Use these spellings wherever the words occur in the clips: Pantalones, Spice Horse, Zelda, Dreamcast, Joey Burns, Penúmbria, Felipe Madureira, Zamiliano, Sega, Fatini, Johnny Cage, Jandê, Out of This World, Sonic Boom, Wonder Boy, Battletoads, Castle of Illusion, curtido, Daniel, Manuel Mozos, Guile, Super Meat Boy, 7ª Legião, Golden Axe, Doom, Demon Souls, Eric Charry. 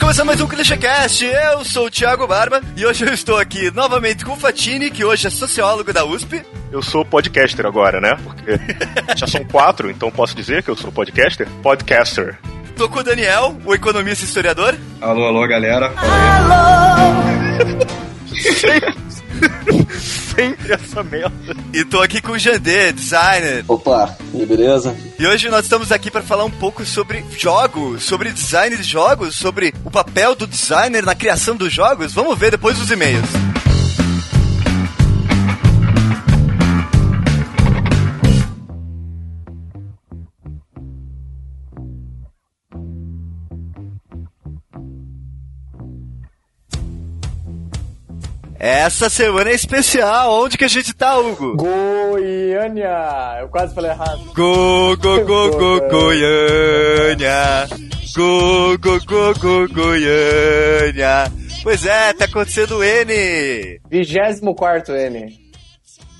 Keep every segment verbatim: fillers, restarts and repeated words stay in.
Começando mais um ClicheCast, eu sou o Thiago Barba e hoje eu estou aqui novamente com o Fatini, que hoje é sociólogo da U S P. Eu sou podcaster agora, né? Porque já são quatro, então posso dizer que eu sou podcaster? Podcaster. Estou com o Daniel, o economista e historiador. Alô, alô, galera. Alô! Sempre essa merda. E tô aqui com o Jandê, designer. Opa, e beleza? E hoje nós estamos aqui para falar um pouco sobre jogos, sobre design de jogos, sobre o papel do designer na criação dos jogos. Vamos ver depois dos e-mails. Essa semana é especial. Onde que a gente tá, Hugo? Goiânia. Eu quase falei errado. Go, go, go, go, Goiânia. Go, go, go, go, Goiânia. Pois é, tá acontecendo o N. vigésimo quarto N.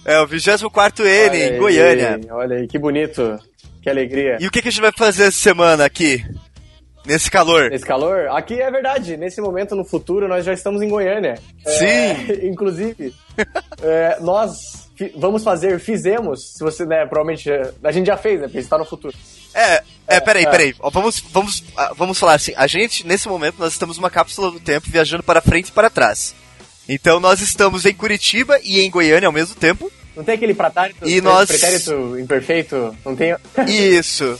É, o vigésimo quarto N olha em aí, Goiânia. Olha aí, que bonito. Que alegria. E o que, que a gente vai fazer essa semana aqui? Nesse calor. Nesse calor? Aqui é verdade. Nesse momento, no futuro, nós já estamos em Goiânia. Sim! É, inclusive, é, nós fi- vamos fazer, fizemos, se você, né, provavelmente, a gente já fez, né, porque está no futuro. É, é, peraí, peraí. É. Vamos, vamos, vamos falar assim, a gente, nesse momento, nós estamos numa cápsula do tempo, viajando para frente e para trás. Então, nós estamos em Curitiba e em Goiânia ao mesmo tempo. Não tem aquele pretérito, e nós... pretérito imperfeito? Não tem... Isso.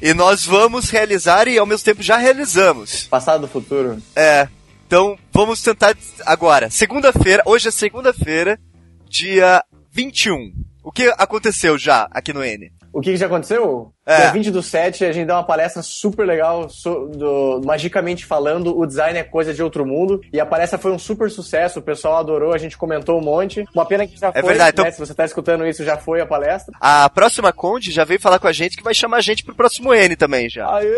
E nós vamos realizar e, ao mesmo tempo, já realizamos. Passado do futuro. É. Então, vamos tentar agora. Segunda-feira, hoje é segunda-feira, dia vinte e um. O que aconteceu já aqui no N? O que já aconteceu? É. Dia vinte do sete, a gente dá uma palestra super legal, so, do, magicamente falando, o design é coisa de outro mundo. E a palestra foi um super sucesso, o pessoal adorou, a gente comentou um monte. Uma pena que já é foi, verdade, então... né, se você tá escutando isso, já foi a palestra. A próxima Conde já veio falar com a gente, que vai chamar a gente pro próximo N também, já. Aê!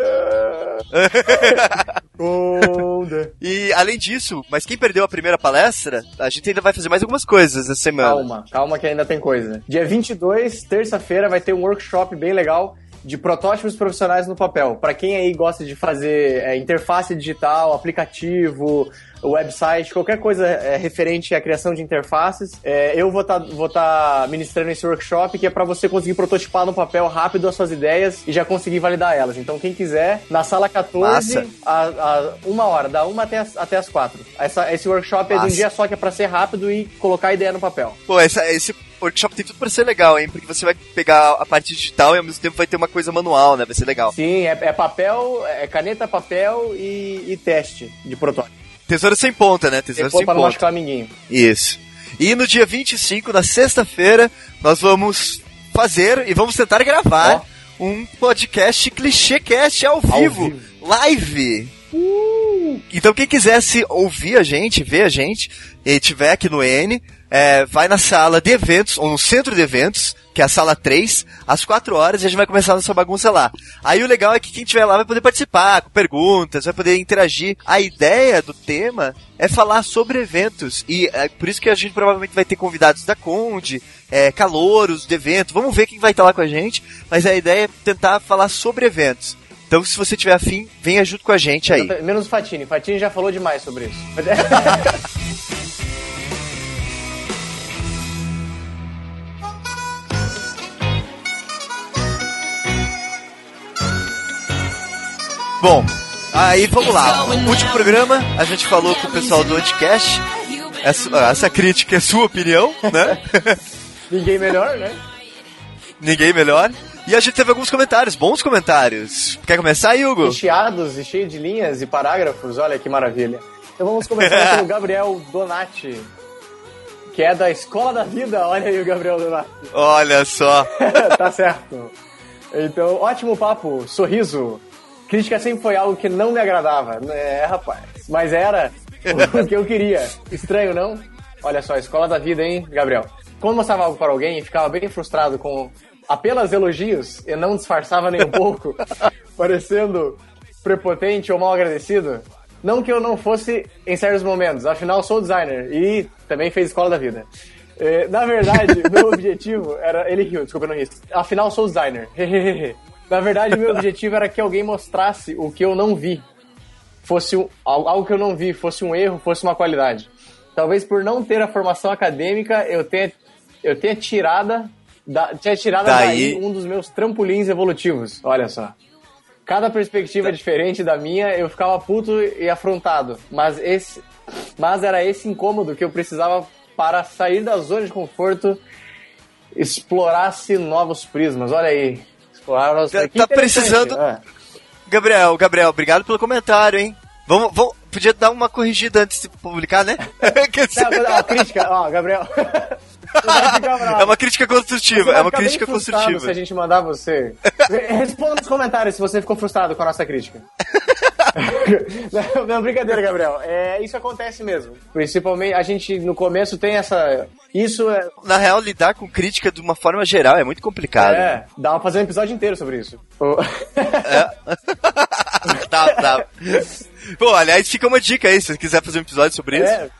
Conde! E, além disso, mas quem perdeu a primeira palestra, a gente ainda vai fazer mais algumas coisas essa semana. Calma, calma que ainda tem coisa. Dia vinte e dois, terça-feira, vai ter um workshop bem legal de protótipos profissionais no papel. Para quem aí gosta de fazer é, interface digital, aplicativo, website, qualquer coisa é, referente à criação de interfaces, é, eu vou estar tá, vou tá ministrando esse workshop, que é para você conseguir prototipar no papel rápido as suas ideias e já conseguir validar elas. Então, quem quiser, na sala catorze, a, a uma hora, da uma até as, até as quatro. Essa, esse workshop Massa. É de um dia só, que é para ser rápido e colocar a ideia no papel. Pô, essa, esse... O workshop tem tudo pra ser legal, hein? Porque você vai pegar a parte digital e ao mesmo tempo vai ter uma coisa manual, né? Vai ser legal. Sim, é, é papel, é caneta, papel e, e teste de protótipo. Tesoura sem ponta, né? Tesoura sem, sem ponta. Pra não machucar ninguém. Isso. E no dia vinte e cinco, na sexta-feira, nós vamos fazer e vamos tentar gravar oh. um podcast ClicheCast ao, ao vivo. vivo. Live! Uh. Então quem quisesse ouvir a gente, ver a gente, e tiver aqui no N... É, vai na sala de eventos, ou no centro de eventos, que é a sala três, às quatro horas, e a gente vai começar nossa bagunça lá. Aí o legal é que quem estiver lá vai poder participar, com perguntas, vai poder interagir. A ideia do tema é falar sobre eventos, e é por isso que a gente provavelmente vai ter convidados da Conde, é, calouros de evento, vamos ver quem vai estar lá com a gente, mas a ideia é tentar falar sobre eventos. Então, se você tiver afim, venha junto com a gente aí. Menos o Fatini, Fatini já falou demais sobre isso. Bom, aí vamos lá. O último programa, a gente falou com o pessoal do Anticast. Essa, essa crítica é sua opinião, né? Ninguém melhor, né? Ninguém melhor. E a gente teve alguns comentários, bons comentários. Quer começar, Hugo? Recheados e cheio de linhas e parágrafos, olha que maravilha. Então vamos começar com o Gabriel Donati, que é da Escola da Vida. Olha aí o Gabriel Donati. Olha só. Tá certo. Então, ótimo papo, sorriso. Crítica sempre foi algo que não me agradava. É, rapaz. Mas era o que eu queria. Estranho, não? Olha só, Escola da Vida, hein, Gabriel? Quando mostrava algo para alguém e ficava bem frustrado com apenas elogios, e não disfarçava nem um pouco, parecendo prepotente ou mal agradecido, Não que eu não fosse em certos momentos, afinal sou designer e também fez Escola da Vida. É, na verdade, meu objetivo era... Ele riu, desculpa, eu não ri. Afinal sou designer. Na verdade, meu objetivo era que alguém mostrasse o que eu não vi. Fosse um, algo que eu não vi, fosse um erro, fosse uma qualidade. Talvez por não ter a formação acadêmica, eu tenha, eu tenha tirada, da, tinha tirado daí... daí um dos meus trampolins evolutivos. Olha só. Cada perspectiva tá. diferente da minha, eu ficava puto e afrontado. Mas, esse, mas era esse incômodo que eu precisava para sair da zona de conforto, explorasse novos prismas. Olha aí. Explorar novos prismas. Tá, tá precisando... Né? Gabriel, Gabriel, obrigado pelo comentário, hein? Vamos, vamos, podia dar uma corrigida antes de publicar, né? Não, a crítica, ó, Gabriel. É uma crítica construtiva, é uma crítica construtiva. Se a gente mandar você, responda nos comentários se você ficou frustrado com a nossa crítica. Não, não, brincadeira, Gabriel. É, isso acontece mesmo. Principalmente a gente no começo tem essa. Isso é... Na real, lidar com crítica de uma forma geral é muito complicado. É, né? Dá pra fazer um episódio inteiro sobre isso. É. Tá, tá. Pô, aliás, fica uma dica aí, se você quiser fazer um episódio sobre isso. É,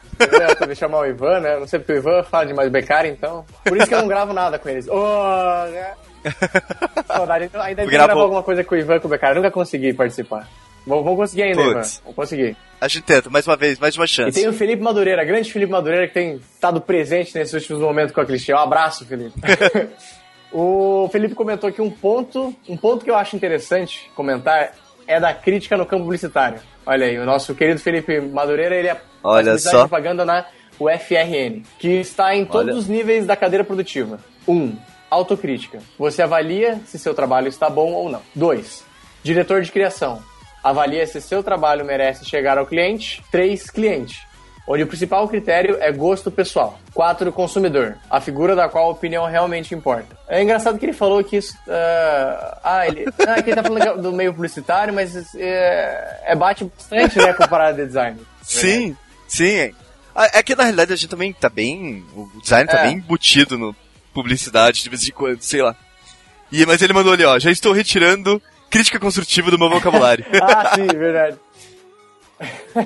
eu também chamar o Ivan, né? Não sei porque o Ivan fala demais becário, então. Por isso que eu não gravo nada com eles. Oh, né? Saudade. Então, ainda gravo... gravar alguma coisa com o Ivan e com o becário. Eu nunca consegui participar. Vou, vou conseguir ainda, Ivan. Vou conseguir. A gente tenta, mais uma vez, mais uma chance. E tem o Felipe Madureira, grande Felipe Madureira, que tem estado presente nesses últimos momentos com a Clichê. Um abraço, Felipe. O Felipe comentou aqui um ponto, um ponto que eu acho interessante comentar. É da crítica no campo publicitário. Olha aí, o nosso querido Felipe Madureira, ele é publicitário de propaganda na U F R N, que está em todos Olha. os níveis da cadeira produtiva. um. Autocrítica. Você avalia se seu trabalho está bom ou não. dois. Diretor de criação. Avalia se seu trabalho merece chegar ao cliente. três. Cliente. Onde o principal critério é gosto pessoal. quatro. Consumidor, a figura da qual a opinião realmente importa. É engraçado que ele falou que isso... Uh, ah, ele, ah, que ele tá falando do meio publicitário, mas é, é bate bastante, né, comparado a design. Sim, né? Sim. É que, na realidade, a gente também tá bem... O design tá é. bem embutido no publicidade, de vez em quando, sei lá. E, mas ele mandou ali, ó, já estou retirando crítica construtiva do meu vocabulário. Ah, sim, verdade.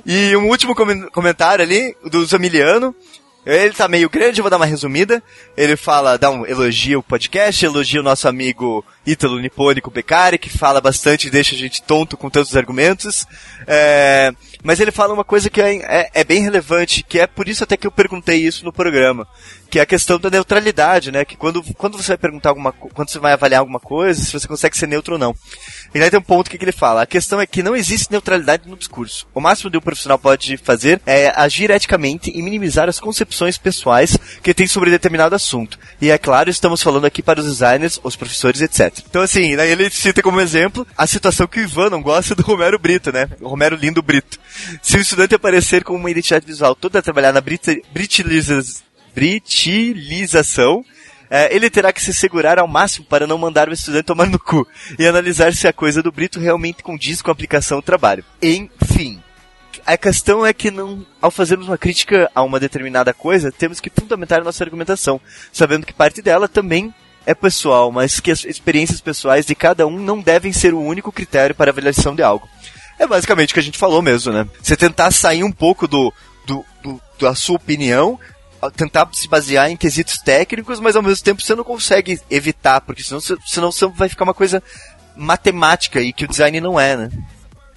E um último com- comentário ali do Zamiliano. Ele tá meio grande, eu vou dar uma resumida. Ele fala, dá um elogio ao podcast, elogia o nosso amigo Ítalo Nipônico Beccari, que fala bastante e deixa a gente tonto com tantos argumentos. É, mas ele fala uma coisa que é, é, é bem relevante, que é por isso até que eu perguntei isso no programa, que é a questão da neutralidade, né? Que quando, quando você vai perguntar alguma quando você vai avaliar alguma coisa, se você consegue ser neutro ou não. E aí tem um ponto que, que ele fala, a questão é que não existe neutralidade no discurso. O máximo que um profissional pode fazer é agir eticamente e minimizar as concepções pessoais que tem sobre determinado assunto. E é claro, estamos falando aqui para os designers, os professores, etcétera. Então assim, daí ele cita como exemplo a situação que o Ivan não gosta do Romero Britto, né? O Romero lindo Britto. Se o estudante aparecer com uma identidade visual toda trabalhada na briti- britiliza- britilização, é, ele terá que se segurar ao máximo para não mandar o estudante tomar no cu e analisar se a coisa do Britto realmente condiz com a aplicação do trabalho. Enfim. A questão é que, não, ao fazermos uma crítica a uma determinada coisa, temos que fundamentar a nossa argumentação, sabendo que parte dela também é pessoal, mas que as experiências pessoais de cada um não devem ser o único critério para a avaliação de algo. É basicamente o que a gente falou mesmo, né? Você tentar sair um pouco do, do, do da sua opinião, tentar se basear em quesitos técnicos, mas ao mesmo tempo você não consegue evitar, porque senão, senão vai ficar uma coisa matemática e que o design não é, né?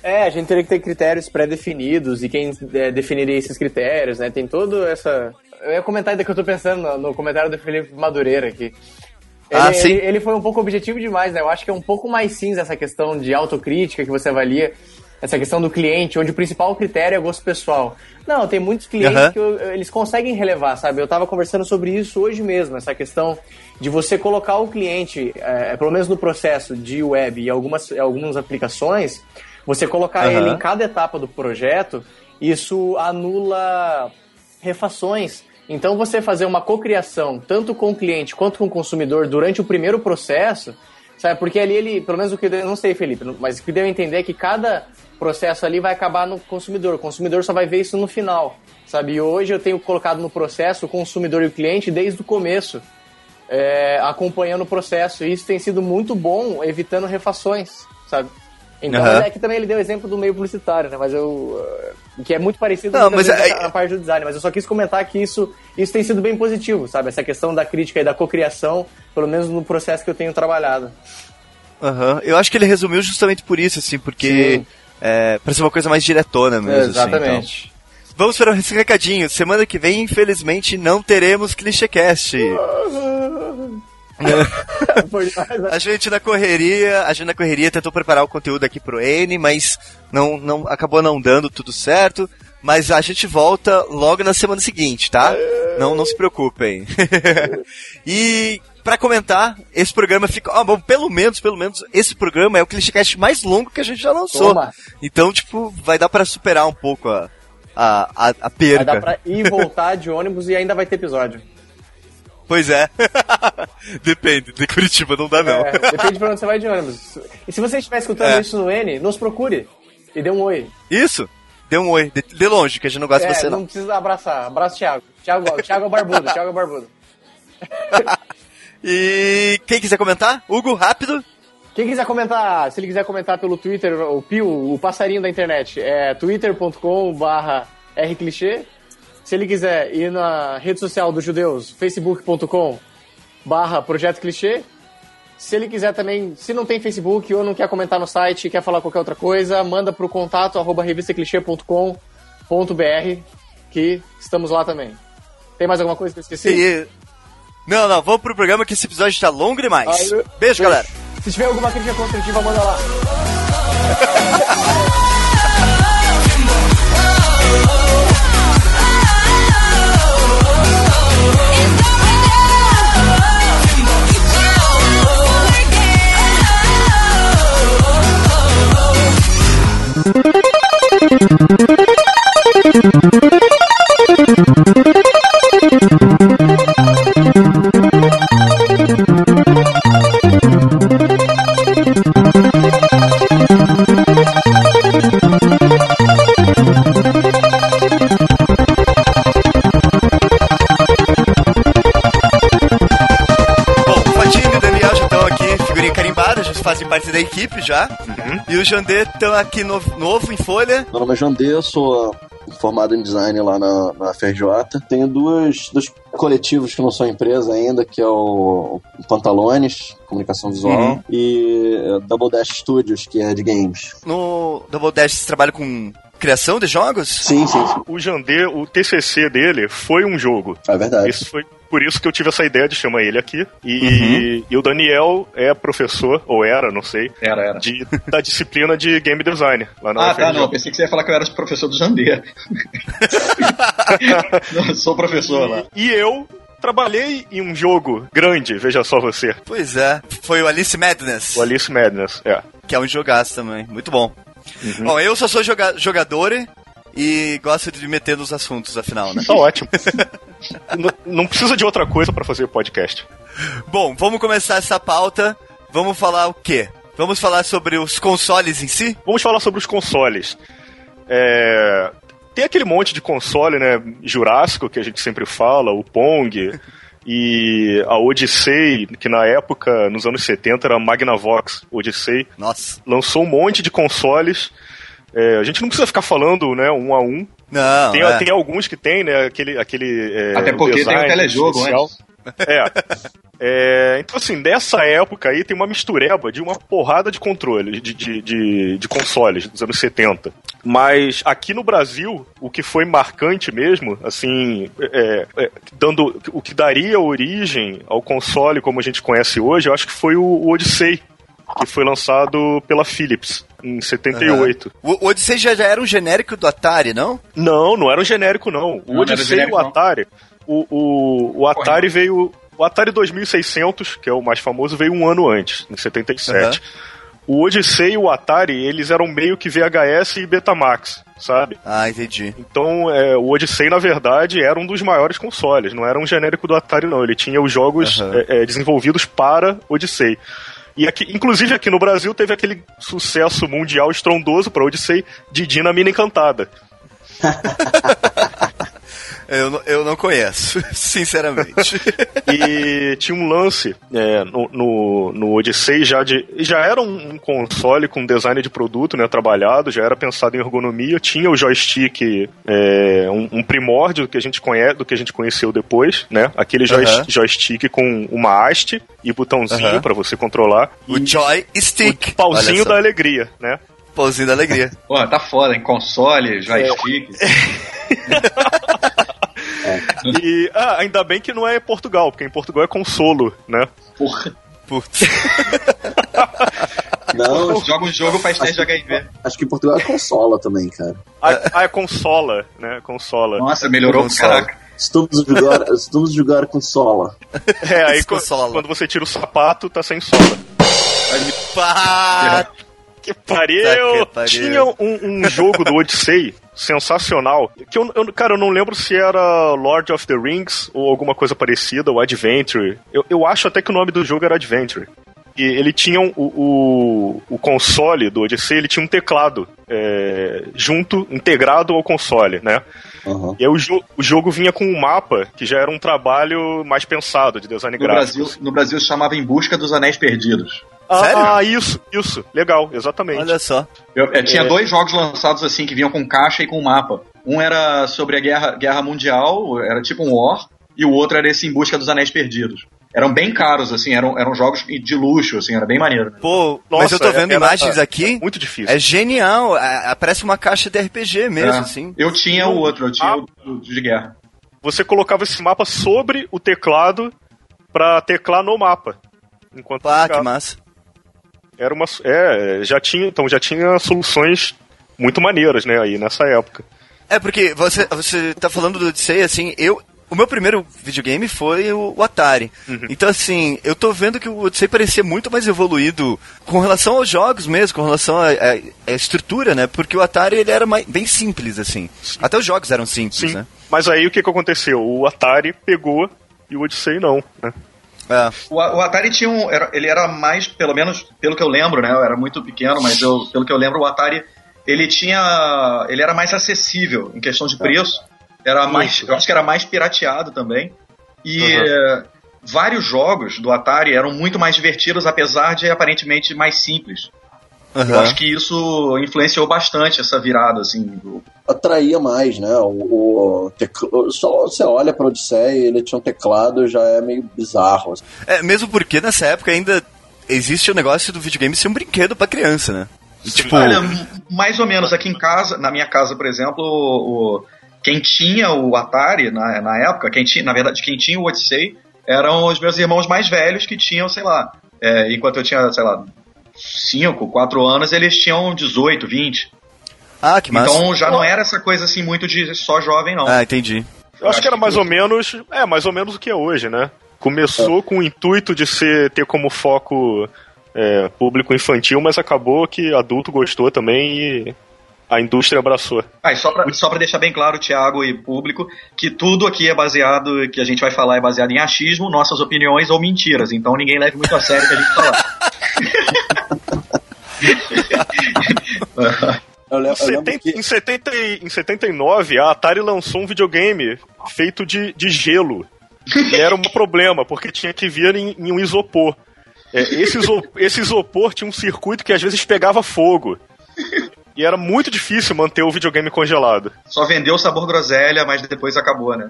É, a gente teria que ter critérios pré-definidos e quem é, definiria esses critérios, né? Tem toda essa... Eu ia comentar ainda que eu tô pensando no, no comentário do Felipe Madureira aqui. Ele, ah, sim. Ele, ele foi um pouco objetivo demais, né? Eu acho que é um pouco mais cinza essa questão de autocrítica que você avalia, essa questão do cliente, onde o principal critério é gosto pessoal. Não, tem muitos clientes uhum. que eu, eles conseguem relevar, sabe? Eu tava conversando sobre isso hoje mesmo, essa questão de você colocar o cliente, é, pelo menos no processo de web e algumas, algumas aplicações... Você colocar uhum. ele em cada etapa do projeto, isso anula refações. Então, você fazer uma cocriação, tanto com o cliente quanto com o consumidor, durante o primeiro processo, sabe? Porque ali ele, pelo menos o que eu não sei, Felipe, mas o que deu a entender é que cada processo ali vai acabar no consumidor. O consumidor só vai ver isso no final, sabe? E hoje eu tenho colocado no processo o consumidor e o cliente desde o começo, é, acompanhando o processo. E isso tem sido muito bom, evitando refações, sabe? Então, uhum. É que também ele deu o exemplo do meio publicitário, né? Mas eu... Que é muito parecido não, mas é... na parte do design. Mas eu só quis comentar que isso, isso tem sido bem positivo, sabe? Essa questão da crítica e da cocriação, pelo menos no processo que eu tenho trabalhado. Uhum. Eu acho que ele resumiu justamente por isso, assim, porque é, parece uma coisa mais diretona mesmo. É, exatamente. Assim, então. Vamos para um recadinho. Semana que vem, infelizmente, não teremos ClicheCast. A gente na correria, a gente na correria tentou preparar o conteúdo aqui pro N, mas não, não, acabou não dando tudo certo. Mas a gente volta logo na semana seguinte, tá? Não, não se preocupem. E pra comentar, esse programa fica... Ah, bom, pelo menos, pelo menos, esse programa é o ClicheCast mais longo que a gente já lançou. Toma. Então, tipo, vai dar pra superar um pouco a... A, a, a perca. Vai dar pra ir e voltar de ônibus e ainda vai ter episódio. Pois é. Depende. De Curitiba não dá, não. É, depende pra onde você vai de ônibus. E se você estiver escutando é. isso no N, nos procure. E dê um oi. Isso. Dê um oi. De, de longe, que a gente não gosta é, de você, não. não precisa abraçar. Abraço, Thiago. Thiago, Thiago Barbudo. Thiago Barbudo. E quem quiser comentar? Hugo, rápido. Quem quiser comentar, se ele quiser comentar pelo Twitter, o Pio, o passarinho da internet, é twitter ponto com barra r clichê. Se ele quiser ir na rede social dos judeus, facebook ponto com barra projeto clichê. Se ele quiser também, se não tem Facebook ou não quer comentar no site, quer falar qualquer outra coisa, manda pro contato arroba revista clichê ponto com ponto b r, que estamos lá também. Tem mais alguma coisa que eu esqueci? E... Não, não, vamos pro programa que esse episódio tá longo demais. Aí, beijo, beijo, galera. Se tiver alguma crítica construtiva, manda lá. Fazem parte da equipe já. Uhum. E o Jandê tá aqui no, novo em folha. Meu nome é Jandê, eu sou formado em design lá na, na F R J. Tenho duas, dois coletivos que não são empresa ainda, que é o, o Pantalones, comunicação visual, uhum. e Double Dash Studios, que é de games. No Double Dash você trabalha com criação de jogos? Sim, sim. sim. O Jandê, o T C C dele foi um jogo. É verdade. Isso foi... Por isso que eu tive essa ideia de chamar ele aqui. E, uhum. e o Daniel é professor, ou era, não sei. Era, era. De, da disciplina de game design. Lá na ah, tá, não. Eu pensei que você ia falar que eu era professor do Jandê. Não, sou professor lá. E eu trabalhei em um jogo grande, veja só você. Pois é. Foi o Alice Madness. O Alice Madness, é. Que é um jogaço também. Muito bom. Uhum. Bom, eu só sou joga- jogador e... E gosta de meter nos assuntos, afinal, né? Tá ótimo. não, não precisa de outra coisa pra fazer podcast. Bom, vamos começar essa pauta. Vamos falar o quê? Vamos falar sobre os consoles em si? Vamos falar sobre os consoles. É... Tem aquele monte de console, né? Jurássico, que a gente sempre fala, o Pong... E a Odyssey, que na época, nos anos setenta, era a Magnavox Odyssey. Nossa. Lançou um monte de consoles... É, a gente não precisa ficar falando, né, um a um. Não, tem, é. tem alguns que tem, né, aquele... aquele é, até porque tem o telejogo, né? É. é. Então, assim, dessa época aí tem uma mistureba de uma porrada de controles, de, de, de, de consoles dos anos setenta. Mas aqui no Brasil, o que foi marcante mesmo, assim, é, é, dando, o que daria origem ao console como a gente conhece hoje, eu acho que foi o, o Odyssey, que foi lançado pela Philips em setenta e oito. Uhum. O Odyssey já, já era um genérico do Atari, não? Não, não era um genérico, não. O não, Odyssey e o Atari... O, o, o Atari Corre. veio... O Atari dois mil e seiscentos, que é o mais famoso, veio um ano antes, em setenta e sete. Uhum. O Odyssey e o Atari, eles eram meio que V H S e Betamax, sabe? Ah, entendi. Então, é, o Odyssey, na verdade, era um dos maiores consoles. Não era um genérico do Atari, não. Ele tinha os jogos uhum. é, é, desenvolvidos para Odyssey. E aqui, inclusive aqui no Brasil teve aquele sucesso mundial estrondoso para Odyssey de Dina Mina Encantada. Eu, eu não conheço, sinceramente. E tinha um lance é, no, no, no Odyssey, já, de, já era um console com design de produto, né, trabalhado, já era pensado em ergonomia, tinha o joystick, é, um, um primórdio do que, a gente conhece, do que a gente conheceu depois, né? Aquele joy, uhum. joystick com uma haste e botãozinho uhum. pra você controlar. O joystick. O pauzinho da alegria, né? Pauzinho da alegria. Pô, tá foda, em console, joystick... E ah, ainda bem que não é Portugal, porque em Portugal é consolo, né? Porra. Putz. Não, joga um jogo pra teste de H I V. Acho que em Portugal é consola também, cara. Ah, é consola, né? Consola. Nossa, melhorou o caraca. Estamos jogando, estamos jogando consola. É, aí consola. Quando você tira o sapato, tá sem sola. Pá! Que pariu! Tinha um, um jogo do Odyssey sensacional, que eu, eu, cara, eu não lembro se era Lord of the Rings ou alguma coisa parecida, ou Adventure. Eu, eu acho até que o nome do jogo era Adventure. E ele tinha um, o, o, o console do Odyssey, ele tinha um teclado é, junto, integrado ao console, né? Uhum. E aí o, jo- o jogo vinha com um mapa, que já era um trabalho mais pensado, de design no gráfico. Brasil, no Brasil se chamava Em Busca dos Anéis Perdidos. Sério? Ah, isso, isso, legal, exatamente. Olha só. Eu, eu tinha é... dois jogos lançados assim, que vinham com caixa e com mapa. Um era sobre a guerra, guerra mundial, era tipo um war, e o outro era esse Em Busca dos Anéis Perdidos. Eram bem caros, assim, eram, eram jogos de luxo, assim, era bem maneiro. Pô, nossa, mas eu tô vendo era, imagens era, aqui. É muito difícil. É genial, é, parece uma caixa de R P G mesmo, é. assim. Eu tinha o outro, eu tinha ah, o de guerra. Você colocava esse mapa sobre o teclado pra teclar no mapa. Enquanto Pá, ficava. Que massa. Era uma, é, já tinha, então já tinha soluções muito maneiras, né, aí nessa época. É, porque você, você tá falando do Odyssey, assim, eu, o meu primeiro videogame foi o, o Atari. Uhum. Então, assim, eu tô vendo que o Odyssey parecia muito mais evoluído com relação aos jogos mesmo, com relação à estrutura, né, porque o Atari, ele era mais, bem simples, assim. Sim. Até os jogos eram simples, Sim. né. Mas aí o que que aconteceu? O Atari pegou e o Odyssey não, né. É. O, o Atari tinha um... Era, ele era mais, pelo menos, pelo que eu lembro, né? Eu era muito pequeno, mas eu, pelo que eu lembro, o Atari, ele tinha... Ele era mais acessível em questão de preço. Era mais... Eu acho que era mais pirateado também. E uhum. vários jogos do Atari eram muito mais divertidos, apesar de aparentemente mais simples. Uhum. Eu acho que isso influenciou bastante essa virada, assim. Do... Atraía mais, né? O, o tecl... Só você olha pra Odyssey e ele tinha um teclado, já é meio bizarro. Assim. É, mesmo porque nessa época ainda existe o negócio do videogame ser um brinquedo pra criança, né? Tipo... Olha, mais ou menos aqui em casa, na minha casa, por exemplo, o, o, quem tinha o Atari na, na época, quem tinha, na verdade, quem tinha o Odyssey eram os meus irmãos mais velhos que tinham, sei lá, é, enquanto eu tinha, sei lá, cinco, quatro anos, eles tinham dezoito, vinte. Ah, que massa. Então já não era essa coisa assim muito de só jovem, não. Ah, entendi. Eu, Eu acho, acho que era que mais que... ou menos, é, mais ou menos o que é hoje, né? Começou é. com o intuito de ser, ter como foco é, público infantil, mas acabou que adulto gostou também e a indústria abraçou. Ah, e só pra, só pra deixar bem claro, Thiago e público, que tudo aqui é baseado, que a gente vai falar é baseado em achismo, nossas opiniões ou mentiras, então ninguém leve muito a sério o que a gente falar. eu lembro, eu lembro que... em, setenta, em setenta e nove, a Atari lançou um videogame feito de, de gelo. E era um problema, porque tinha que vir em, em um isopor. É, esse, isopor esse isopor tinha um circuito que às vezes pegava fogo. E era muito difícil manter o videogame congelado. Só vendeu o sabor groselha, mas depois acabou, né?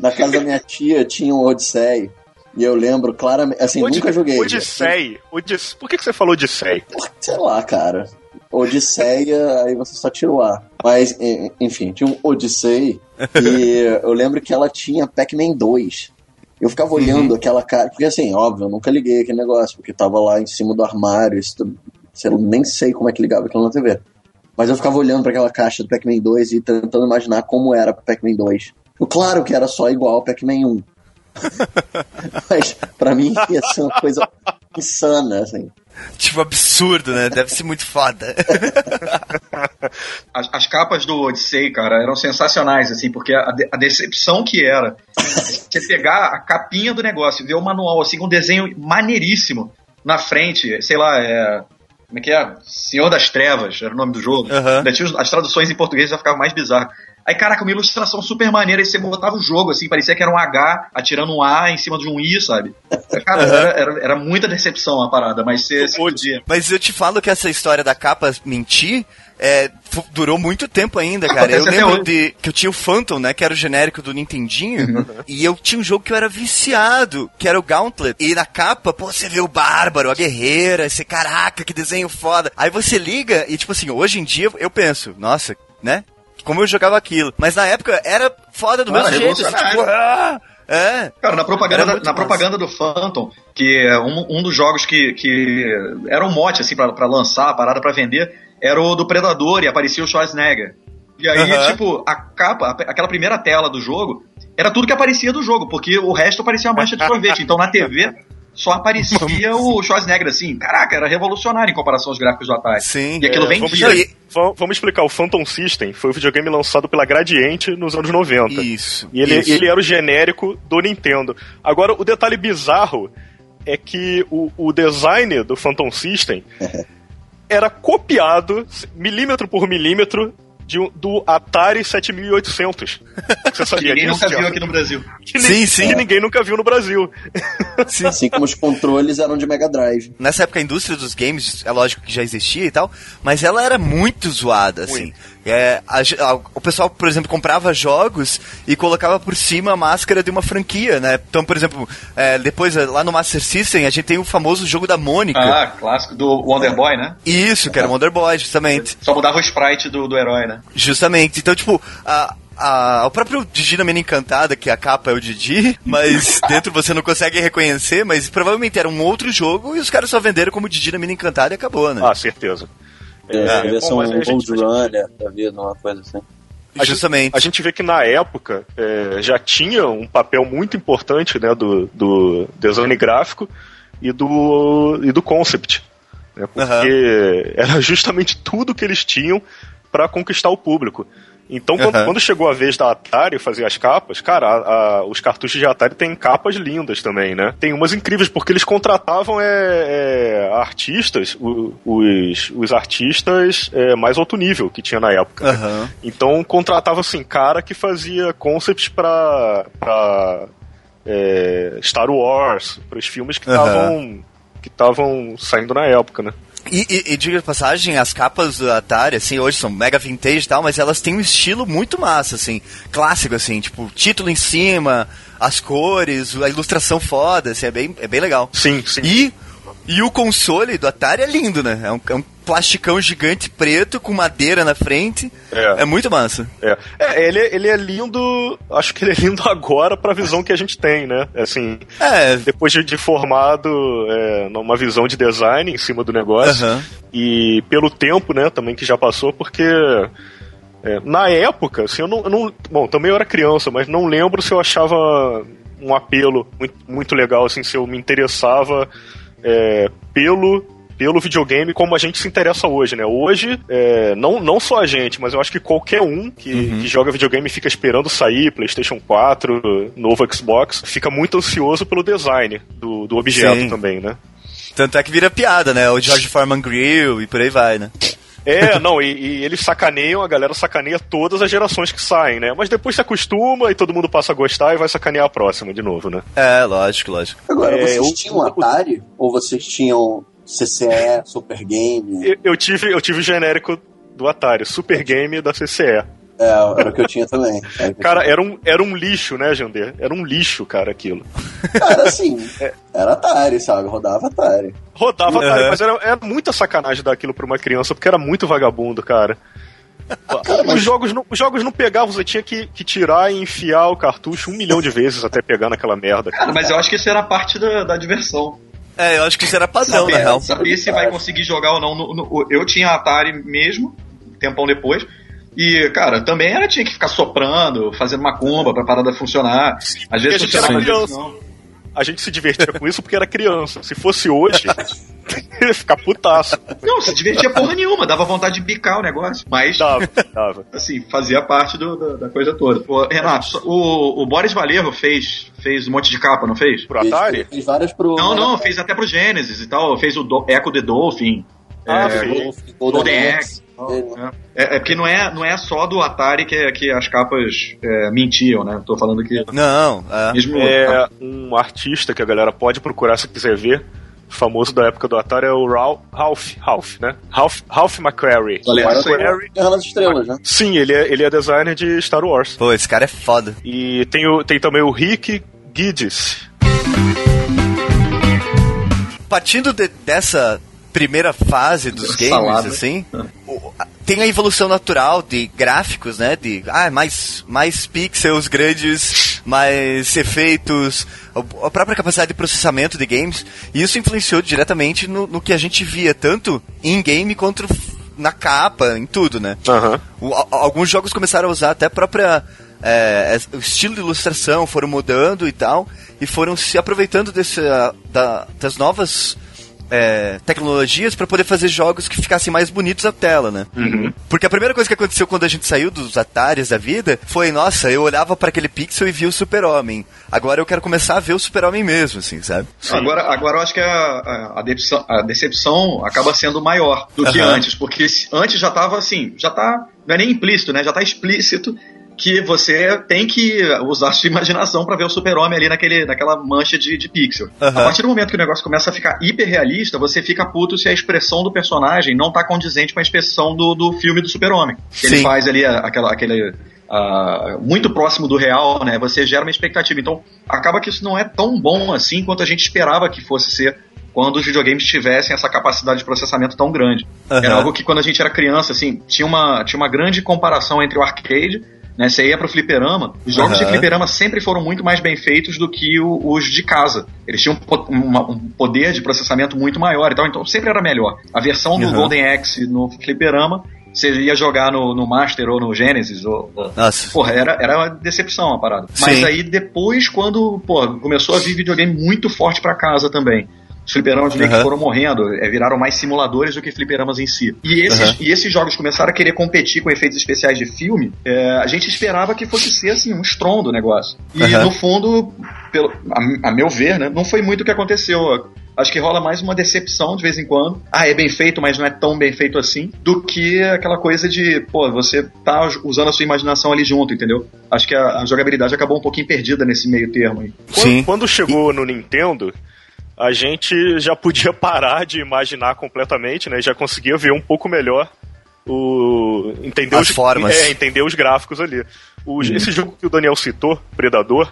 Na casa da minha tia tinha um Odyssey. E eu lembro claramente. Assim, Od- nunca joguei. Odyssey? Odisse... Por que, que você falou Odyssey? Sei lá, cara. Odisseia, aí você só tira o A. Mas, enfim, tinha um Odyssey. E eu lembro que ela tinha Pac-Man dois. Eu ficava olhando uhum. aquela cara. Porque, assim, óbvio, eu nunca liguei aquele negócio. Porque tava lá em cima do armário. Isso, eu nem sei como é que ligava aquilo na T V. Mas eu ficava olhando para aquela caixa do Pac-Man dois e tentando imaginar como era pro Pac-Man dois. Claro que era só igual ao Pac-Man um. Mas pra mim ia ser uma coisa insana, assim. Tipo, absurdo, né? Deve ser muito foda. As, as capas do Odyssey, cara, eram sensacionais, assim, porque a, de, a decepção que era você pegar a capinha do negócio e ver o manual, assim, com um desenho maneiríssimo na frente, sei lá, é... Como é que é? Senhor das Trevas, era o nome do jogo. Uhum. Ainda tinha as traduções em português, já ficavam mais bizarro. Aí, caraca, uma ilustração super maneira, aí você botava o jogo, assim, parecia que era um H atirando um A em cima de um I, sabe? Cara, uhum. era, era, era muita decepção a parada, mas você, você podia. Mas eu te falo que essa história da capa mentir é, durou muito tempo ainda, cara. Acontece. Eu lembro de, que eu tinha o Phantom, né, que era o genérico do Nintendinho, uhum. e eu tinha um jogo que eu era viciado, que era o Gauntlet. E na capa, pô, você vê o bárbaro, a guerreira, você, caraca, que desenho foda. Aí você liga e, tipo assim, hoje em dia eu penso, nossa, né? Como eu jogava aquilo. Mas na época era foda do Mano, mesmo jeito. Assim, tipo, ah, é. Cara, na propaganda, na propaganda do Phantom, que é um, um dos jogos que, que era um mote, assim, pra, pra lançar a parada, pra vender, era o do Predador e aparecia o Schwarzenegger. E aí, uhum. tipo, a capa, aquela primeira tela do jogo, era tudo que aparecia do jogo, porque o resto parecia uma mancha de sorvete. Então na T V só aparecia o Schwarzenegger, assim. Caraca, era revolucionário em comparação aos gráficos do Atari. Sim. E aquilo é, vendia. Vamos, vamos explicar. O Phantom System foi o videogame lançado pela Gradiente nos anos noventa. Isso. E ele, isso. ele era o genérico do Nintendo. Agora, o detalhe bizarro é que o, o design do Phantom System era copiado milímetro por milímetro de, do Atari sete mil e oitocentos. Você sabia que ninguém nunca viu aqui no Brasil. Que sim, nem, sim. Que ninguém nunca viu no Brasil. Sim. Assim como os controles eram de Mega Drive. Nessa época a indústria dos games, é lógico que já existia e tal, mas ela era muito zoada, muito. assim. É, a, a, o pessoal, por exemplo, comprava jogos e colocava por cima a máscara de uma franquia, né? Então, por exemplo, é, depois lá no Master System a gente tem o famoso jogo da Mônica. Ah, clássico, do Wonder Boy, né? Isso, que era o Wonder Boy, justamente. Só mudava o sprite do, do herói, né? Justamente. Então, tipo, a, a, o próprio Didi na Menina Encantada, que a capa é o Didi, mas dentro você não consegue reconhecer, mas provavelmente era um outro jogo e os caras só venderam como Didi na Menina Encantada e acabou, né? Ah, certeza. É, é, é, bom, um gente, run, gente, é, vida, uma coisa assim. A Justamente. Gente, a gente vê que na época é, já tinha um papel muito importante, né, do, do design gráfico e do, e do concept, né, porque uhum. era justamente tudo que eles tinham para conquistar o público. Então, quando, uhum. quando chegou a vez da Atari fazer as capas, cara, a, a, os cartuchos de Atari têm capas lindas também, né? Tem umas incríveis, porque eles contratavam é, é, artistas, o, os, os artistas é, mais alto nível que tinha na época. Uhum. Né? Então, contratavam, assim, cara que fazia concepts pra, pra é, Star Wars, pros filmes que estavam uhum. que estavam saindo na época, né? E, e, e diga de passagem, as capas do Atari, assim, hoje são mega vintage e tal, mas elas têm um estilo muito massa, assim, clássico, assim, tipo, título em cima, as cores, a ilustração foda, assim, é bem, é bem legal. Sim, sim. E, e o console do Atari é lindo, né? É um, é um plasticão gigante preto com madeira na frente, é, é muito massa. É, é ele, ele é lindo, acho que ele é lindo agora pra visão que a gente tem, né? Assim, é. Depois de, de formado é, numa visão de design em cima do negócio, uhum. e pelo tempo, né, também que já passou, porque é, na época, assim, eu não, eu não... Bom, também eu era criança, mas não lembro se eu achava um apelo muito, muito legal, assim, se eu me interessava é, pelo... pelo videogame como a gente se interessa hoje, né? Hoje, é, não, não só a gente, mas eu acho que qualquer um que, uhum. que joga videogame fica esperando sair PlayStation quatro, novo Xbox, fica muito ansioso pelo design do, do objeto. Sim. Também, né? Tanto é que vira piada, né? O George Foreman Grill e por aí vai, né? É, não, e, e eles sacaneiam, a galera sacaneia todas as gerações que saem, né? Mas depois se acostuma e todo mundo passa a gostar e vai sacanear a próxima de novo, né? É, lógico, lógico. Agora, é, vocês eu... tinham Atari ou vocês tinham C C E, Super Game? Eu, eu, tive, eu tive o genérico do Atari, Super Game da C C E. É, era o que eu tinha também. Era cara, tinha. Era, um, era um lixo, né, Jandê? Era um lixo, cara, aquilo. Cara, assim, é. Era Atari, sabe? Rodava Atari. Rodava uhum. Atari, mas era, era muita sacanagem dar aquilo pra uma criança, porque era muito vagabundo, cara. Cara, os, mas... jogos não, os jogos não pegavam, você tinha que, que tirar e enfiar o cartucho um milhão de vezes até pegar naquela merda. Cara, cara, mas eu acho que isso era parte da, da diversão. É, eu acho que isso era padrão, na real. Sabia se vai conseguir jogar ou não. No, no, eu tinha Atari mesmo, tempão depois. E, cara, também era, tinha que ficar soprando, fazendo uma macumba pra parada funcionar. Sim, às vezes funcionava, às vezes não. A gente se divertia com isso porque era criança. Se fosse hoje, ia ficar putaço. Não, se divertia porra nenhuma. Dava vontade de bicar o negócio. Mas, dava, dava. Assim, fazia parte do, do, da coisa toda. O, Renato, o, o Boris Vallejo fez, fez um monte de capa, não fez? Pro Atari? Fez, fez várias pro... Não, não. Fez até pro Genesis e tal. Fez o do, Echo the Dolphin. Ah, é, Golf, Golden Axe. É, é porque não é, não é só do Atari que, que as capas é, mentiam, né? Tô falando que... Não, é. Mesmo é um artista que a galera pode procurar se quiser ver, famoso da época do Atari, é o Ralph, Ralph, né? Ralph, Ralph McQuarrie. Guerra nas Estrelas, né? Sim, ele é, ele é designer de Star Wars. Pô, esse cara é foda. E tem, o, tem também o Rick Guides. Partindo de, dessa... primeira fase dos games, salada. Assim, tem a evolução natural de gráficos, né, de ah, mais, mais pixels grandes, mais efeitos, a própria capacidade de processamento de games, e isso influenciou diretamente no, no que a gente via, tanto em game quanto na capa, em tudo, né. Uhum. O, a, alguns jogos começaram a usar até a própria... É, o estilo de ilustração, foram mudando e tal, e foram se aproveitando desse, da, das novas... É, tecnologias para poder fazer jogos que ficassem mais bonitos na tela, né? Uhum. Porque a primeira coisa que aconteceu quando a gente saiu dos Ataris da vida foi, nossa, eu olhava para aquele pixel e via o Super-Homem. Agora eu quero começar a ver o Super-Homem mesmo, assim, sabe? Agora, agora eu acho que a, a, a, decepção, a decepção acaba sendo maior do que uhum. antes, porque antes já tava assim, já tá, não é nem implícito, né? Já tá explícito que você tem que usar sua imaginação pra ver o Super-Homem ali naquele, naquela mancha de, de pixel. Uhum. A partir do momento que o negócio começa a ficar hiperrealista, você fica puto se a expressão do personagem não tá condizente com a expressão do, do filme do Super-Homem. Ele faz ali a, aquela... aquele Uh, muito próximo do real, né? Você gera uma expectativa. Então, acaba que isso não é tão bom assim quanto a gente esperava que fosse ser quando os videogames tivessem essa capacidade de processamento tão grande. Uhum. Era algo que quando a gente era criança, assim, tinha uma, tinha uma grande comparação entre o arcade, né? Você ia pro fliperama, os jogos uhum. de fliperama sempre foram muito mais bem feitos do que o, os de casa. Eles tinham um, uma, um poder de processamento muito maior e tal, então sempre era melhor. A versão do uhum. Golden Axe no fliperama, você ia jogar no, no Master ou no Genesis ou, nossa. Porra, era, era uma decepção a parada. Sim. Mas aí depois quando porra, começou a vir videogame muito forte pra casa também, os fliperamas meio uhum. que foram morrendo, é, viraram mais simuladores do que fliperamas em si. E esses, uhum. e esses jogos começaram a querer competir com efeitos especiais de filme, é, a gente esperava que fosse ser assim, um estrondo o negócio. E uhum. no fundo, pelo, a, a meu ver, né, não foi muito o que aconteceu. Acho que rola mais uma decepção de vez em quando. Ah, é bem feito, mas não é tão bem feito assim. Do que aquela coisa de, pô, você tá usando a sua imaginação ali junto, entendeu? Acho que a, a jogabilidade acabou um pouquinho perdida nesse meio termo aí. Sim. Quando, quando chegou no Nintendo... a gente já podia parar de imaginar completamente, né? Já conseguia ver um pouco melhor o... entender as os... formas. É, entender os gráficos ali. O... Hum. Esse jogo que o Daniel citou, Predador,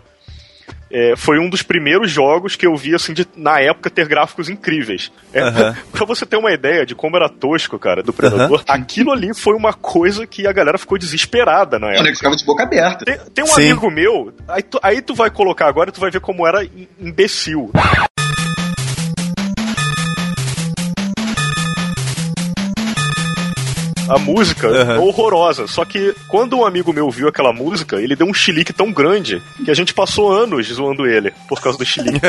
é, foi um dos primeiros jogos que eu vi, assim, de, na época, ter gráficos incríveis. É, uh-huh. Pra você ter uma ideia de como era tosco, cara, do Predador, uh-huh. aquilo ali foi uma coisa que a galera ficou desesperada na época. Eu ficava de boca aberta. Tem, tem um Sim. amigo meu, aí tu, aí tu vai colocar agora e tu vai ver como era imbecil. A música uhum. é horrorosa. Só que quando um amigo meu viu aquela música, ele deu um chilique tão grande que a gente passou anos zoando ele por causa do chilique.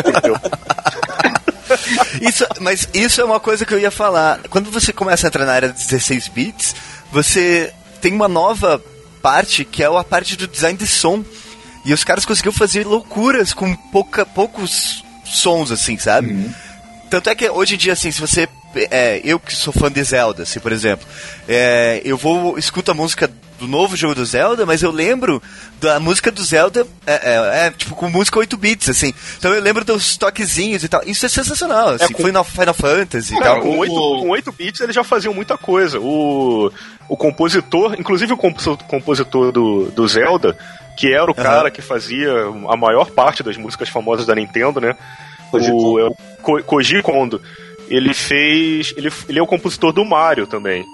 Isso, mas isso é uma coisa que eu ia falar. Quando você começa a entrar na área de dezesseis bits, você tem uma nova parte que é a parte do design de som. E os caras conseguiram fazer loucuras com pouca, poucos sons, assim, sabe? Uhum. Tanto é que hoje em dia, assim, se você... É, eu que sou fã de Zelda, assim, por exemplo, é, eu vou escuto a música do novo jogo do Zelda, mas eu lembro da música do Zelda é, é, é tipo com música oito bits, assim, então eu lembro dos toquezinhos e tal. Isso é sensacional, assim, é, com... foi na Final Fantasy é, e tal. Com oito bits eles já faziam muita coisa. O, o compositor, inclusive o compositor do, do Zelda, que era o uhum. cara que fazia a maior parte das músicas famosas da Nintendo, né? O, é, o Koji Kondo. Ele fez... Ele, ele é o compositor do Mario também.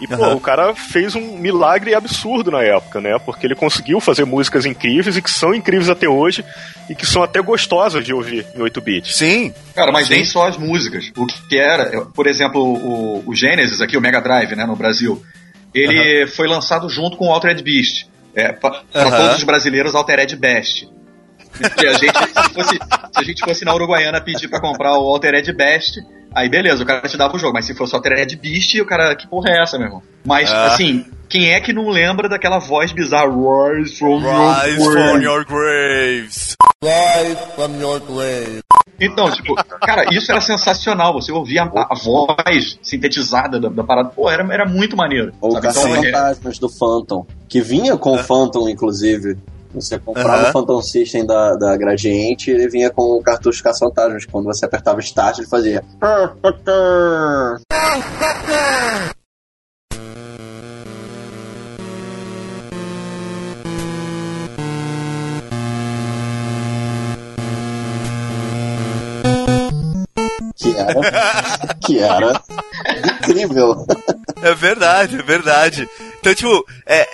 E, pô, uhum. o cara fez um milagre absurdo na época, né? Porque ele conseguiu fazer músicas incríveis e que são incríveis até hoje e que são até gostosas de ouvir em oito bits. Sim. Cara, mas Sim. nem só as músicas. O que era... Por exemplo, o, o Genesis aqui, o Mega Drive, né? No Brasil. Ele uhum. foi lançado junto com o Altered Beast. É, pra, pra uhum. todos os brasileiros, Altered Beast. Que a gente, se, fosse, se a gente fosse na Uruguaiana pedir pra comprar o Altered Beast... Aí beleza, o cara te dava o jogo, mas se fosse só Altered Beast, o cara, que porra é essa, meu irmão? Mas, ah. assim, quem é que não lembra daquela voz bizarra? Rise from, Rise your, from your graves. Fly from your grave. Então, tipo, cara, isso era sensacional. Você ouvia a, a voz sintetizada da, da parada. Pô, era, era muito maneiro. Ou Caça-Fantasmas do Phantom, que vinha com o Phantom, inclusive. Você comprava uhum. o Phantom System da, da Gradiente e ele vinha com o cartucho Caça-Fantasmas. Quando você apertava Start, ele fazia... Que era, que era incrível. É verdade, é verdade. Então, tipo, é,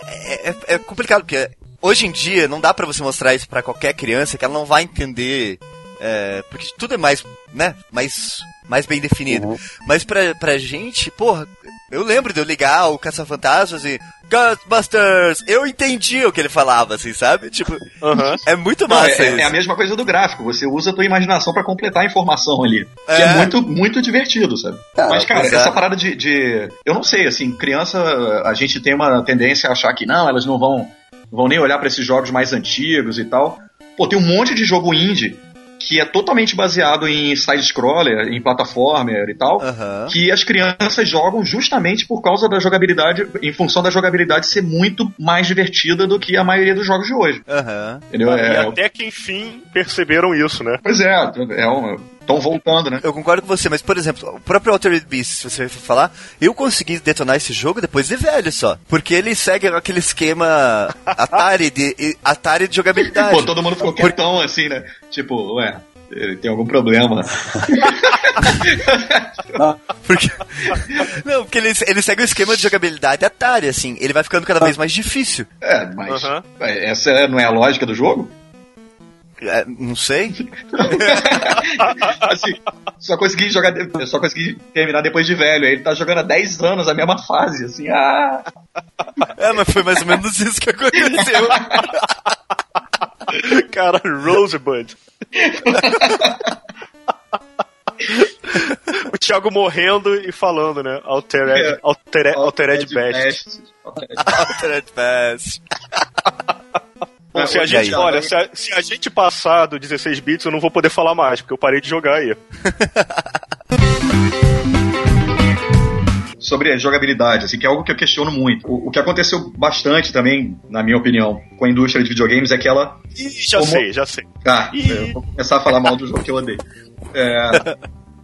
é, é complicado, porque hoje em dia não dá pra você mostrar isso pra qualquer criança, que ela não vai entender, é, porque tudo é mais, né, mais, mais bem definido. Uhum. Mas pra, pra gente, porra, eu lembro de eu ligar o Caça-Fantasmas e... Ghostbusters! Eu entendi o que ele falava, assim, sabe? Tipo, uhum. é muito massa. Não, é, isso. É a mesma coisa do gráfico, você usa a tua imaginação pra completar a informação ali. É. Que é muito, muito divertido, sabe? Ah, mas, cara, exato. Essa parada de, de... Eu não sei, assim, criança, a gente tem uma tendência a achar que não, elas não vão, vão nem olhar pra esses jogos mais antigos e tal. Pô, tem um monte de jogo indie que é totalmente baseado em side-scroller, em plataformer e tal, uhum. que as crianças jogam justamente por causa da jogabilidade, em função da jogabilidade ser muito mais divertida do que a maioria dos jogos de hoje. Uhum. Entendeu? E é... até que, enfim, perceberam isso, né? Pois é, é um... estão voltando, né? Eu concordo com você, mas, por exemplo, o próprio Altered Beast, se você for falar, eu consegui detonar esse jogo depois de velho só, porque ele segue aquele esquema Atari de, Atari de jogabilidade. Pô, todo mundo ficou quietão, porque... assim, né? Tipo, ué, ele tem algum problema. Porque... Não, porque ele, ele segue o esquema de jogabilidade Atari, assim, ele vai ficando cada vez mais difícil. É, mas uhum. essa não é a lógica do jogo? Não sei. Assim, só consegui jogar, só consegui terminar depois de velho. Ele tá jogando há dez anos a mesma fase, assim. Ah. É, mas foi mais ou menos isso que aconteceu. Cara, Rosebud. O Thiago morrendo e falando, né? Altered, altered, altered, altered Best. Altered Best. Não, se a gente, olha, se a, se a gente passar do dezesseis bits, eu não vou poder falar mais, porque eu parei de jogar aí. Sobre a jogabilidade, assim, que é algo que eu questiono muito. O, o que aconteceu bastante também, na minha opinião, com a indústria de videogames é que ela... Ih, já como... sei, já sei. Ah, Ih. eu vou começar a falar mal do jogo que eu odeio. É...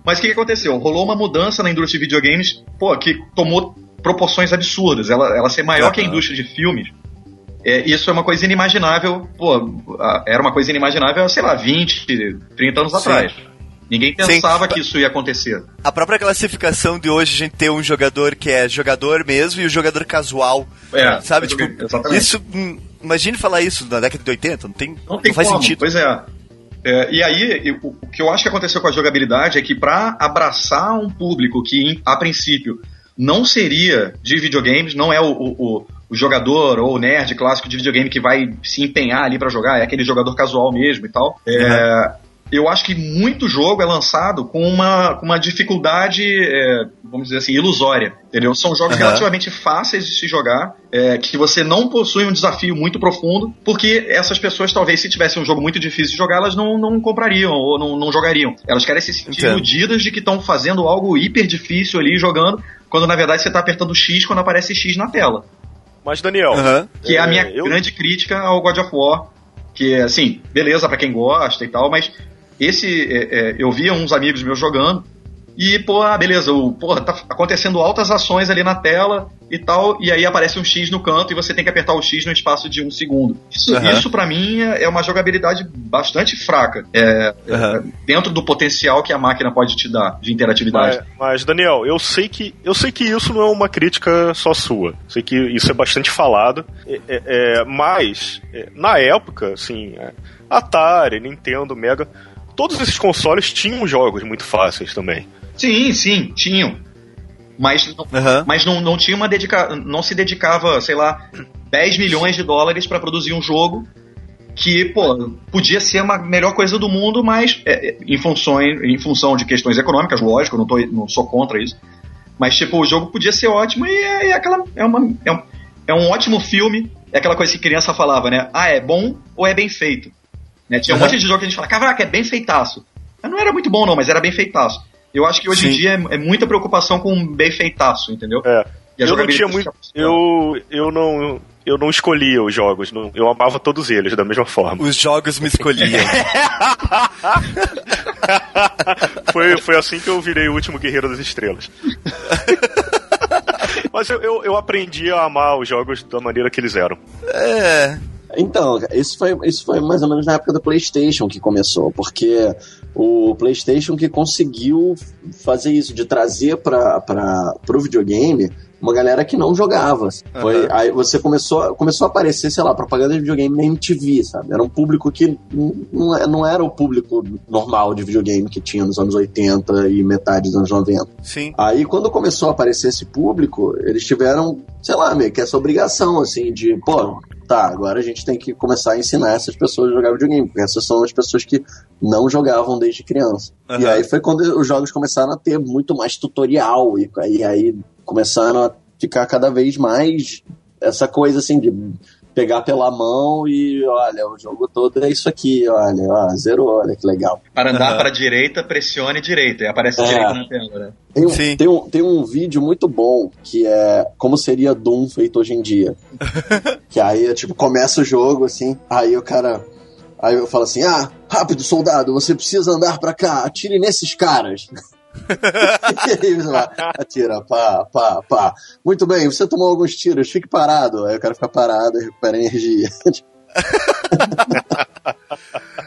Mas o que, que aconteceu? Rolou uma mudança na indústria de videogames, pô, que tomou proporções absurdas. Ela, ela ser maior ah, que a indústria de filmes... É, isso é uma coisa inimaginável, pô, era uma coisa inimaginável, sei lá, vinte, trinta anos Sim. atrás. Ninguém pensava Sim. que isso ia acontecer. A própria classificação de hoje, a gente tem um jogador que é jogador mesmo e o um jogador casual, é, sabe? Tipo, isso, imagine falar isso na década de oitenta, não, tem, não, tem não faz como. Sentido. Pois é. É, e aí, eu, o que eu acho que aconteceu com a jogabilidade é que pra abraçar um público que, a princípio, não seria de videogames, não é o... o, o o jogador ou o nerd clássico de videogame que vai se empenhar ali pra jogar, é aquele jogador casual mesmo e tal. Uhum. É, eu acho que muito jogo é lançado com uma, com uma dificuldade, é, vamos dizer assim, ilusória, entendeu? São jogos uhum. relativamente fáceis de se jogar, é, que você não possui um desafio muito profundo, porque essas pessoas talvez se tivesse um jogo muito difícil de jogar, elas não, não comprariam ou não, não jogariam. Elas querem se sentir Entendo. iludidas de que estão fazendo algo hiper difícil ali jogando, quando na verdade você tá apertando X quando aparece X na tela. Mas, Daniel... Uhum. Que é a minha eu... grande crítica ao God of War. Que, assim, beleza pra quem gosta e tal, mas esse... É, é, eu via uns amigos meus jogando e, pô, ah, beleza, o, pô, tá acontecendo altas ações ali na tela e tal, e aí aparece um X no canto e você tem que apertar o X no espaço de um segundo. Isso, uhum. isso pra mim, é uma jogabilidade bastante fraca. É, uhum. é, dentro do potencial que a máquina pode te dar de interatividade. Mas, mas Daniel, eu sei, que, eu sei que isso não é uma crítica só sua. Sei que isso é bastante falado. É, é, é, mas, é, na época, assim, é, Atari, Nintendo, Mega... Todos esses consoles tinham jogos muito fáceis também. Sim, sim, tinham. Mas não, uhum. mas não, não tinha uma dedica... não se dedicava, sei lá, dez milhões de dólares pra produzir um jogo que, pô, podia ser a melhor coisa do mundo, mas é, em, funções, em função de questões econômicas, lógico, não, tô, não sou contra isso. Mas, tipo, o jogo podia ser ótimo e é, é aquela... É, uma, é, um, é um ótimo filme. É aquela coisa que criança falava, né? Ah, é bom ou é bem feito? Né? Tinha uhum. um monte de jogo que a gente fala, caraca, é bem feitaço. Mas não era muito bom não, mas era bem feitaço. Eu acho que hoje Sim. em dia é, é muita preocupação com bem feitaço, entendeu? É. E a eu não tinha muito... Eu, eu não... Eu não escolhia os jogos, não, eu amava todos eles da mesma forma. Os jogos me escolhiam. foi, foi assim que eu virei o último Guerreiro das Estrelas. Mas eu, eu, eu aprendi a amar os jogos da maneira que eles eram. É... Então, isso foi, isso foi mais ou menos na época do PlayStation que começou, porque o PlayStation que conseguiu fazer isso, de trazer para para pro videogame uma galera que não jogava. Foi, uhum. Aí você começou, começou a aparecer, sei lá, propaganda de videogame na M T V, sabe? Era um público que não, não era o público normal de videogame que tinha nos anos oitenta e metade dos anos noventa. Sim. Aí quando começou a aparecer esse público, eles tiveram, sei lá, meio que essa obrigação, assim, de, pô... Tá, agora a gente tem que começar a ensinar essas pessoas a jogar videogame, porque essas são as pessoas que não jogavam desde criança. Uhum. E aí foi quando os jogos começaram a ter muito mais tutorial, e, e aí começaram a ficar cada vez mais essa coisa assim de pegar pela mão e, olha, o jogo todo é isso aqui, olha, ó, zerou, olha que legal. Para andar uhum. para a direita, pressione direita, e aparece é. direita na tela, né? Tem um, tem, um, tem um vídeo muito bom que é como seria Doom feito hoje em dia. Que aí, tipo, começa o jogo, assim, aí o cara... Aí eu falo assim, ah, rápido, soldado, você precisa andar pra cá, atire nesses caras. E aí, lá, atira, pá, pá, pá. Muito bem, você tomou alguns tiros, fique parado. Aí o cara fica parado e recupera energia.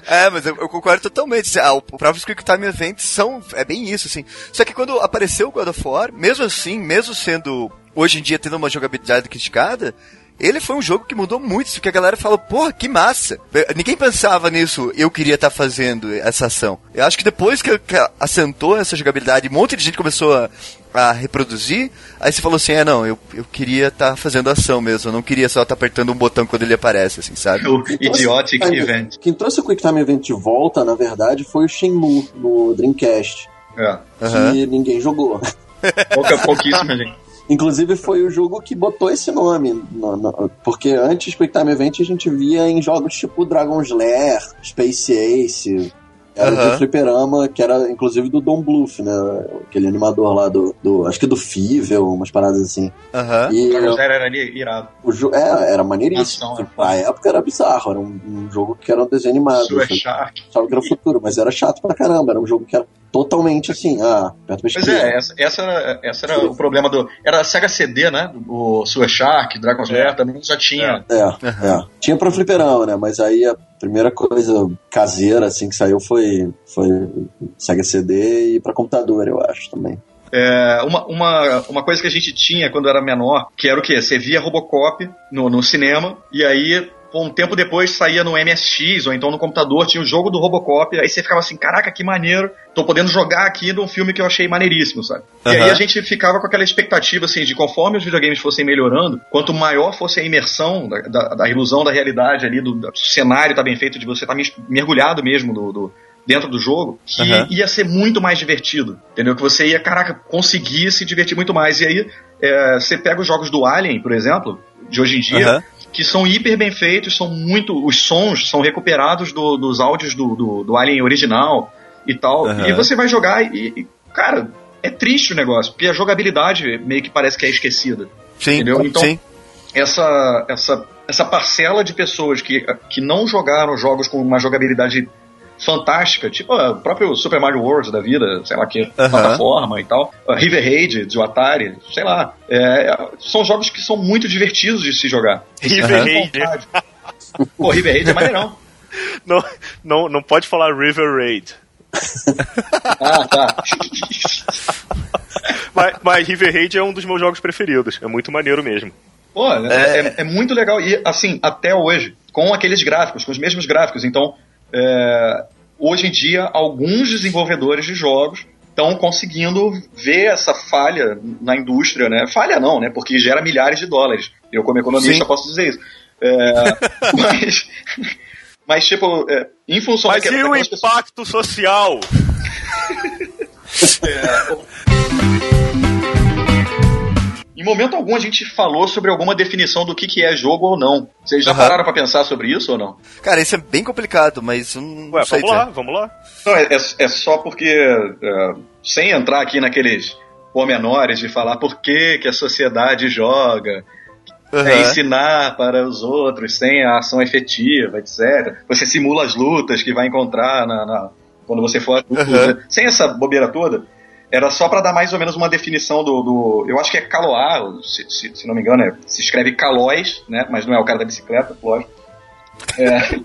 É, mas eu, eu concordo totalmente. Ah, o próprio Quick Time Events são, é bem isso, assim. Só que quando apareceu o God of War, mesmo assim, mesmo sendo, hoje em dia, tendo uma jogabilidade criticada, ele foi um jogo que mudou muito, porque a galera falou, porra, que massa. Ninguém pensava nisso, eu queria estar tá fazendo essa ação. Eu acho que depois que assentou essa jogabilidade, um monte de gente começou a, a reproduzir, aí você falou assim, é, não, eu, eu queria estar tá fazendo ação mesmo, eu não queria só estar tá apertando um botão quando ele aparece, assim, sabe? O Idiotic Event. Quem trouxe o Quick Time Event de volta, na verdade, foi o Shenmue, no Dreamcast, é. que uhum. ninguém jogou. Pouca, pouquíssima gente. Inclusive foi o jogo que botou esse nome, no, no, porque antes do Quick Time Event a gente via em jogos tipo Dragon's Lair, Space Ace, era uhum. de fliperama, que era inclusive do Don Bluth, né, aquele animador lá do, do acho que do Fievel, umas paradas assim. Aham, uhum. Dragon's Lair era ali irado. O jo- é, era maneiríssimo, tipo, na época era bizarro, era um, um jogo que era um desenho animado, sabe, que era o futuro, mas era chato pra caramba, era um jogo que era totalmente assim, ah, perto da esquerda. Pois é, essa, essa era, essa era o problema do... Era a Sega C D, né? O Super Shark, Dragon's Lair, também já tinha. É, é, uhum. é. Tinha pra fliperama, né? Mas aí a primeira coisa caseira, assim, que saiu foi, foi Sega C D e pra computador, eu acho, também. É, uma, uma, uma coisa que a gente tinha quando era menor, que era o quê? Você via Robocop no, no cinema, e aí... Um tempo depois saía no M S X ou então no computador, tinha o jogo do Robocop, aí você ficava assim, caraca, que maneiro, tô podendo jogar aqui de um filme que eu achei maneiríssimo, sabe? Uhum. E aí a gente ficava com aquela expectativa, assim, de conforme os videogames fossem melhorando, quanto maior fosse a imersão da, da, da ilusão da realidade ali, do, do cenário tá bem feito, de você tá mergulhado mesmo do... do dentro do jogo, que uhum. ia ser muito mais divertido, entendeu? Que você ia, caraca, conseguir se divertir muito mais. E aí, é, você pega os jogos do Alien, por exemplo, de hoje em dia, uhum. que são hiper bem feitos, são muito... Os sons são recuperados do, dos áudios do, do, do Alien original e tal. Uhum. E você vai jogar e, e, cara, é triste o negócio, porque a jogabilidade meio que parece que é esquecida. Sim, entendeu? Então, sim. Essa, essa, essa parcela de pessoas que, que não jogaram jogos com uma jogabilidade... fantástica, tipo ó, o próprio Super Mario World da vida, sei lá que uhum. plataforma e tal, River Raid do Atari, sei lá, é, são jogos que são muito divertidos de se jogar. River Raid. Uhum. Pô, River Raid é maneirão. Não, não, não pode falar River Raid. Ah, tá. mas, mas River Raid é um dos meus jogos preferidos, é muito maneiro mesmo. Pô, é, é, é muito legal, e assim, até hoje, com aqueles gráficos, com os mesmos gráficos, então É, hoje em dia, alguns desenvolvedores de jogos estão conseguindo ver essa falha na indústria, né? Falha não, né? Porque gera milhares de dólares. Eu, como economista, Sim. posso dizer isso. É, mas, mas, tipo, é, em função... Mas da que, e da o impacto pessoas... social? É, momento algum a gente falou sobre alguma definição do que, que é jogo ou não. Vocês já uhum. pararam pra pensar sobre isso ou não? Cara, isso é bem complicado, mas... Hum, Ué, não sei vamos dizer. lá, vamos lá. Não, é, é só porque, é, sem entrar aqui naqueles pormenores de falar por que, que a sociedade joga... Uhum. É ensinar para os outros sem a ação efetiva, etcétera. Você simula as lutas que vai encontrar na, na, quando você for a luta. Uhum. Sem essa bobeira toda, era só para dar mais ou menos uma definição do... do eu acho que é Caloá, se, se, se não me engano, é, se escreve Calóis, né? Mas não é o cara da bicicleta, lógico. É,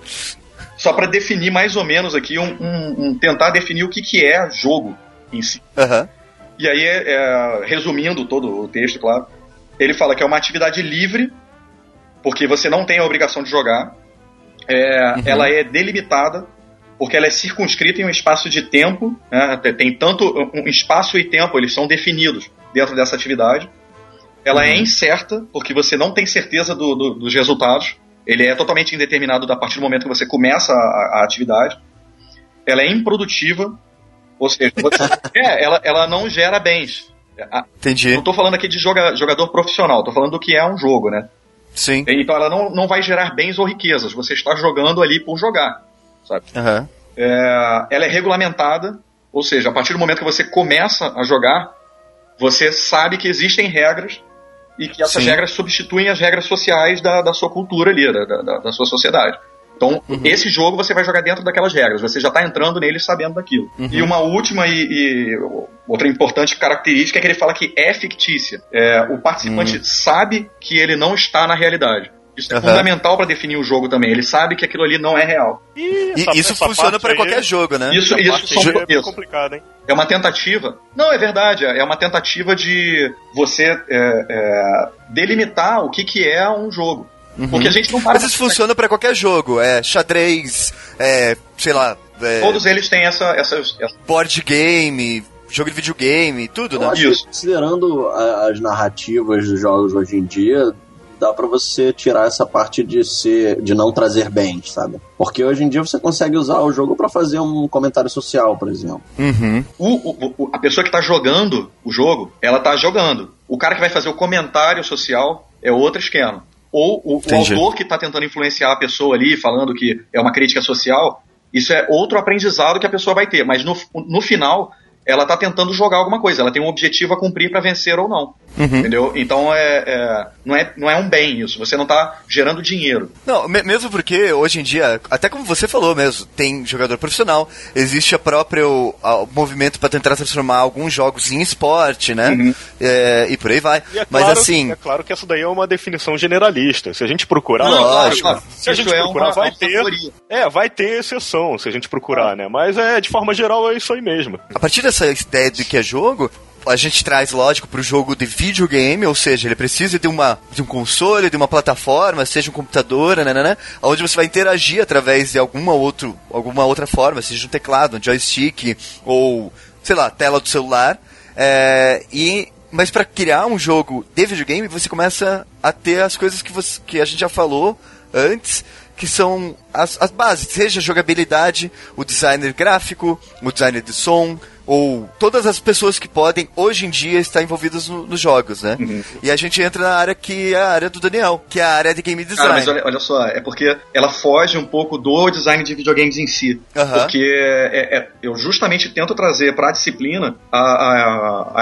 só para definir mais ou menos aqui, um, um, um, tentar definir o que, que é jogo em si. Uhum. E aí, é, é, resumindo todo o texto, claro... Ele fala que é uma atividade livre, porque você não tem a obrigação de jogar. É, uhum. Ela é delimitada, porque ela é circunscrita em um espaço de tempo. Né? Tem tanto um espaço e tempo, eles são definidos dentro dessa atividade. Ela uhum. é incerta, porque você não tem certeza do, do, dos resultados. Ele é totalmente indeterminado a partir do momento que você começa a, a atividade. Ela é improdutiva, ou seja, você, é, ela, ela não gera bens. A, Entendi. Não tô falando aqui de joga, jogador profissional, tô falando do que é um jogo, né? Sim. Então ela não, não vai gerar bens ou riquezas, você está jogando ali por jogar, sabe? Uhum. É, ela é regulamentada, ou seja, a partir do momento que você começa a jogar, você sabe que existem regras e que essas Sim. regras substituem as regras sociais da, da sua cultura ali, da, da, da sua sociedade. Então, uhum. esse jogo você vai jogar dentro daquelas regras, você já está entrando nele sabendo daquilo. Uhum. E uma última e, e outra importante característica é que ele fala que é fictícia. É, o participante uhum. sabe que ele não está na realidade. Isso é uhum. fundamental para definir o jogo também. Ele sabe que aquilo ali não é real. E essa, isso essa funciona para qualquer jogo, né? Isso, isso, são, é isso. complicado, hein? É uma tentativa... Não, é verdade. É uma tentativa de você é, é, delimitar o que, que é um jogo. Uhum. Porque a gente não para. Mas isso funciona pra qualquer jogo, é xadrez, é, sei lá. É, todos eles têm essa, essa, essa. Board game, jogo de videogame, tudo, né? Eu acho que, considerando as narrativas dos jogos hoje em dia, dá pra você tirar essa parte de ser, de não trazer bens, sabe? Porque hoje em dia você consegue usar o jogo pra fazer um comentário social, por exemplo. Uhum. O, o, o, a pessoa que tá jogando o jogo, ela tá jogando. O cara que vai fazer o comentário social é outro esquema. Ou o, o autor que está tentando influenciar a pessoa ali, falando que é uma crítica social, isso é outro aprendizado que a pessoa vai ter. Mas no, no final, ela está tentando jogar alguma coisa, ela tem um objetivo a cumprir para vencer ou não. Uhum. Entendeu? Então é, é, não, é, não é um bem isso, você não está gerando dinheiro. Não, me, mesmo porque hoje em dia, até como você falou mesmo, tem jogador profissional, existe a própria, o próprio movimento para tentar transformar alguns jogos em esporte, né? Uhum. É, e por aí vai. É, mas claro, assim. É claro que essa daí é uma definição generalista. Se a gente procurar, não, lógico, claro, se a gente é procurar, uma, vai uma ter. Teoria. É, vai ter exceção se a gente procurar, ah. né? Mas é, de forma geral é isso aí mesmo. A partir dessa ideia de que é jogo, a gente traz, lógico, pro jogo de videogame, ou seja, ele precisa de, uma, de um console, de uma plataforma, seja um computador, nananã, onde você vai interagir através de alguma, outro, alguma outra forma, seja um teclado, um joystick, ou, sei lá, tela do celular, é, e... Mas para criar um jogo de videogame, você começa a ter as coisas que, você, que a gente já falou antes, que são as, as bases, seja a jogabilidade, o designer gráfico, o designer de som, ou todas as pessoas que podem, hoje em dia, estar envolvidas no, nos jogos, né? Uhum. E a gente entra na área que é a área do Daniel, que é a área de game design. Cara, mas olha, olha só, é porque ela foge um pouco do design de videogames em si. Uhum. Porque é, é, eu justamente tento trazer para a disciplina a,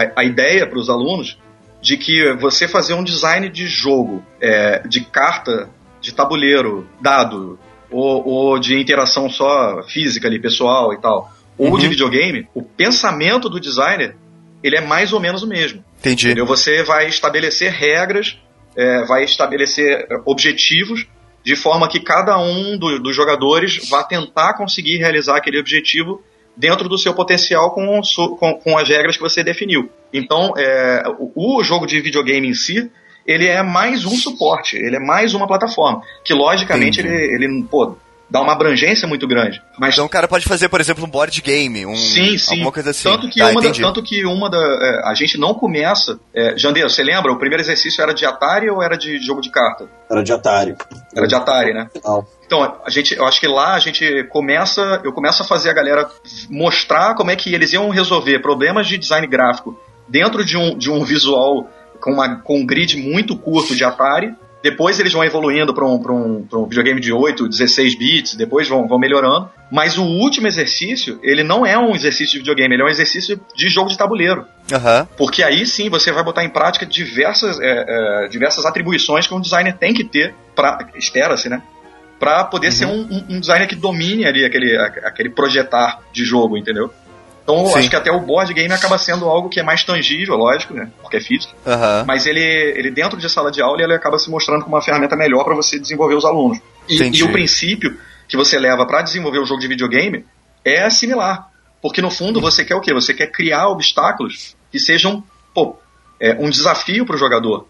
a, a ideia para os alunos de que você fazer um design de jogo, é, de carta, de tabuleiro, dado, ou, ou de interação só física ali, pessoal e tal... ou uhum. de videogame, o pensamento do designer, ele é mais ou menos o mesmo. Entendi. Entendeu? Você vai estabelecer regras, é, vai estabelecer objetivos, de forma que cada um do, dos jogadores vá tentar conseguir realizar aquele objetivo dentro do seu potencial com, com, com as regras que você definiu. Então, é, o, o jogo de videogame em si, ele é mais um suporte, ele é mais uma plataforma, que logicamente ele, ele... pô, dá uma abrangência muito grande. Mas... Então o cara pode fazer, por exemplo, um board game, um... Sim, sim. Alguma coisa assim. Tanto que tá, uma da, tanto que uma da... É, a gente não começa... É, Jandê, você lembra? O primeiro exercício era de Atari ou era de jogo de carta? Era de Atari. Era de Atari, né? Ah. Então, a gente, eu acho que lá a gente começa... Eu começo a fazer a galera mostrar como é que eles iam resolver problemas de design gráfico dentro de um, de um visual com, uma, com um grid muito curto de Atari. Depois eles vão evoluindo para um, um, um videogame de oito, dezesseis bits, depois vão, vão melhorando. Mas o último exercício, ele não é um exercício de videogame, ele é um exercício de jogo de tabuleiro. Uhum. Porque aí sim você vai botar em prática diversas, é, é, diversas atribuições que um designer tem que ter, pra, espera-se, né? Para poder uhum. ser um, um, um designer que domine ali aquele, aquele projetar de jogo, entendeu? Então, sim. Acho que até o board game acaba sendo algo que é mais tangível, lógico, né? Porque é físico. Uhum. Mas ele, ele, dentro de sala de aula, ele acaba se mostrando como uma ferramenta melhor para você desenvolver os alunos. E, e o princípio que você leva para desenvolver o jogo de videogame é similar. Porque, no fundo, você quer o quê? Você quer criar obstáculos que sejam pô, é, um desafio para o jogador.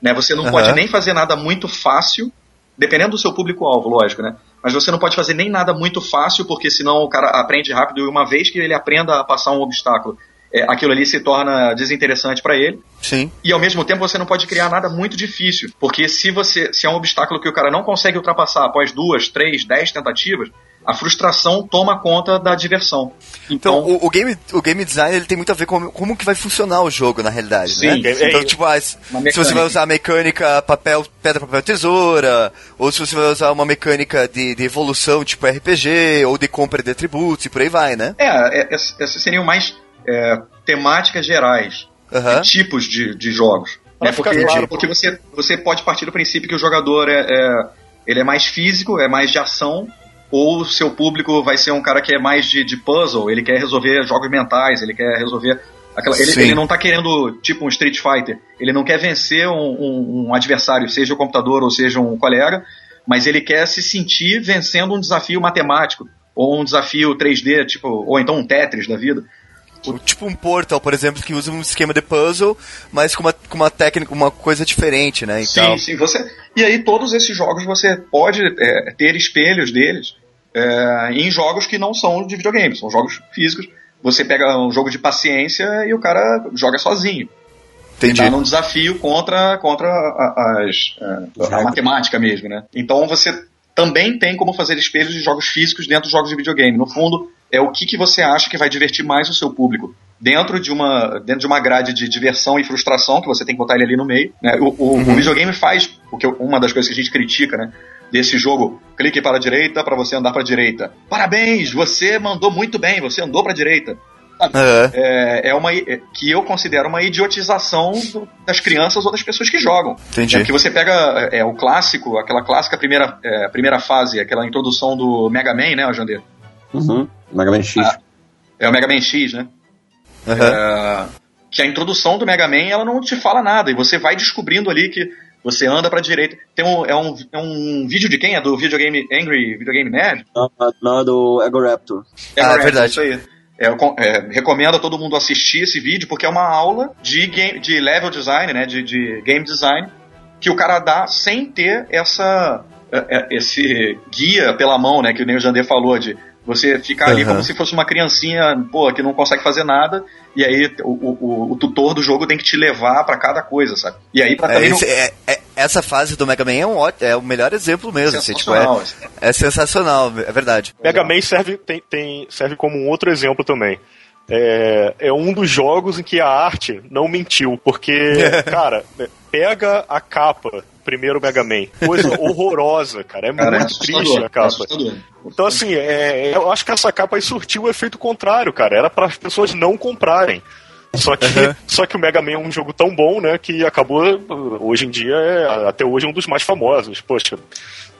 Né? Você não uhum. pode nem fazer nada muito fácil, dependendo do seu público-alvo, lógico, né? Mas você não pode fazer nem nada muito fácil, porque senão o cara aprende rápido e uma vez que ele aprenda a passar um obstáculo, é, aquilo ali se torna desinteressante para ele. Sim. E ao mesmo tempo você não pode criar nada muito difícil, porque se, você, se é um obstáculo que o cara não consegue ultrapassar após duas, três, dez tentativas, a frustração toma conta da diversão. Então, então o, o, game, o game design ele tem muito a ver com como que vai funcionar o jogo, na realidade, sim, né? Então, tipo, ah, se você vai usar a mecânica papel, pedra, papel, tesoura, ou se você vai usar uma mecânica de, de evolução, tipo R P G, ou de compra de atributos, e por aí vai, né? É, essas seriam mais é, temáticas gerais, uhum. de tipos de, de jogos. É porque, claro, porque você, você pode partir do princípio que o jogador é, é, ele é mais físico, é mais de ação, ou o seu público vai ser um cara que é mais de, de puzzle, ele quer resolver jogos mentais, ele quer resolver... Aquela, ele, ele não tá querendo, tipo, um Street Fighter, ele não quer vencer um, um, um adversário, seja o computador ou seja um colega, mas ele quer se sentir vencendo um desafio matemático, ou um desafio três D, tipo, ou então um Tetris da vida. Tipo um Portal, por exemplo, que usa um esquema de puzzle, mas com uma, com uma técnica, uma coisa diferente, né? E sim, tal. sim. Você... E aí todos esses jogos você pode é, ter espelhos deles é, em jogos que não são de videogame, são jogos físicos. Você pega um jogo de paciência e o cara joga sozinho. Entendi. Ele dá um desafio contra, contra as, a, a matemática mesmo, né? Então você também tem como fazer espelhos de jogos físicos dentro dos jogos de videogame. No fundo... é o que, que você acha que vai divertir mais o seu público. Dentro de uma, dentro de uma grade de diversão e frustração, que você tem que botar ele ali no meio. Né? O, o, uhum. o videogame faz, porque uma das coisas que a gente critica, né? Desse jogo, clique para a direita para você andar para a direita. Parabéns, você mandou muito bem, você andou para a direita. Uhum. É, é uma é, que eu considero uma idiotização do, das crianças ou das pessoas que jogam. Entendi. É, porque você pega é, o clássico, aquela clássica primeira, é, primeira fase, aquela introdução do Mega Man, né, Jandê? Uhum. Mega Man X. Ah, é o Mega Man X, né? Uhum. É, que a introdução do Mega Man, ela não te fala nada. E você vai descobrindo ali que você anda pra direita. Tem um, é, um, é um vídeo de quem? É do videogame Angry, videogame Nerd? Não, não, é do Ego Raptor. Ego ah, Raptor, é verdade. Isso aí. É, eu, é, recomendo a todo mundo assistir esse vídeo, porque é uma aula de, game, de level design, né? De, de game design, que o cara dá sem ter essa, esse guia pela mão, né? Que o Neo Jandê falou de... você ficar ali uhum. como se fosse uma criancinha, pô, que não consegue fazer nada, e aí o, o, o tutor do jogo tem que te levar pra cada coisa, sabe? E aí pra é, também... Esse, não... é, é, essa fase do Mega Man é, um ótimo, é o melhor exemplo mesmo. Sensacional, assim, tipo, é, é sensacional, é verdade. Mega Man serve, tem, tem, serve como um outro exemplo também. É, é um dos jogos em que a arte não mentiu, porque, cara, pega a capa... primeiro Mega Man. Coisa horrorosa, cara. É cara, muito é triste a capa. É então, assim, é, eu acho que essa capa aí surtiu o efeito contrário, cara. Era para as pessoas não comprarem. Só que, uhum. só que o Mega Man é um jogo tão bom, né, que acabou, hoje em dia, é, até hoje, um dos mais famosos. Poxa,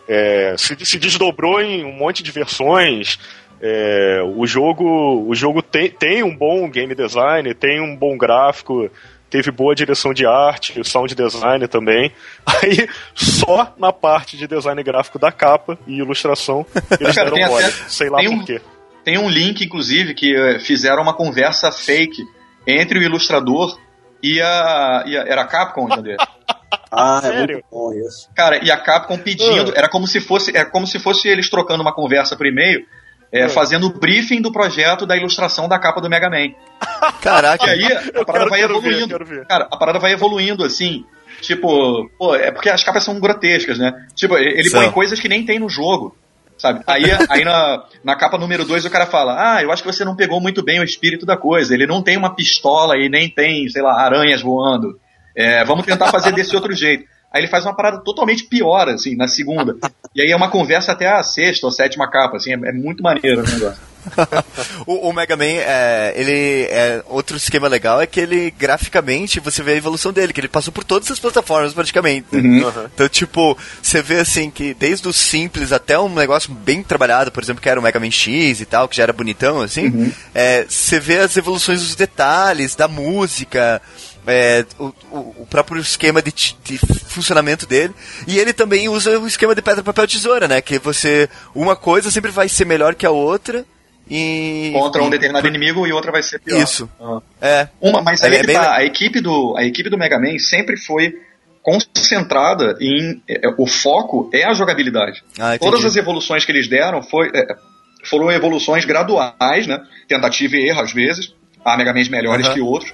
é, se, se desdobrou em um monte de versões. É, o jogo, o jogo tem, tem um bom game design, tem um bom gráfico... teve boa direção de arte, sound design também. Aí, só na parte de design gráfico da capa e ilustração, eles cara, deram mole. Sei lá por quê. Um, tem um link, inclusive, que fizeram uma conversa fake entre o ilustrador e a... E a era a Capcom, Jandê? Ah, sério? É muito bom isso. Cara, e a Capcom pedindo... Uh. Era como se fosse, era como se fosse eles trocando uma conversa por e-mail... É, fazendo o briefing do projeto da ilustração da capa do Mega Man. Caraca, e aí a parada quero, vai evoluindo. Ver, ver. Cara, a parada vai evoluindo assim. Tipo, pô, é porque as capas são grotescas, né? Tipo, ele são. põe coisas que nem tem no jogo, sabe? Aí, aí na, na capa número dois o cara fala: ah, eu acho que você não pegou muito bem o espírito da coisa. Ele não tem uma pistola e nem tem, sei lá, aranhas voando. É, vamos tentar fazer desse outro jeito. Aí ele faz uma parada totalmente pior, assim, na segunda. E aí é uma conversa até a sexta ou sétima capa, assim, é, é muito maneiro o negócio. o, o Mega Man, é, ele é, outro esquema legal é que ele, graficamente, você vê a evolução dele, que ele passou por todas as plataformas, praticamente. Uhum. Uhum. Então, tipo, você vê, assim, que desde o simples até um negócio bem trabalhado, por exemplo, que era o Mega Man X e tal, que já era bonitão, assim, uhum. é, você vê as evoluções dos detalhes, da música... É, o, o próprio esquema de, de funcionamento dele. E ele também usa o esquema de pedra, papel, tesoura, né? Que você... Uma coisa sempre vai ser melhor que a outra e... Contra um determinado e... inimigo e outra vai ser pior. Isso. Ah. É. Uma, mas aí é, é tá, a, equipe do, a equipe do Mega Man sempre foi concentrada em... O foco é a jogabilidade. Ah, todas as evoluções que eles deram foi, foram evoluções graduais, né? Tentativa e erro, às vezes. Há Mega Mans melhores uhum. que outros.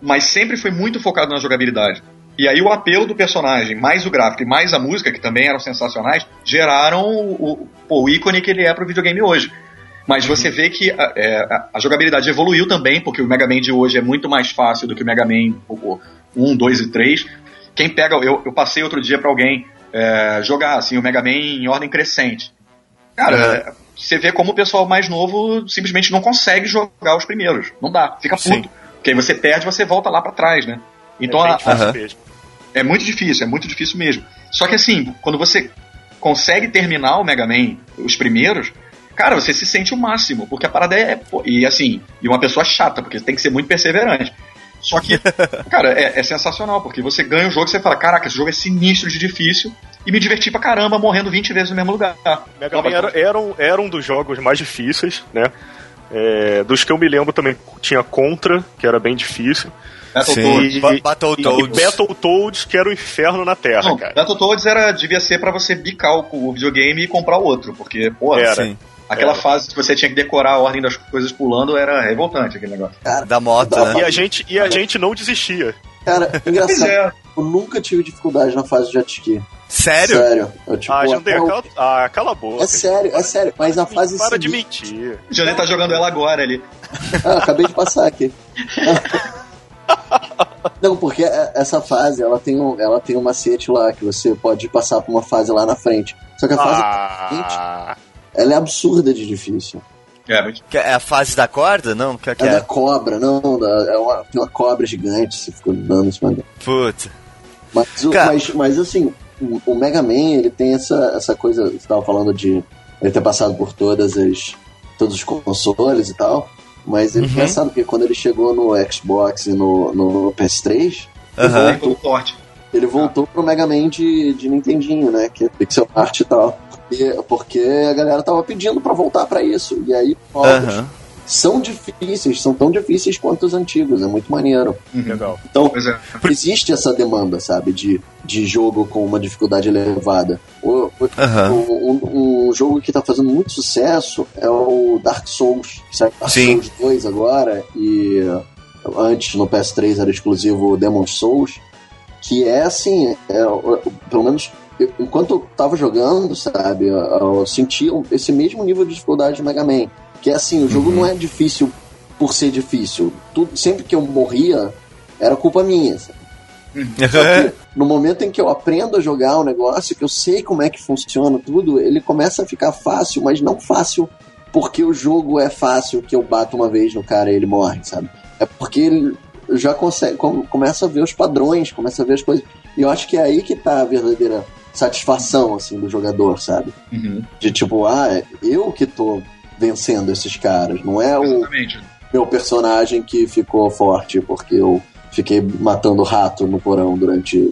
Mas sempre foi muito focado na jogabilidade. E aí o apelo do personagem, mais o gráfico e mais a música, que também eram sensacionais, geraram o, o, o ícone que ele é pro videogame hoje. Mas você vê que a, a, a jogabilidade evoluiu também, porque o Mega Man de hoje é muito mais fácil do que o Mega Man um, dois e três. Quem pega... Eu, eu passei outro dia pra alguém é, jogar assim, o Mega Man em ordem crescente. Cara, uhum. você vê como o pessoal mais novo simplesmente não consegue jogar os primeiros. Não dá, fica puto. Sim. Porque aí você perde, você volta lá pra trás, né? Então é, a, a, é muito difícil, é muito difícil mesmo. Só que assim, quando você consegue terminar o Mega Man, os primeiros, cara, você se sente o máximo, porque a parada é... Pô, e assim, e uma pessoa chata, porque tem que ser muito perseverante. Só que, cara, é, é sensacional, porque você ganha o jogo e você fala, caraca, esse jogo é sinistro de difícil, e me diverti pra caramba, morrendo vinte vezes no mesmo lugar. Mega Nova Man era, era, um, era um dos jogos mais difíceis, né? É, dos que eu me lembro também tinha Contra, que era bem difícil. Battletoads. E, Battletoads. E Battletoads, que era o inferno na Terra. Não, cara. Battletoads era, devia ser pra você bicar o, o videogame e comprar outro, porque, porra, era. Assim, aquela era. Fase que você tinha que decorar a ordem das coisas pulando era revoltante aquele negócio. Cara, da moto, né? E a gente, e a gente não desistia. Cara, engraçado. É. Eu nunca tive dificuldade na fase de jet ski. Sério? Sério. Eu, tipo, ah, Jandê, até... cala... ah, cala a boca. É sério, é sério. Mas na fase seguinte... Para de mentir. Jandê tá jogando ela agora ali. Ah, acabei de passar aqui. Não, porque essa fase, ela tem, um, ela tem um macete lá, que você pode passar por uma fase lá na frente. Só que a fase ah. seguinte, ela é absurda de difícil. É a fase da corda? Não? Que é, que é? É da cobra, não. Da, é uma, tem uma cobra gigante, você ficou dando isso. Puta. Mas, o, mas, mas assim... O Mega Man, ele tem essa, essa coisa, você estava falando de ele ter passado por todas as, todos os consoles e tal, mas ele uhum. pensava que quando ele chegou no Xbox e no, no P S três, uhum. voltou, ele voltou pro Mega Man de, de Nintendinho, né, que é pixel art e tal, e, porque a galera tava pedindo pra voltar pra isso, e aí uhum. são difíceis, são tão difíceis quanto os antigos, é muito maneiro. Legal. Então, existe essa demanda, sabe, de... de jogo com uma dificuldade elevada. O, uhum. o, o, o jogo que tá fazendo muito sucesso é o Dark Souls, que sai Dark Sim. Souls dois agora, e antes no P S três era exclusivo Demon Souls, que é assim, é, pelo menos eu, enquanto eu tava jogando, sabe, eu, eu senti esse mesmo nível de dificuldade do Mega Man, que é assim, o jogo uhum. não é difícil por ser difícil. Tudo, sempre que eu morria, era culpa minha, sabe? Só que no momento em que eu aprendo a jogar o negócio, que eu sei como é que funciona tudo, ele começa a ficar fácil, mas não fácil porque o jogo é fácil, que eu bato uma vez no cara e ele morre, sabe? É porque ele já consegue, come, começa a ver os padrões, começa a ver as coisas. E eu acho que é aí que tá a verdadeira satisfação, assim, do jogador, sabe? Uhum. De tipo, ah, eu que tô vencendo esses caras, não é Exatamente. o meu personagem que ficou forte porque eu fiquei matando rato no porão durante...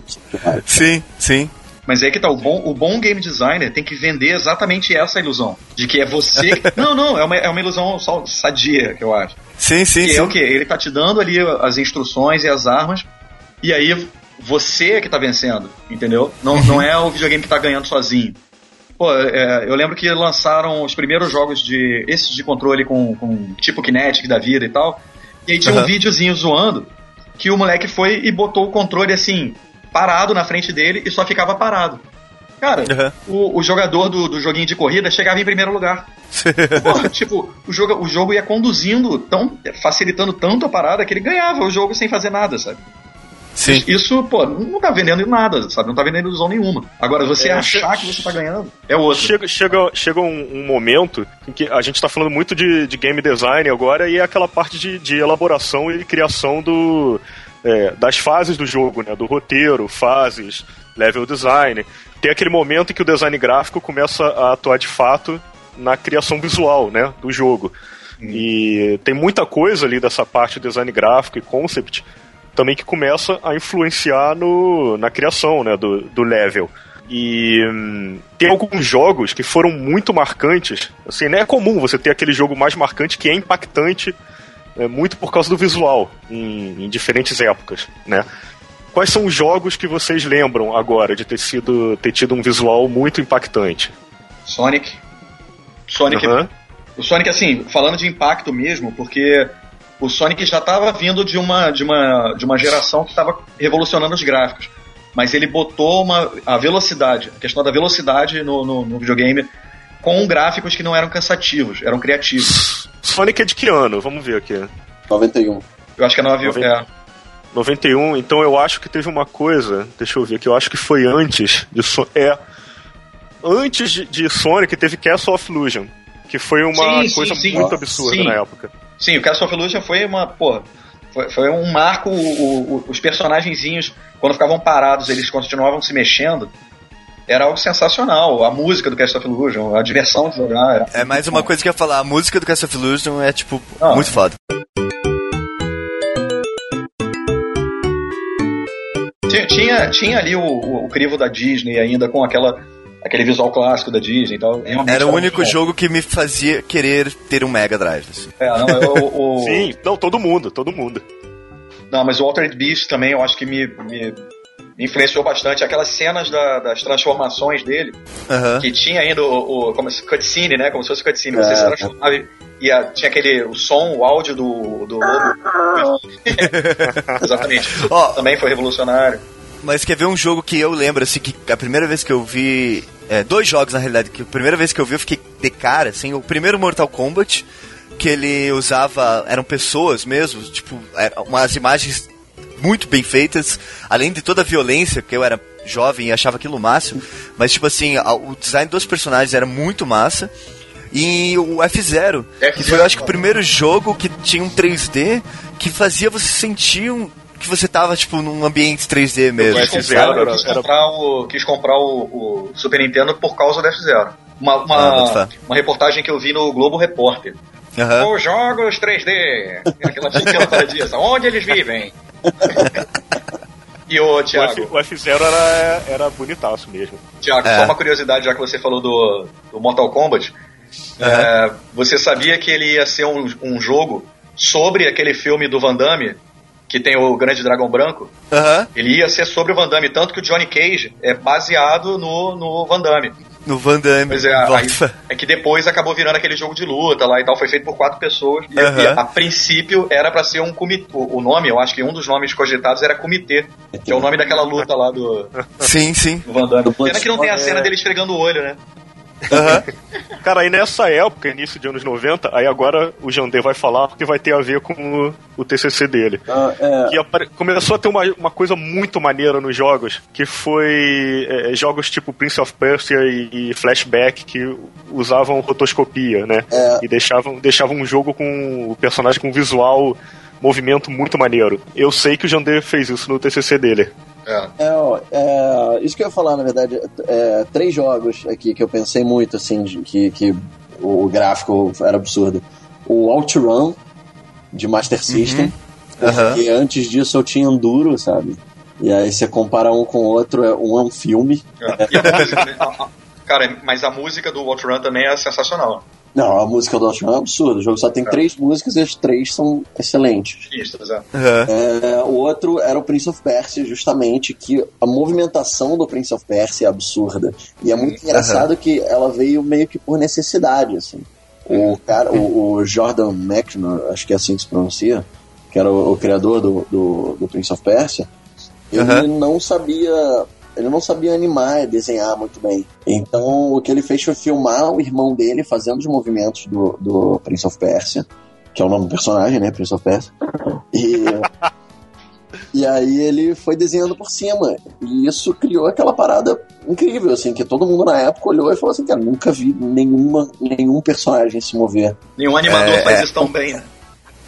Sim, sim. Mas aí que tá, o bom, o bom game designer tem que vender exatamente essa ilusão. De que é você... Que... não, não, é uma, é uma ilusão só sadia, que eu acho. Sim, sim, que sim. É o quê? Ele tá te dando ali as instruções e as armas, e aí você é que tá vencendo, entendeu? Não, não é o videogame que tá ganhando sozinho. Pô, é, eu lembro que lançaram os primeiros jogos de... Esses de controle com, com tipo Kinetic da vida e tal, e aí tinha uhum. um videozinho zoando... que o moleque foi e botou o controle assim, parado na frente dele e só ficava parado. Cara, uhum. o, o jogador do, do joguinho de corrida chegava em primeiro lugar. Pô, tipo, o jogo, o jogo ia conduzindo, tão, facilitando tanto a parada que ele ganhava o jogo sem fazer nada, sabe? Sim. Isso, pô, não tá vendendo nada, sabe? Não tá vendendo ilusão nenhuma. Agora, você é, achar che... que você tá ganhando é outro. Chega, chega, chega um, um momento em que a gente tá falando muito de, de game design agora, e é aquela parte de, de elaboração e criação do, é, das fases do jogo, né? Do roteiro, fases, level design. Tem aquele momento em que o design gráfico começa a atuar de fato na criação visual, né? Do jogo. Hum. E tem muita coisa ali dessa parte de design gráfico e concept também que começa a influenciar no, na criação, né, do, do level. E hum, tem alguns jogos que foram muito marcantes. Assim, não é comum você ter aquele jogo mais marcante que é impactante, é, muito por causa do visual, em, em diferentes épocas, né? Quais são os jogos que vocês lembram agora de ter, sido, ter tido um visual muito impactante? Sonic. Sonic. Uhum. O Sonic, assim, falando de impacto mesmo, porque... O Sonic já estava vindo de uma, de, uma, de uma geração que estava revolucionando os gráficos. Mas ele botou uma, a velocidade, a questão da velocidade no, no, no videogame, com gráficos que não eram cansativos, eram criativos. Sonic é de que ano? Vamos ver aqui. noventa e um. Eu acho que é noventa e um. É. noventa e um, então eu acho que teve uma coisa, deixa eu ver aqui, eu acho que foi antes de, é, antes de, de Sonic teve Castle of Illusion, que foi uma sim, coisa sim, muito sim. absurda sim. na época. Sim, o Castle of Illusion foi uma, porra, foi, foi um marco, o, o, os personagenzinhos, quando ficavam parados, eles continuavam se mexendo, era algo sensacional, a música do Castle of Illusion, a diversão de jogar. Era é mais uma bom. Coisa que eu ia falar, a música do Castle of Illusion é, tipo, ah, muito foda. Tinha, tinha, tinha ali o, o, o crivo da Disney ainda, com aquela, aquele visual clássico da Disney e tal. Era o único jogo que me fazia querer ter um Mega Drive. Assim. É, não, eu, o, o... Sim, não, todo mundo, todo mundo. Não, mas o Altered Beast também eu acho que me, me influenciou bastante. Aquelas cenas da, das transformações dele, uh-huh. que tinha ainda o, o como se, cutscene, né? Como se fosse cutscene. Você é. se transformava e, e a, tinha aquele o som, o áudio do, do lobo. Exatamente. Oh. Também foi revolucionário. Mas quer ver um jogo que eu lembro, assim, que a primeira vez que eu vi... É, dois jogos, na realidade, que a primeira vez que eu vi eu fiquei de cara, assim, o primeiro Mortal Kombat, que ele usava... Eram pessoas mesmo, tipo, eram umas imagens muito bem feitas, além de toda a violência, porque eu era jovem e achava aquilo massa, mas, tipo assim, a, o design dos personagens era muito massa, e o F-Zero, que foi, eu acho que, o primeiro jogo que tinha um três D que fazia você sentir um... que você tava, tipo, num ambiente três D mesmo. Eu quis comprar, eu quis comprar, o, quis comprar o, o Super Nintendo por causa do F-Zero. Uma, uma, ah, uma reportagem que eu vi no Globo Repórter. Uhum. Os jogos três D. Aquela pequena paradinha. Onde eles vivem? E o Thiago... O F-Zero era, era bonitaço mesmo. Thiago, é. só uma curiosidade, já que você falou do, do Mortal Kombat. Uhum. É, você sabia que ele ia ser um, um jogo sobre aquele filme do Van Damme? Que tem o Grande Dragão Branco, uhum. ele ia ser sobre o Van Damme, tanto que o Johnny Cage é baseado no, no Van Damme. No Van Damme. Pois é, aí, é que depois acabou virando aquele jogo de luta lá e tal, foi feito por quatro pessoas, e, uhum. e a princípio era pra ser um comitê, o nome, eu acho que um dos nomes cogitados era comitê, que é o nome daquela luta lá do, sim, sim. do Van Damme. Pena que não tem a cena dele esfregando o olho, né? Uhum. Cara, aí nessa época, início de anos noventa, aí agora o Jandê vai falar porque vai ter a ver com o, o T C C dele. Ah, é. Que apare... começou a ter uma, uma coisa muito maneira nos jogos, que foi é, jogos tipo Prince of Persia e, e Flashback, que usavam rotoscopia, né? É. E deixavam, deixavam um jogo com o personagem com visual, movimento muito maneiro. Eu sei que o Jandê fez isso no T C C dele. É. É, é, isso que eu ia falar, na verdade, é, três jogos aqui que eu pensei muito, assim, de, que, que o gráfico era absurdo. O OutRun, de Master System, uhum. porque uhum. antes disso eu tinha Enduro, sabe? E aí você compara um com o outro, um é um filme. É. E a música, cara, mas a música do OutRun também é sensacional. Não, a música do OutRun é absurda. O jogo só tem é. três músicas e as três são excelentes. Isso, é. Uhum. É, o outro era o Prince of Persia, justamente, que a movimentação do Prince of Persia é absurda. E é muito uhum. engraçado uhum. que ela veio meio que por necessidade, assim. Uhum. O, cara, o, o Jordan McNamara, acho que é assim que se pronuncia, que era o, o criador do, do, do Prince of Persia, ele uhum. não sabia... Ele não sabia animar e desenhar muito bem. Então, o que ele fez foi filmar o irmão dele fazendo os movimentos do, do Prince of Persia, que é o nome do personagem, né? Prince of Persia. E E aí ele foi desenhando por cima. E isso criou aquela parada incrível, assim, que todo mundo na época olhou e falou assim, cara, nunca vi nenhuma, nenhum personagem se mover. Nenhum animador é, faz é. isso tão bem, né?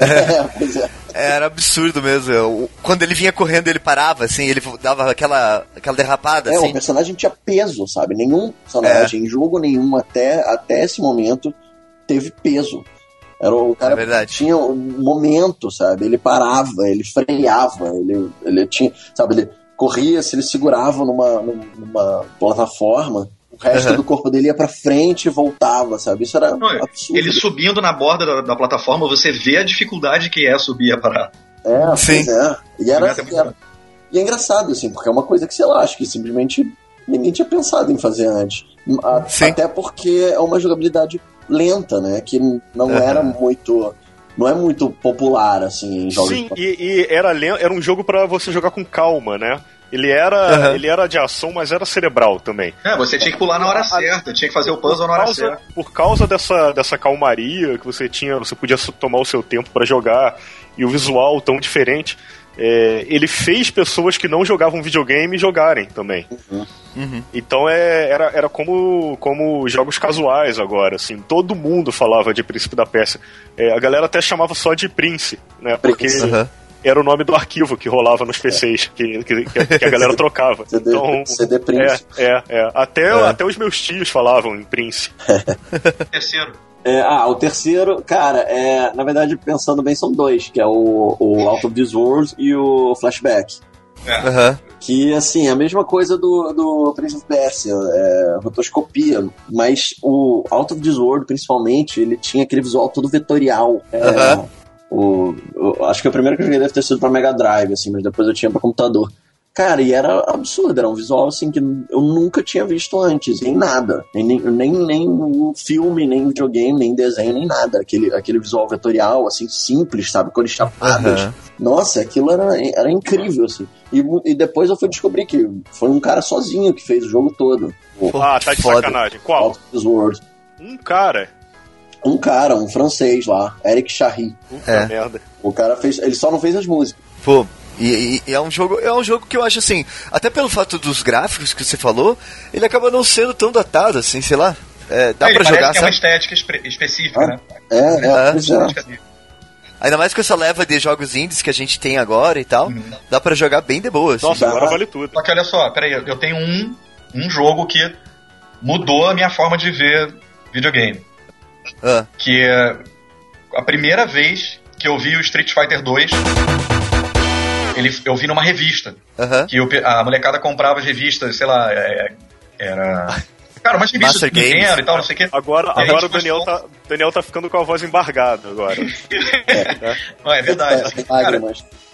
É, pois é. Era absurdo mesmo. Quando ele vinha correndo, ele parava, assim, ele dava aquela, aquela derrapada, é, assim. É, o personagem tinha peso, sabe? Nenhum personagem, é. em jogo nenhum, até, até esse momento, teve peso. Era o cara é que tinha um momento, sabe? Ele parava, ele freava, ele, ele tinha, sabe? Ele corria, se ele segurava numa, numa plataforma, o resto uhum. do corpo dele ia pra frente e voltava, sabe? Isso era Não, absurdo. Ele subindo na borda da, da plataforma, você vê a dificuldade que é subir a parada. É, Sim. pois é. E, era, era, e é engraçado, assim, porque é uma coisa que, sei lá, acho que simplesmente ninguém tinha pensado em fazer antes. A, até porque é uma jogabilidade lenta, né? Que não era uhum. muito... Não é muito popular, assim, em jogos... Sim, de... e, e era, lento, era um jogo pra você jogar com calma, né? Ele era, uhum. ele era de ação, mas era cerebral também. É, você tinha que pular na hora certa, tinha que fazer o puzzle na hora causa, certa. Por causa dessa, dessa calmaria que você tinha, você podia tomar o seu tempo pra jogar, e o visual tão diferente, é, ele fez pessoas que não jogavam videogame jogarem também. Uhum. Uhum. Então é, era, era como, como jogos casuais agora, assim, todo mundo falava de Príncipe da Pérsia, é, a galera até chamava só de Prince, né, porque uhum. era o nome do arquivo que rolava nos P Cs, que, que, que, a, que a galera trocava. C D, então, C D Prince. É, é, é. Até, é. até os meus tios falavam em Prince. Terceiro. É, ah, o terceiro, cara, é, na verdade, pensando bem, são dois, que é o, o Out of This World e o Flashback. Uhum. Que, assim, é a mesma coisa do, do Prince of Persia, é, rotoscopia, mas o Out of This World, principalmente, ele tinha aquele visual todo vetorial. É, uhum. o, o, acho que o primeiro que eu joguei deve ter sido pra Mega Drive, assim, mas depois eu tinha pra computador. Cara, e era absurdo, era um visual assim que eu nunca tinha visto antes, em nada, nem, nem, nem filme, nem videogame, nem desenho, nem nada, aquele, aquele visual vetorial, assim, simples, sabe, cores chapadas, uhum. nossa, aquilo era, era incrível, assim, e, e depois eu fui descobrir que foi um cara sozinho que fez o jogo todo. Ah, tá de Foda. sacanagem, qual? Out of This World. Um cara... Um cara, um francês lá, Eric Charry. Puta é. merda. O cara fez, ele só não fez as músicas. Pô. E, e é, um jogo, é um jogo que eu acho assim, até pelo fato dos gráficos que você falou, ele acaba não sendo tão datado assim, sei lá. É, dá é, pra jogar, sabe? É uma estética espe- específica, ah, né? É, é, é, é, é. Ainda mais com essa leva de jogos indies que a gente tem agora e tal, uhum. dá pra jogar bem de boa. Assim. Nossa, agora vale tudo. Só que olha só, peraí, eu tenho um, um jogo que mudou a minha forma de ver videogame. Ah. Que é a primeira vez que eu vi o Street Fighter dois... Ele, eu vi numa revista, uhum. que eu, a molecada comprava as revistas, sei lá, é, era... Cara, umas revistas de dinheiro e tal, não sei o que. Agora, agora o Daniel, tá, Daniel tá ficando com a voz embargada agora. é, não, é verdade. Assim, cara,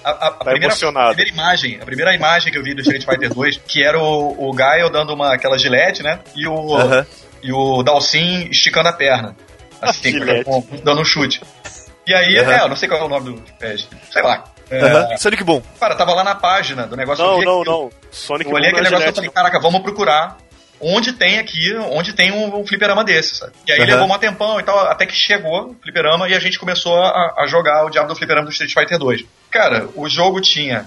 a, a, a, tá primeira, a, primeira imagem, a primeira imagem que eu vi do Street Fighter dois, que era o, o Gaio dando uma, aquela gilete, né, e o, uhum. e o Dalsin esticando a perna, assim, com, com, dando um chute. E aí, uhum. é, eu não sei qual é o nome do... É, sei lá. Uhum. É... Sonic Boom. Cara, tava lá na página do negócio. Não, não, aquilo. não. Sonic Boom. Eu olhei aquele negócio e falei, caraca, vamos procurar onde tem aqui, onde tem um, um fliperama desse, sabe? E aí uhum. levou um tempão e tal, até que chegou o fliperama e a gente começou a, a jogar o diabo do fliperama do Street Fighter dois. Cara, o jogo tinha...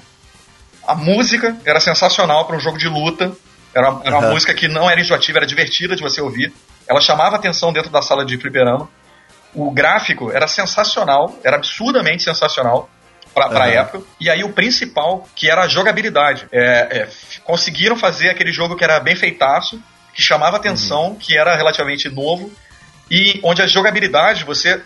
A música era sensacional pra um jogo de luta. Era, era uhum. uma música que não era enjoativa, era divertida de você ouvir. Ela chamava atenção dentro da sala de fliperama. O gráfico era sensacional, era absurdamente sensacional pra, pra uhum. época. E aí o principal, que era a jogabilidade. É, é, conseguiram fazer aquele jogo que era bem feitaço, que chamava atenção, uhum. que era relativamente novo, e onde a jogabilidade você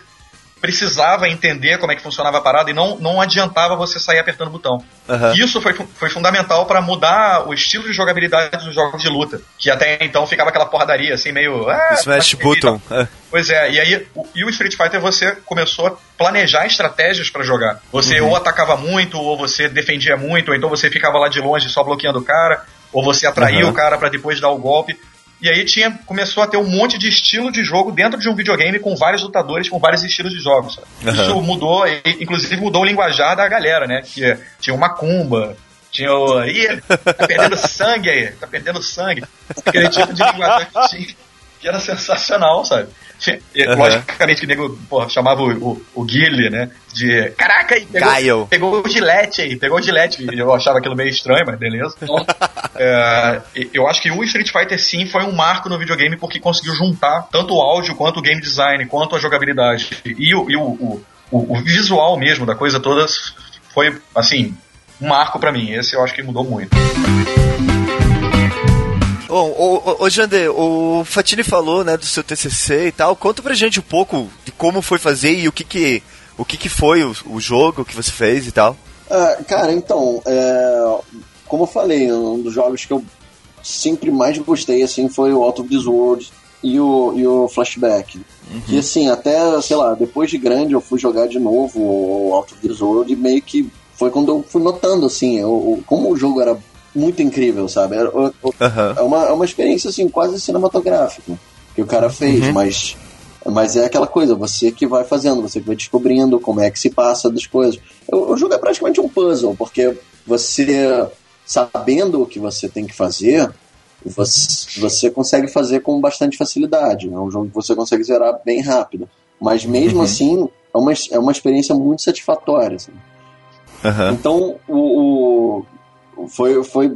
precisava entender como é que funcionava a parada e não, não adiantava você sair apertando o botão. Uhum. Isso foi, foi fundamental pra mudar o estilo de jogabilidade dos jogos de luta, que até então ficava aquela porradaria, assim, meio... Ah, Smash button. É. Pois é, e aí o, e o Street Fighter você começou a planejar estratégias pra jogar. Você uhum. ou atacava muito, ou você defendia muito, ou então você ficava lá de longe só bloqueando o cara, ou você atraía uhum. o cara pra depois dar o golpe. E aí tinha, começou a ter um monte de estilo de jogo dentro de um videogame com vários lutadores, com vários estilos de jogos. Uhum. Isso mudou, inclusive mudou o linguajar da galera, né? Que tinha o Macumba, tinha o... Ih, tá perdendo sangue aí, tá perdendo sangue. Aquele tipo de linguajar que tinha. que era sensacional, sabe? Uhum. Logicamente que o nego, porra, chamava o, o, o Guile, né? De caraca, e pegou, pegou o Gillette aí, pegou o Gillette. Eu achava aquilo meio estranho, mas beleza. Então, é, eu acho que o Street Fighter sim foi um marco no videogame porque conseguiu juntar tanto o áudio, quanto o game design, quanto a jogabilidade. E o, e o, o, o, o visual mesmo da coisa toda foi, assim, um marco pra mim. Esse eu acho que mudou muito. Bom, ô Jandê, o Fatini falou, né, do seu T C C e tal. Conta pra gente um pouco de como foi fazer e o que que, o que, que foi o, o jogo que você fez e tal. Ah, cara, então, é, como eu falei, um dos jogos que eu sempre mais gostei, assim, foi o Out of This World e o, e o Flashback. Uhum. Que, assim, até, sei lá, depois de grande eu fui jogar de novo o Out of This World e meio que foi quando eu fui notando, assim, eu, como o jogo era muito incrível, sabe? É, é, uma, é uma experiência, assim, quase cinematográfica que o cara fez, uhum. mas, mas é aquela coisa, você que vai fazendo, você que vai descobrindo como é que se passa das coisas. O, o jogo é praticamente um puzzle, porque você, sabendo o que você tem que fazer, você, você consegue fazer com bastante facilidade. É um jogo que você consegue zerar bem rápido. Mas mesmo uhum. assim, é uma, é uma experiência muito satisfatória, assim. Uhum. Então, o... o Foi, foi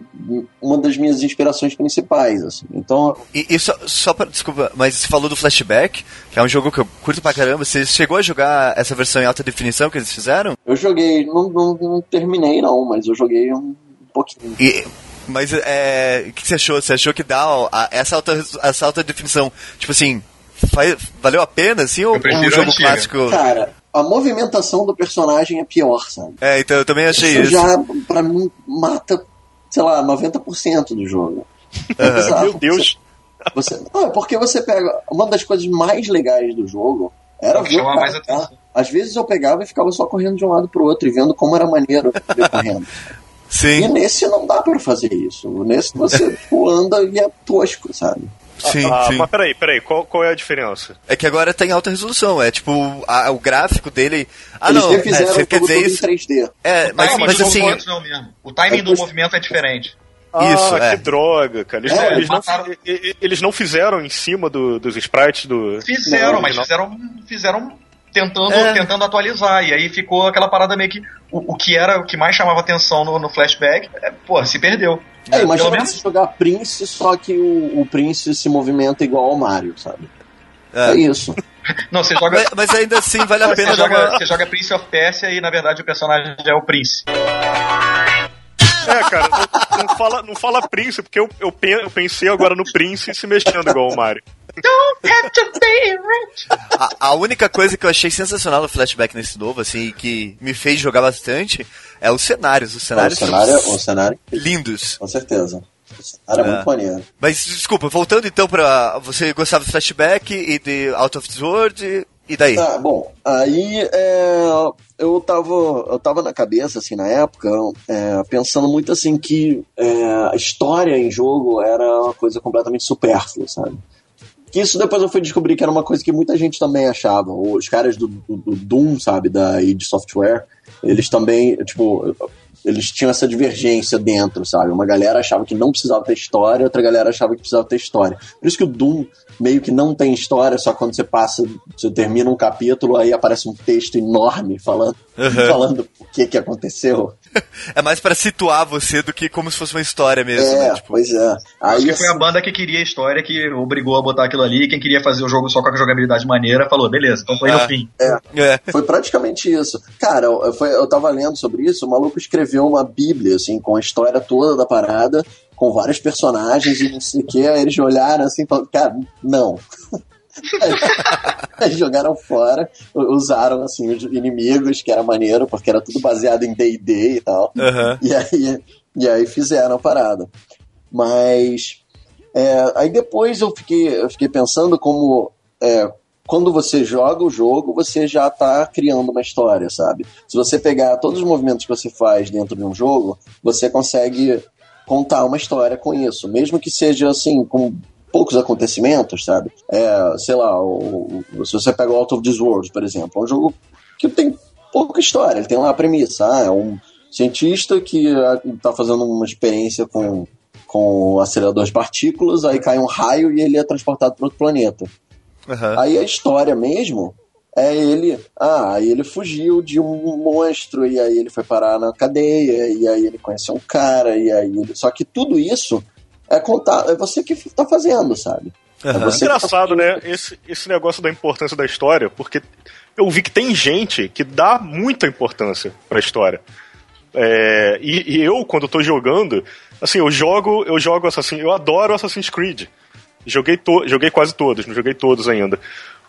uma das minhas inspirações principais, assim. Então... E, e só, só pra... Desculpa, mas você falou do Flashback, que é um jogo que eu curto pra caramba. Você chegou a jogar essa versão em alta definição que eles fizeram? Eu joguei, não, não, não terminei não, mas eu joguei um pouquinho. E, mas é, o que você achou? Você achou que dá ó, a, essa, alta, essa alta definição, tipo assim, faz, valeu a pena, assim, ou um jogo antiga. Clássico... Cara... A movimentação do personagem é pior, sabe? É, então eu também achei isso. Isso já, pra mim, mata, sei lá, noventa por cento do jogo. Uhum. Meu Deus! Você, você, não, é porque você pega... Uma das coisas mais legais do jogo era ver o cara, tá? Às vezes eu pegava e ficava só correndo de um lado pro outro e vendo como era maneiro ver correndo. Sim. E nesse não dá pra fazer isso. Nesse você anda e é tosco, sabe? Sim, ah, sim. Mas peraí, peraí, qual, qual é a diferença? É que agora tá em alta resolução, é tipo, a, o gráfico dele... Ah, eles não, refizeram é, você quer dizer isso? Em três D. É, mas, não, mas, mas assim... Não mesmo. O timing é, do movimento é diferente. Ah, isso, é. Que droga, cara. Eles, é, não, eles, mataram... não, eles não fizeram em cima do, dos sprites do... Fizeram, não, mas não. fizeram... fizeram... Tentando, é. tentando atualizar, e aí ficou aquela parada meio que, o, o que era o que mais chamava atenção no, no Flashback, é, pô, se perdeu. É, imagina você jogar Prince, só que o, o Prince se movimenta igual ao Mario, sabe? É, é isso. Não, você joga... mas, mas ainda assim vale a pena você joga, uma... você joga Prince of Persia e na verdade o personagem é o Prince. É, cara, não, não, fala, não fala Prince, porque eu, eu, pe, eu pensei agora no Prince se mexendo igual o Mario. Don't have to pay rent. A, a única coisa que eu achei sensacional no Flashback nesse novo, assim, que me fez jogar bastante, é os cenários. Os cenários ah, o cenário, são o cenário, lindos. Com certeza. O cenário é, é muito maneiro. Mas, desculpa, voltando então pra... Você gostava do Flashback e de Out of This World... E daí? Tá, bom, aí é, eu, tava, eu tava na cabeça, assim, na época, é, pensando muito, assim, que é, a história em jogo era uma coisa completamente supérflua, sabe? Que isso depois eu fui descobrir que era uma coisa que muita gente também achava. Os caras do, do, do Doom, sabe, da id Software, eles também, tipo, eles tinham essa divergência dentro, sabe? Uma galera achava que não precisava ter história, outra galera achava que precisava ter história. Por isso que o Doom... meio que não tem história, só quando você passa, você termina um capítulo, aí aparece um texto enorme falando, uhum. falando o que que aconteceu. É mais pra situar você do que como se fosse uma história mesmo. É, né? Tipo, pois é. Aí, acho que assim, foi a banda que queria a história, que obrigou a botar aquilo ali, e quem queria fazer o jogo só com a jogabilidade maneira, falou, beleza, então foi ah, no fim. É, é. Foi praticamente isso. Cara, eu, foi, eu tava lendo sobre isso, o maluco escreveu uma bíblia, assim, com a história toda da parada, com vários personagens e não sei o que, eles olharam assim e falaram, cara, não. Aí jogaram fora, usaram assim os inimigos, que era maneiro, porque era tudo baseado em D e D e tal. Uhum. E, aí, e aí fizeram a parada. Mas é, aí depois eu fiquei, eu fiquei pensando como é, quando você joga o jogo, você já tá criando uma história, sabe? Se você pegar todos os movimentos que você faz dentro de um jogo, você consegue... contar uma história com isso, mesmo que seja assim, com poucos acontecimentos, sabe? É, sei lá, o, o, se você pega o Out of This World, por exemplo, é um jogo que tem pouca história, ele tem lá a premissa, ah, é um cientista que está fazendo uma experiência com, com o acelerador de partículas, aí cai um raio e ele é transportado para outro planeta. Uhum. Aí a história mesmo é ele... Ah, aí ele fugiu de um monstro, e aí ele foi parar na cadeia, e aí ele conheceu um cara, e aí ele... Só que tudo isso é contar, é você que tá fazendo, sabe? Uhum. É você engraçado, que tá fazendo. Né? Esse, esse negócio da importância da história, porque eu vi que tem gente que dá muita importância pra história. É, e, e eu, quando eu tô jogando, assim, eu jogo, eu jogo Assassin, eu adoro Assassin's Creed. Joguei, to, joguei quase todos, não joguei todos ainda.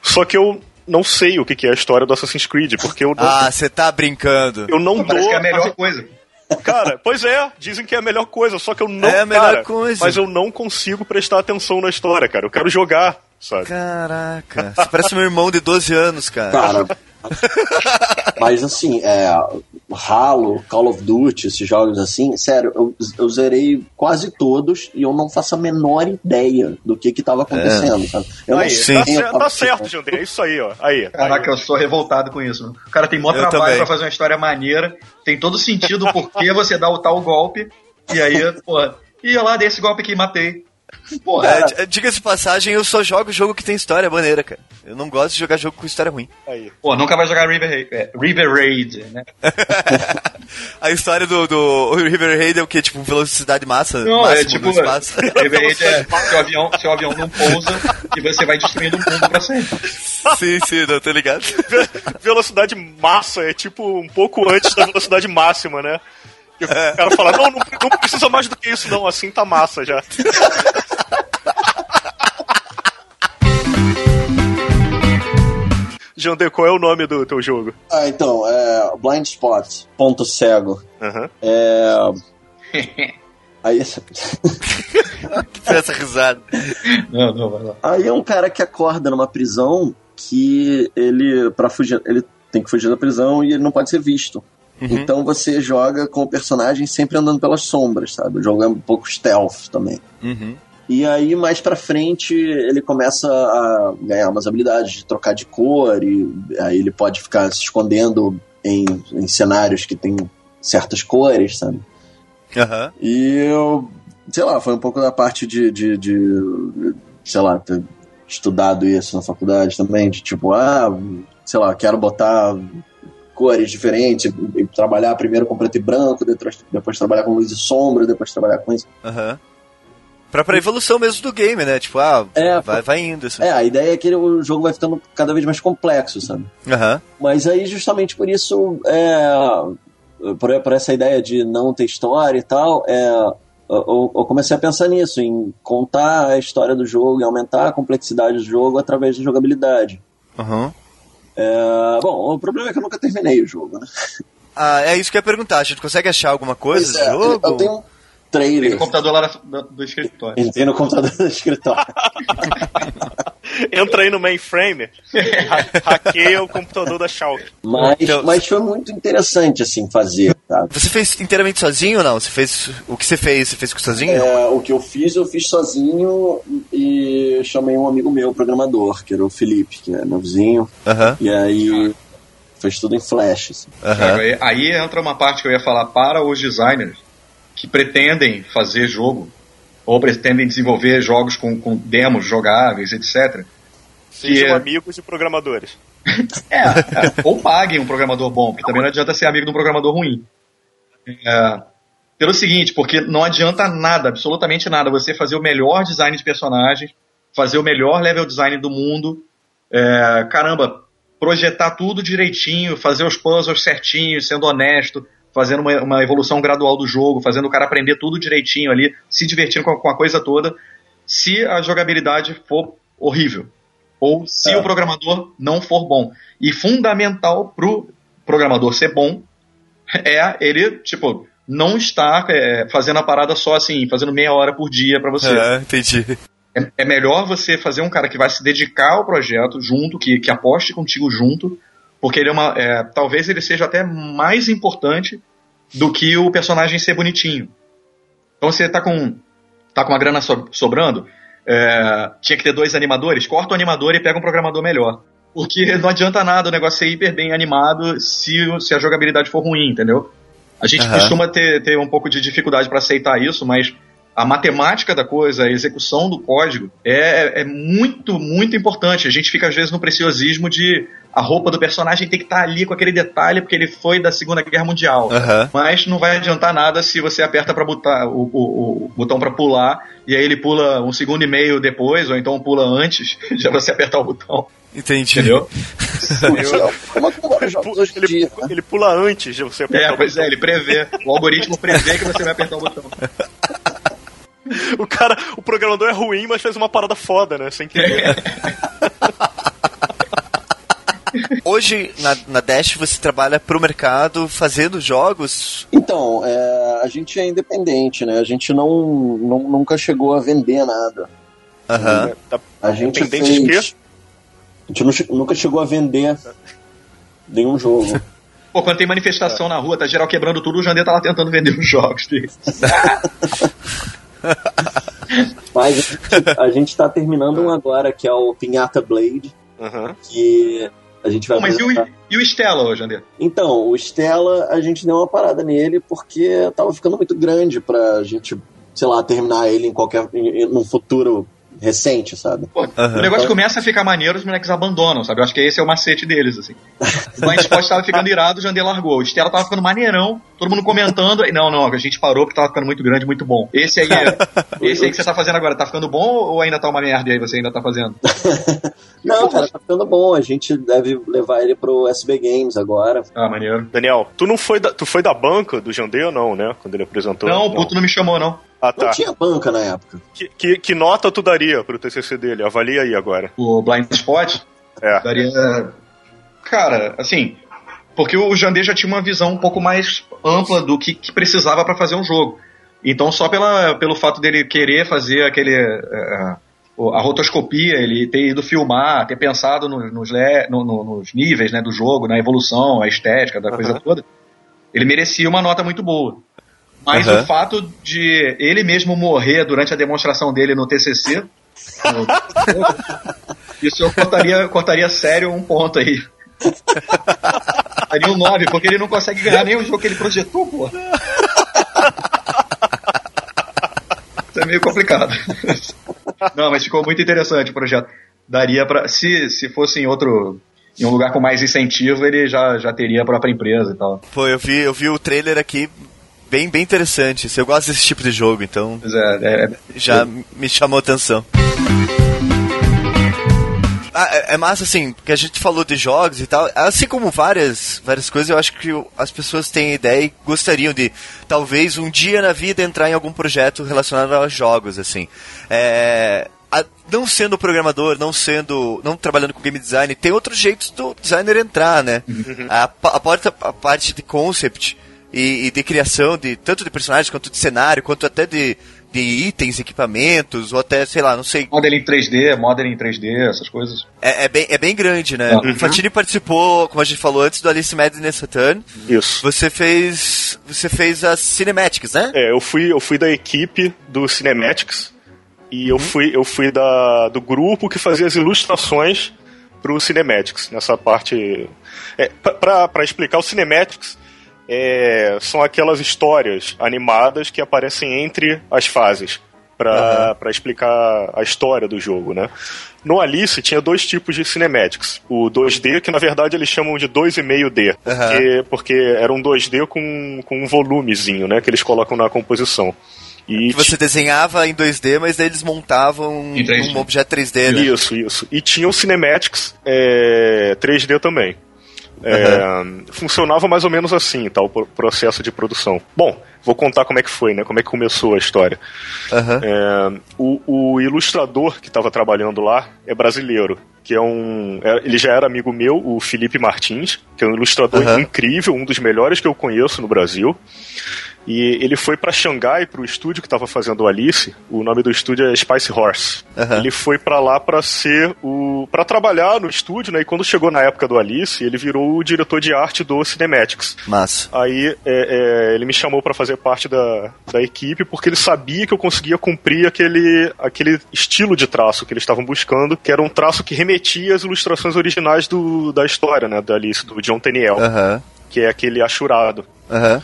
Só que eu não sei o que, que é a história do Assassin's Creed, porque eu... Não, ah, você tá brincando. Eu não Parece dou... que é a melhor coisa. Cara, pois é, dizem que é a melhor coisa, só que eu não... É a melhor cara, coisa. Mas eu não consigo prestar atenção na história, cara. Eu quero jogar, sabe? Caraca, você parece meu irmão de doze anos, cara. Cara... Mas assim, é, Halo, Call of Duty, esses jogos assim, sério, eu, eu zerei quase todos e eu não faço a menor ideia do que que tava acontecendo, é. Sabe? Eu aí, não tá, eu tá certo, Jandê, é isso aí, ó. Aí, caraca, aí. Eu sou revoltado com isso. O cara tem mó eu trabalho também. Pra fazer uma história maneira, tem todo sentido o porquê você dá o tal golpe, e aí, porra, e eu lá dei esse golpe aqui e matei. É, diga-se passagem, eu só jogo jogo que tem história maneira, cara. Eu não gosto de jogar jogo com história ruim. Aí. Pô, nunca vai jogar River Raid, é, River Raid, né? A história do, do River Raid é o quê? Tipo, velocidade massa? Não, máximo, é tipo, espaço. River Raid é seu avião, seu avião não pousa e você vai destruindo o mundo pra sempre. Sim, sim, não, tô ligado. Velocidade massa é tipo um pouco antes da velocidade máxima, né? E o cara fala, não, não, não precisa mais do que isso não, assim tá massa já. Jandê, qual é o nome do teu jogo? Ah, então, é Blind Spot, ponto cego. Uhum. É... Aí essa... essa risada. Não, não, vai lá. Aí é um cara que acorda numa prisão que ele, pra fugir, ele tem que fugir da prisão e ele não pode ser visto. Uhum. Então você joga com o personagem sempre andando pelas sombras, sabe? O jogo é um pouco stealth também. Uhum. E aí mais pra frente ele começa a ganhar umas habilidades de trocar de cor, e aí ele pode ficar se escondendo em, em cenários que tem certas cores, sabe? Uhum. E eu, sei lá, foi um pouco da parte de, de, de, de sei lá, ter estudado isso na faculdade também, de tipo, ah, sei lá, quero botar... cores diferentes, trabalhar primeiro com preto e branco, depois, depois trabalhar com luz e sombra, depois trabalhar com isso. Uhum. Pra, pra evolução mesmo do game, né? Tipo, ah, é, vai, vai indo. Assim. É, a ideia é que o jogo vai ficando cada vez mais complexo, sabe? Uhum. Mas aí, justamente por isso, é, por, por essa ideia de não ter história e tal, é, eu, eu comecei a pensar nisso, em contar a história do jogo, em aumentar a complexidade do jogo através da jogabilidade. Aham. Uhum. É, bom, o problema é que eu nunca terminei o jogo, né? Ah, é isso que eu ia perguntar. A gente consegue achar alguma coisa do é, jogo? Eu tenho um trailer. Entrei no computador lá do, do escritório. Entrei no computador do escritório. Entra aí no mainframe, hackeia o computador da Shao. Mas, mas foi muito interessante, assim, fazer, tá? Você fez inteiramente sozinho ou não? Você fez, o que você fez, você fez sozinho? É, o que eu fiz, eu fiz sozinho e chamei um amigo meu, programador, que era o Felipe, que é meu vizinho. Uh-huh. E aí fez tudo em Flash, assim. Uh-huh. aí, aí entra uma parte que eu ia falar para os designers que pretendem fazer jogo ou pretendem desenvolver jogos com, com demos jogáveis, etcétera. Sejam que... amigos e programadores. é, é, ou paguem um programador bom, porque também não adianta ser amigo de um programador ruim. É, pelo seguinte, porque não adianta nada, absolutamente nada, você fazer o melhor design de personagens, fazer o melhor level design do mundo, é, caramba, projetar tudo direitinho, fazer os puzzles certinhos, sendo honesto, fazendo uma, uma evolução gradual do jogo, fazendo o cara aprender tudo direitinho ali, se divertindo com a, com a coisa toda, se a jogabilidade for horrível, ou se é. o programador não for bom. E fundamental pro programador ser bom é ele, tipo, não estar é, fazendo a parada só assim, fazendo meia hora por dia pra você. É, entendi. É, é melhor você fazer um cara que vai se dedicar ao projeto junto, que, que aposte contigo junto, porque ele é uma, é, talvez ele seja até mais importante do que o personagem ser bonitinho. Então você tá com, tá com uma grana so, sobrando, é, tinha que ter dois animadores, corta o animador e pega um programador melhor. Porque não adianta nada o negócio ser hiper bem animado se, se a jogabilidade for ruim, entendeu? A gente uhum. costuma ter, ter um pouco de dificuldade para aceitar isso, mas a matemática da coisa, a execução do código é, é muito, muito importante. A gente fica às vezes no preciosismo de a roupa do personagem tem que estar tá ali com aquele detalhe porque ele foi da Segunda Guerra Mundial. Uhum. Mas não vai adiantar nada se você aperta pra botar o, o, o botão para pular e aí ele pula um segundo e meio depois, ou então pula antes de você apertar o botão. Entendi. Entendeu? Como é que agora os jogos hoje em dia? Ele pula antes de você apertar é, o pois botão. Pois é, ele prevê. O algoritmo prevê que você vai apertar o botão. O cara, o programador é ruim, mas fez uma parada foda, né? Sem entender. Hoje, na, na Dash, você trabalha pro mercado fazendo jogos? Então, é, a gente é independente, né? A gente não, não, nunca chegou a vender nada. Aham. Uhum. A gente independente fez... de quê? A gente não, nunca chegou a vender nenhum jogo. Pô, quando tem manifestação é. na rua, tá geral quebrando tudo, o Jandê tá lá tentando vender os jogos dele. Mas a gente tá terminando um agora, que é o Pinhata Blade. Uhum. Que a gente vai... Pô, mas e o, e o Stella hoje, André? Então, o Stella, a gente deu uma parada nele porque tava ficando muito grande pra gente, sei lá, terminar ele em qualquer... Em, em, num futuro recente, sabe? Pô, uhum. O negócio então... começa a ficar maneiro, os moleques abandonam, sabe? Eu acho que esse é o macete deles, assim. O Blindspot tava ficando irado, o Jandê largou. O Stella tava ficando maneirão, todo mundo comentando. Não, não, a gente parou porque tava ficando muito grande, muito bom. Esse aí, esse aí que você tá fazendo agora, tá ficando bom ou ainda tá uma merda aí, você ainda tá fazendo? Não, cara, tá ficando bom. A gente deve levar ele pro S B Games agora. Ah, maneiro. Daniel, tu não foi da, tu foi da banca do Jandê ou não, né? Quando ele apresentou. Não, o puto não me chamou, não. Ah, tá. Não tinha banca na época. Que, que, que nota tu daria pro T C C dele? Avalia aí agora. O Blindspot? É. Daria... Cara, assim... Porque o Jandê já tinha uma visão um pouco mais ampla do que, que precisava pra fazer um jogo. Então só pela, pelo fato dele querer fazer aquele... Uh, a rotoscopia, ele ter ido filmar, ter pensado nos, nos, le, no, no, nos níveis, né, do jogo, na evolução, a estética, da coisa uhum. toda. Ele merecia uma nota muito boa. Mas uhum. o fato de ele mesmo morrer durante a demonstração dele no T C C, no... isso eu cortaria, cortaria sério um ponto aí. Cortaria um nove, porque ele não consegue ganhar nem o jogo que ele projetou, pô. Isso é meio complicado. Não, mas ficou muito interessante o projeto. Daria pra... Se, se fosse em outro... Em um lugar com mais incentivo, ele já, já teria a própria empresa e tal. Pô, eu vi, eu vi o trailer aqui... Bem, bem interessante. Eu gosto desse tipo de jogo, então é, é, já eu... me chamou a atenção. Ah, é, é massa, assim, porque a gente falou de jogos e tal. Assim como várias, várias coisas, eu acho que as pessoas têm ideia e gostariam de, talvez, um dia na vida entrar em algum projeto relacionado a jogos, assim. É... A, não sendo programador, não sendo, não trabalhando com game design, tem outros jeitos do designer entrar, né? Uhum. A, a, porta, a parte de concept... E, e de criação, de tanto de personagens quanto de cenário, quanto até de, de itens, equipamentos, ou até, sei lá, não sei... Modeling três D, modeling três D, essas coisas. É, é, bem, é bem grande, né? Uhum. O Fatini participou, como a gente falou antes, do Alice Madness Return. Isso. Você fez, você fez as Cinematics, né? É, eu fui, eu fui da equipe do Cinematics, e eu fui, eu fui da, do grupo que fazia as ilustrações pro Cinematics, nessa parte... É, pra, pra explicar, o Cinematics... É, são aquelas histórias animadas que aparecem entre as fases para uhum. explicar a história do jogo, né? No Alice tinha dois tipos de cinematics. O dois D, que na verdade eles chamam de dois vírgula cinco D, porque, uhum. porque era um dois D com, com um volumezinho, né, que eles colocam na composição. E que você desenhava em dois D, mas daí eles montavam um objeto três D, né? Isso, isso. E tinha o Cinematics é, três D também. É, uhum. Funcionava mais ou menos assim, tá, o processo de produção. Bom, vou contar como é que foi, né? Como é que começou a história. Uhum. É, o, o ilustrador que estava trabalhando lá é brasileiro, que é um, ele já era amigo meu, o Felipe Martins, que é um ilustrador uhum. incrível, um dos melhores que eu conheço no Brasil. E ele foi pra Xangai, pro estúdio que tava fazendo o Alice. O nome do estúdio é Spice Horse. Uhum. Ele foi pra lá pra ser o... pra trabalhar no estúdio, né? E quando chegou na época do Alice, ele virou o diretor de arte do Cinematics. Massa. Aí é, é, ele me chamou pra fazer parte da, da equipe, porque ele sabia que eu conseguia cumprir aquele, aquele estilo de traço que eles estavam buscando, que era um traço que remetia às ilustrações originais do, da história, né? Da Alice, do John Tenniel. Uhum. Que é aquele achurado. Aham. Uhum.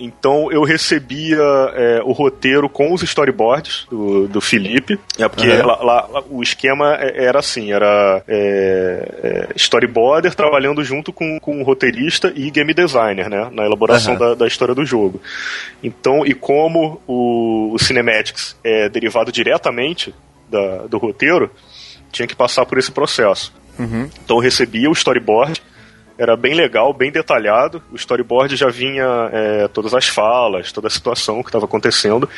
Então eu recebia é, o roteiro com os storyboards do, do Felipe, é, porque uhum. lá, lá, lá, o esquema era assim, era é, é, storyboarder trabalhando junto com, com o roteirista e game designer, né, na elaboração uhum. da, da história do jogo. Então, e como o, o Cinematics é derivado diretamente da, do roteiro, tinha que passar por esse processo. Uhum. Então eu recebia o storyboard, era bem legal, bem detalhado. O storyboard já vinha é, todas as falas, toda a situação que estava acontecendo.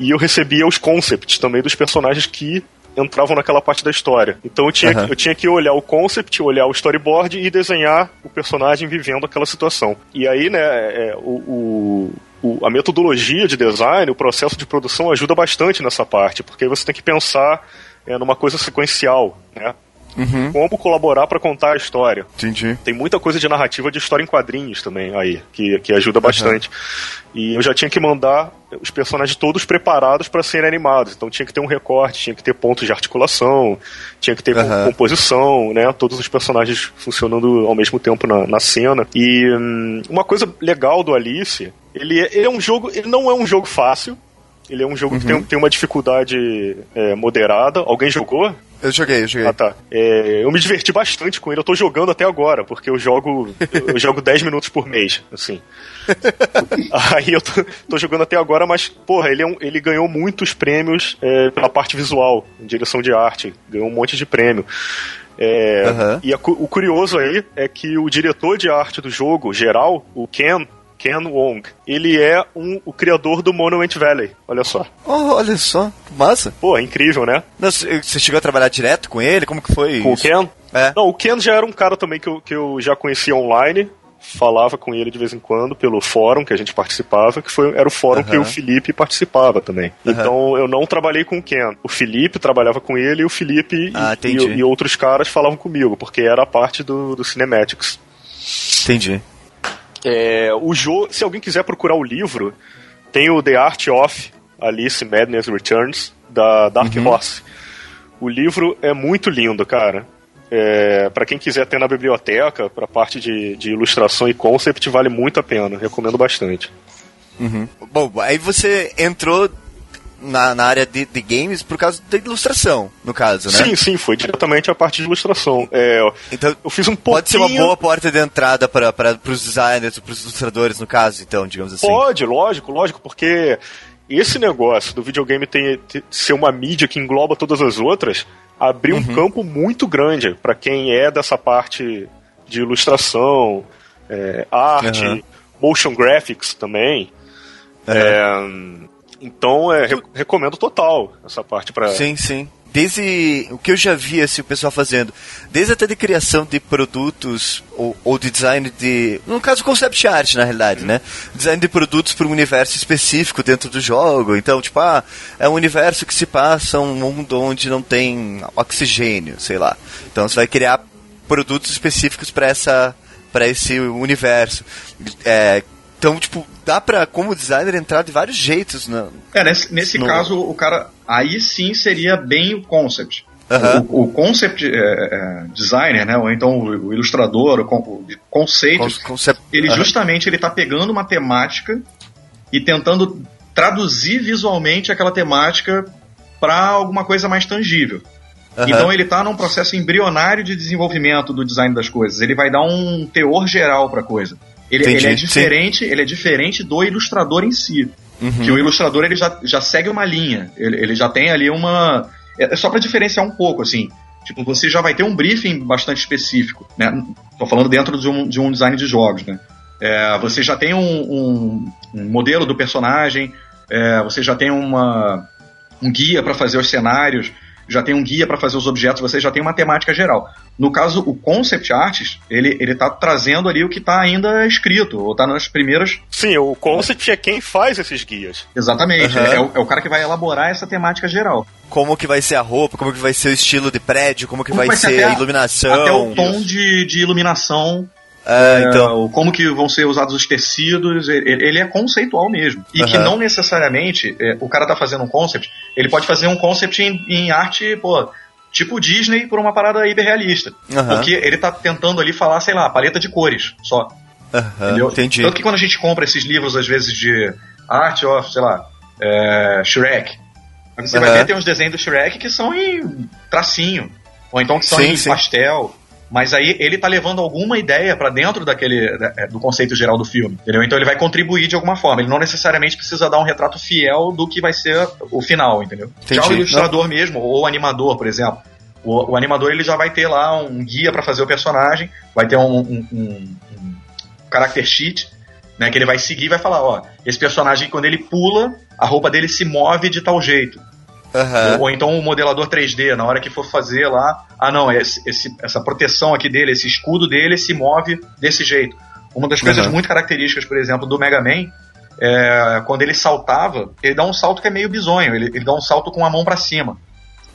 E eu recebia os concepts também dos personagens que entravam naquela parte da história. Então eu tinha, uhum. que, eu tinha que olhar o concept, olhar o storyboard e desenhar o personagem vivendo aquela situação. E aí, né, é, o... o... a metodologia de design, o processo de produção ajuda bastante nessa parte, porque você tem que pensar é, numa coisa sequencial, né? Uhum. Como colaborar para contar a história. Entendi. Tem muita coisa de narrativa de história em quadrinhos também aí, que, que ajuda bastante. Uhum. E eu já tinha que mandar os personagens todos preparados para serem animados. Então tinha que ter um recorte, tinha que ter pontos de articulação, tinha que ter uhum. composição, né? Todos os personagens funcionando ao mesmo tempo na, na cena. E hum, uma coisa legal do Alice, ele é, ele é um jogo, ele não é um jogo fácil. Ele é um jogo uhum. que tem, tem uma dificuldade é, moderada. Alguém jogou? Eu joguei, eu joguei. Ah, tá. É, eu me diverti bastante com ele. Eu tô jogando até agora, porque eu jogo eu jogo dez minutos por mês, assim. Aí eu tô, tô jogando até agora, mas, porra, ele, é um, ele ganhou muitos prêmios é, pela parte visual, em direção de arte. Ganhou um monte de prêmio. É, uhum. E a, o curioso aí é que o diretor de arte do jogo, geral, o Ken... Ken Wong, ele é um, o criador do Monument Valley, olha só. Oh, olha só, massa. Pô, é incrível, né? Não, você chegou a trabalhar direto com ele? Como que foi com isso? Com o Ken? É. Não, o Ken já era um cara também que eu, que eu já conhecia online, falava com ele de vez em quando pelo fórum que a gente participava, que foi, era o fórum uh-huh. que o Felipe participava também. Uh-huh. Então eu não trabalhei com o Ken. O Felipe trabalhava com ele e o Felipe ah, e, e, e outros caras falavam comigo, porque era a parte do, do Cinematics. Entendi. É, o jogo, se alguém quiser procurar o livro, tem o The Art of Alice Madness Returns, da Dark uhum. Horse. O livro é muito lindo, cara. É, pra quem quiser ter na biblioteca, pra parte de, de ilustração e concept, vale muito a pena. Recomendo bastante. Uhum. Bom, aí você entrou na, na área de, de games por causa da ilustração, no caso, né? Sim, sim, foi diretamente a parte de ilustração. É, então, eu fiz um pouquinho... Pode ser uma boa porta de entrada para os designers, para os ilustradores, no caso, então, digamos assim. Pode, lógico, lógico, porque esse negócio do videogame ter, ter, ser uma mídia que engloba todas as outras, abriu uhum. um campo muito grande para quem é dessa parte de ilustração, é, arte, uhum. motion graphics também, uhum. é... Então, é, re- recomendo total essa parte pra... Sim, sim. Desde o que eu já vi assim, o pessoal fazendo, desde até de criação de produtos ou, ou de design de... No caso, concept art, na realidade, uhum. né? Design de produtos para um universo específico dentro do jogo. Então, tipo, ah, é um universo que se passa um mundo onde não tem oxigênio, sei lá. Então, você vai criar produtos específicos para essa, para esse universo. É... Então, tipo, dá pra, como designer, entrar de vários jeitos, né? É, nesse, nesse no... caso, o cara... Aí sim seria bem o concept. Uh-huh. O, o concept é, designer, né? Ou então o, o ilustrador, o, o conceito, Con- concept... ele uh-huh. justamente ele tá pegando uma temática e tentando traduzir visualmente aquela temática para alguma coisa mais tangível. Uhum. Então ele está num processo embrionário de desenvolvimento do design das coisas. Ele vai dar um teor geral para a coisa. Ele, ele, é diferente, ele é diferente do ilustrador em si. Uhum. Que o ilustrador ele já, já segue uma linha. Ele, ele já tem ali uma... É só para diferenciar um pouco, assim. Tipo, você já vai ter um briefing bastante específico, né? Tô falando dentro de um, de um design de jogos, né? É, você já tem um, um, um modelo do personagem, é, você já tem uma, um guia para fazer os cenários... já tem um guia para fazer os objetos, você já tem uma temática geral. No caso, o concept artist, ele, ele tá trazendo ali o que tá ainda escrito, ou tá nas primeiras... Sim, o concept é quem faz esses guias. Exatamente, uhum. é, é, o, é o cara que vai elaborar essa temática geral. Como que vai ser a roupa, como que vai ser o estilo de prédio, como que como vai, vai ser a iluminação... Até o tom de, de iluminação... Ah, então. Como que vão ser usados os tecidos. Ele é conceitual mesmo. E uhum. que não necessariamente é, o cara tá fazendo um concept. Ele pode fazer um concept em, em arte, pô, tipo Disney, por uma parada hiperrealista. Uhum. Porque ele tá tentando ali falar, sei lá, paleta de cores só. Uhum, entendi. Tanto que quando a gente compra esses livros, às vezes, de arte, ó, sei lá, é, Shrek, você uhum. vai ver, tem uns desenhos do Shrek que são em tracinho, ou então que são sim, em sim. pastel, mas aí ele tá levando alguma ideia pra dentro daquele, da, do conceito geral do filme, entendeu? Então ele vai contribuir de alguma forma, ele não necessariamente precisa dar um retrato fiel do que vai ser o final, entendeu? Entendi. Já o ilustrador não. mesmo, ou o animador, por exemplo, o, o animador ele já vai ter lá um guia pra fazer o personagem, vai ter um, um, um, um character sheet, né, que ele vai seguir e vai falar, ó, esse personagem quando ele pula, a roupa dele se move de tal jeito. Uhum. Ou, ou então o modelador três D, na hora que for fazer lá, ah não, esse, esse, essa proteção aqui dele, esse escudo dele se move desse jeito. Uma das coisas uhum. muito características, por exemplo, do Mega Man, é, quando ele saltava, ele dá um salto que é meio bizonho, ele, ele dá um salto com a mão pra cima.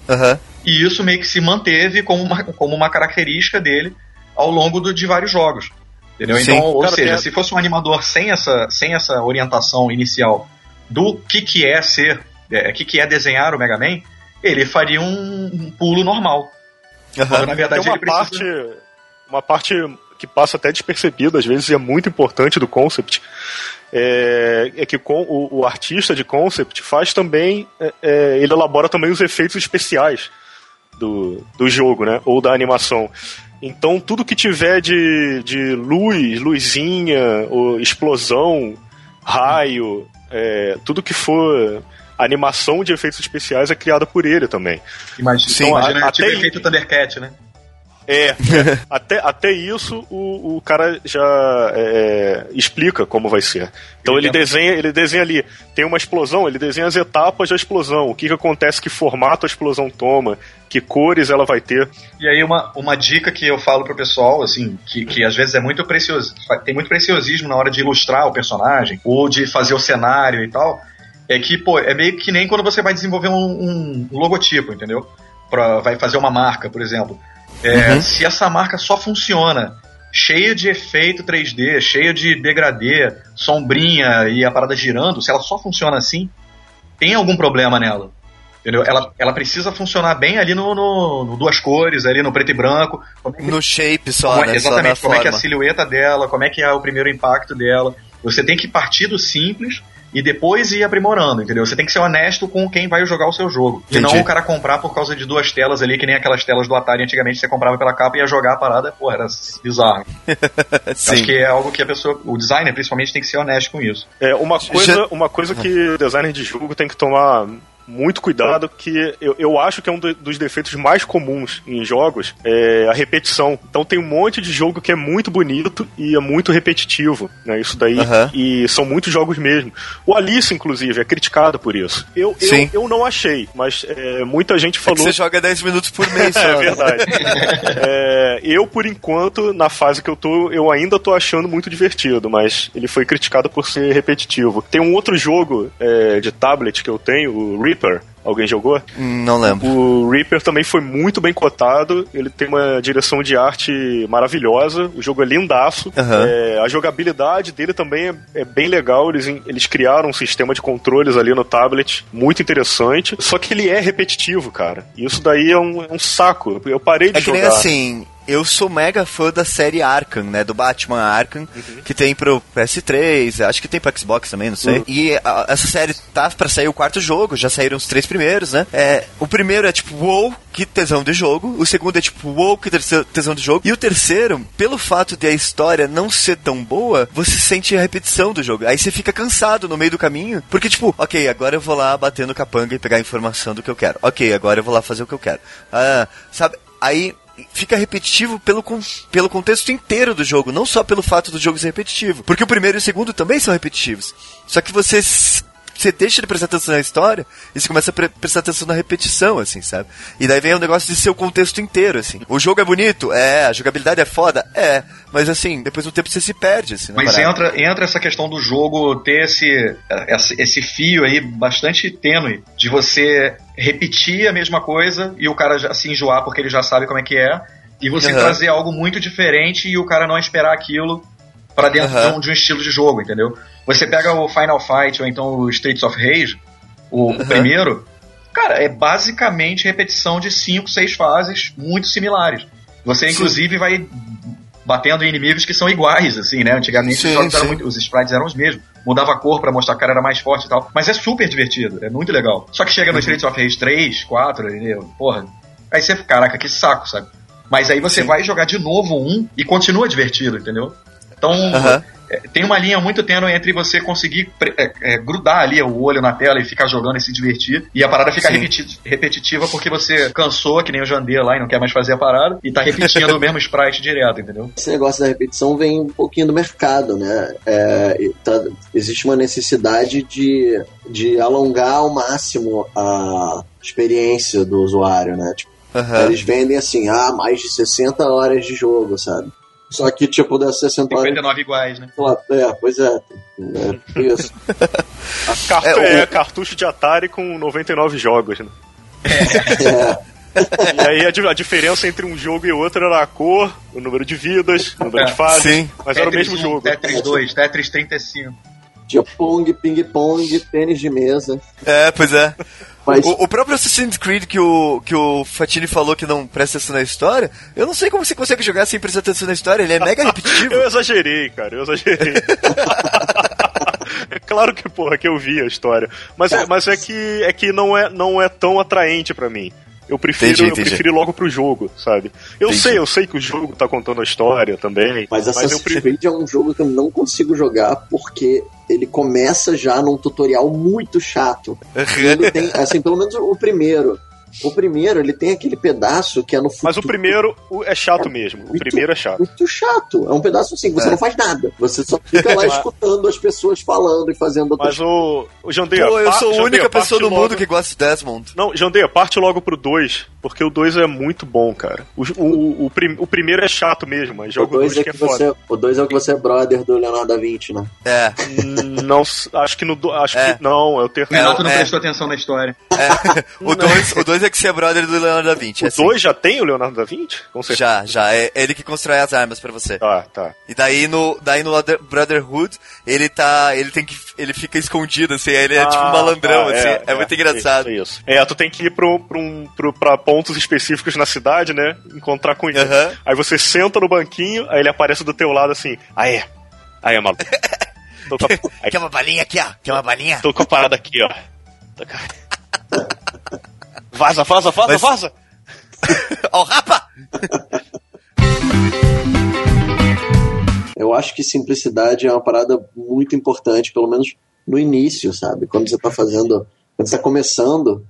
Uhum. E isso meio que se manteve como uma, como uma característica dele ao longo do, de vários jogos. Entendeu? Sim, então, ou claro, seja, é... se fosse um animador sem essa, sem essa orientação inicial do que, que é ser, é, que, que é desenhar o Mega Man, ele faria um, um pulo normal. Uhum. Mas, na verdade, tem uma, ele precisa... parte, uma parte que passa até despercebida, às vezes, e é muito importante do concept, é, é que com, o, o artista de concept faz também, é, ele elabora também os efeitos especiais do, do jogo, né? Ou da animação. Então, tudo que tiver de, de luz, luzinha, ou explosão, raio, é, tudo que for animação de efeitos especiais é criada por ele também. Imagina, sim, então, imagina até o efeito Thundercat, né? É, até, até isso o, o cara já é, explica como vai ser. Então ele, ele desenha, ele desenha ali, tem uma explosão, ele desenha as etapas da explosão, o que, que acontece, que formato a explosão toma, que cores ela vai ter. E aí uma, uma dica que eu falo pro pessoal, assim, que, que às vezes é muito precioso, tem muito preciosismo na hora de ilustrar o personagem, ou de fazer o cenário e tal, é que, pô, é meio que nem quando você vai desenvolver um, um logotipo, entendeu? Pra, vai fazer uma marca, por exemplo. É, uhum. Se essa marca só funciona cheia de efeito três D, cheia de degradê, sombrinha e a parada girando, se ela só funciona assim, tem algum problema nela, entendeu? Ela, ela precisa funcionar bem ali no, no, no duas cores, ali no preto e branco, como é que, no shape só, como é, né? Exatamente, só como forma. É que é a silhueta dela, como é que é o primeiro impacto dela. Você tem que partir do simples e depois ir aprimorando, entendeu? Você tem que ser honesto com quem vai jogar o seu jogo. Entendi. E não o cara comprar por causa de duas telas ali, que nem aquelas telas do Atari antigamente, você comprava pela capa e ia jogar a parada, porra, era bizarro. Acho que é algo que a pessoa, o designer principalmente, tem que ser honesto com isso. É, uma coisa, uma coisa que o designer de jogo tem que tomar muito cuidado, que eu, eu acho que é um dos defeitos mais comuns em jogos, é a repetição. Então tem um monte de jogo que é muito bonito e é muito repetitivo, né? Isso daí, uhum. e são muitos jogos mesmo. O Alice, inclusive, é criticado por isso. Eu, eu, eu não achei, mas é, muita gente falou... É que você joga dez minutos por mês. É verdade. É, eu, por enquanto, na fase que eu tô, eu ainda tô achando muito divertido, mas ele foi criticado por ser repetitivo. Tem um outro jogo é, de tablet que eu tenho, o Rip. Alguém jogou? Não lembro. O Reaper também foi muito bem cotado. Ele tem uma direção de arte maravilhosa. O jogo é lindaço. Uhum. É, a jogabilidade dele também é, é bem legal. Eles, eles criaram um sistema de controles ali no tablet muito interessante. Só que ele é repetitivo, cara. E isso daí é um, é um saco. Eu parei de é que jogar. É assim... Eu sou mega fã da série Arkham, né? Do Batman Arkham, uhum. que tem pro P S três, acho que tem pro Xbox também, não sei. Uhum. E a, essa série tá pra sair o quarto jogo, já saíram os três primeiros, né? É, o primeiro é tipo, wow, que tesão de jogo. O segundo é tipo, wow, que tesão de jogo. E o terceiro, pelo fato de a história não ser tão boa, você sente a repetição do jogo. Aí você fica cansado no meio do caminho, porque tipo, ok, agora eu vou lá bater no capanga e pegar a informação do que eu quero. Ok, agora eu vou lá fazer o que eu quero. Ah, sabe? Aí... fica repetitivo pelo, pelo contexto inteiro do jogo, não só pelo fato do jogo ser repetitivo, porque o primeiro e o segundo também são repetitivos, só que você, você deixa de prestar atenção na história e você começa a pre- prestar atenção na repetição, assim, sabe? E daí vem o negócio de ser o contexto inteiro, assim, o jogo é bonito? É, a jogabilidade é foda? É, mas assim, depois do tempo você se perde, assim, mas entra, entra essa questão do jogo ter esse, esse fio aí bastante tênue, de você repetir a mesma coisa e o cara já se enjoar porque ele já sabe como é que é, e você uhum. trazer algo muito diferente e o cara não esperar aquilo pra dentro uhum. de um estilo de jogo, entendeu? Você pega o Final Fight ou então o Streets of Rage, o uhum. primeiro, cara, é basicamente repetição de cinco, seis fases muito similares. Você inclusive Sim. vai batendo em inimigos que são iguais, assim, né? Antigamente sim, os jogos eram muito, os sprites eram os mesmos. Mudava a cor pra mostrar que o cara era mais forte e tal. Mas é super divertido, é muito legal. Só que chega no uhum. Streets of Rage três, quatro, porra. Aí você, caraca, que saco, sabe? Mas aí você sim. vai jogar de novo um e continua divertido, entendeu? Então, uhum. é, tem uma linha muito tênue entre você conseguir pre- é, é, grudar ali o olho na tela e ficar jogando e se divertir, e a parada fica repeti- repetitiva porque você cansou, que nem o Jandê lá, e não quer mais fazer a parada, e tá repetindo o mesmo sprite direto, entendeu? Esse negócio da repetição vem um pouquinho do mercado, né? É, tá, existe uma necessidade de, de alongar ao máximo a experiência do usuário, né? Tipo, uhum. eles vendem assim, ah, mais de sessenta horas de jogo, sabe? Só que, tipo, das sessenta horas... cinquenta e nove iguais, né? É, pois é. É, isso. Cartu- é, é cartucho de Atari com noventa e nove jogos, né? É. E aí a, a diferença entre um jogo e outro era a cor, o número de vidas, o número de fases. Sim. Mas Tetris era o mesmo um, jogo. Tetris dois, Tetris trinta e cinco. Tinha pong, ping-pong, tênis de mesa. É, pois é. Mas... O, o próprio Assassin's Creed que o, que o Fatini falou que não presta atenção na história, eu não sei como você consegue jogar sem prestar atenção na história, ele é mega repetitivo. Eu exagerei, cara, eu exagerei. É claro que, porra, que eu vi a história. Mas é, mas é que, é que não, é, não é tão atraente pra mim. Eu prefiro, entendi, entendi. Eu prefiro ir logo pro jogo, sabe? Eu entendi. sei, eu sei que o jogo tá contando a história também. Mas Assassin's Creed é um jogo que eu não consigo jogar porque ele começa já num tutorial muito chato. Ele tem, assim, pelo menos o primeiro. O primeiro, ele tem aquele pedaço que é no futuro. Mas o primeiro é chato é mesmo. Muito, o primeiro é chato. Muito chato. É um pedaço assim, você é. não faz nada. Você só fica lá escutando as pessoas falando e fazendo outras coisas. Mas o... o Jandê, Pô, eu sou a única pessoa no mundo que gosta de Desmond. Não, Jandê, parte logo pro dois, porque o dois é muito bom, cara. O, o, o, prim... o primeiro é chato mesmo, mas joga o dois é que é você... foda. O dois é o que você é brother do Leonardo da Vinci, né? É. Não, acho que no... Acho é. que não, é o terceiro. Renato não é. prestou atenção na história. É. O dois... O dois é que você é brother do Leonardo da Vinci. O é dois assim. Já tem o Leonardo da Vinci? Com certeza. Já, já. É ele que constrói as armas pra você. Ah, tá. E daí no, daí no Brotherhood, ele tá. Ele tem que. Ele fica escondido, assim, ele é ah, tipo um malandrão, tá, assim. É, é, é muito é, engraçado. Isso, isso. É, tu tem que ir pro, pro um, pro, pra pontos específicos na cidade, né? Encontrar com ele. Uh-huh. Aí você senta no banquinho, aí ele aparece do teu lado assim. Aê! Aê, maluco. Com... Quer uma balinha aqui, ó? Quer uma balinha? Tô com a parada aqui, ó. Tô com... Vaza, vaza, vaza, Mas... vaza! Ó, oh, rapa! Eu acho que simplicidade é uma parada muito importante, pelo menos no início, sabe? Quando você tá fazendo, quando você tá começando,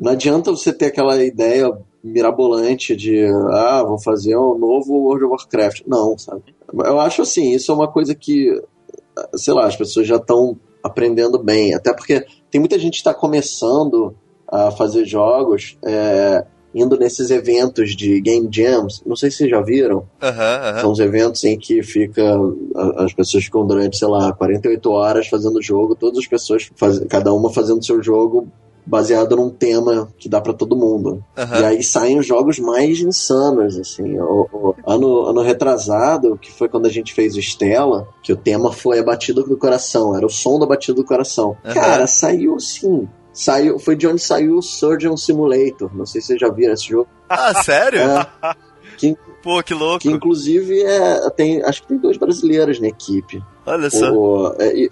não adianta você ter aquela ideia mirabolante de, ah, vou fazer um novo World of Warcraft. Não, sabe? Eu acho assim, isso é uma coisa que, sei lá, as pessoas já estão aprendendo bem, até porque tem muita gente que tá começando a fazer jogos, é, indo nesses eventos de Game Jams, não sei se vocês já viram, uhum, uhum. são os eventos em que fica, as pessoas ficam durante, sei lá, quarenta e oito horas fazendo o jogo, todas as pessoas, faz, cada uma fazendo seu jogo baseado num tema que dá pra todo mundo. Uhum. E aí saem os jogos mais insanos, assim. O, o ano, ano retrasado, que foi quando a gente fez o Stella, que o tema foi a batida do coração, era o som da batida do coração. Uhum. Cara, saiu assim... Saiu, foi de onde saiu o Surgeon Simulator. Não sei se vocês já viram esse jogo. Ah, sério? É, que, pô, que louco. Que inclusive é, tem, acho que tem dois brasileiros na equipe. Olha só. O, é, é,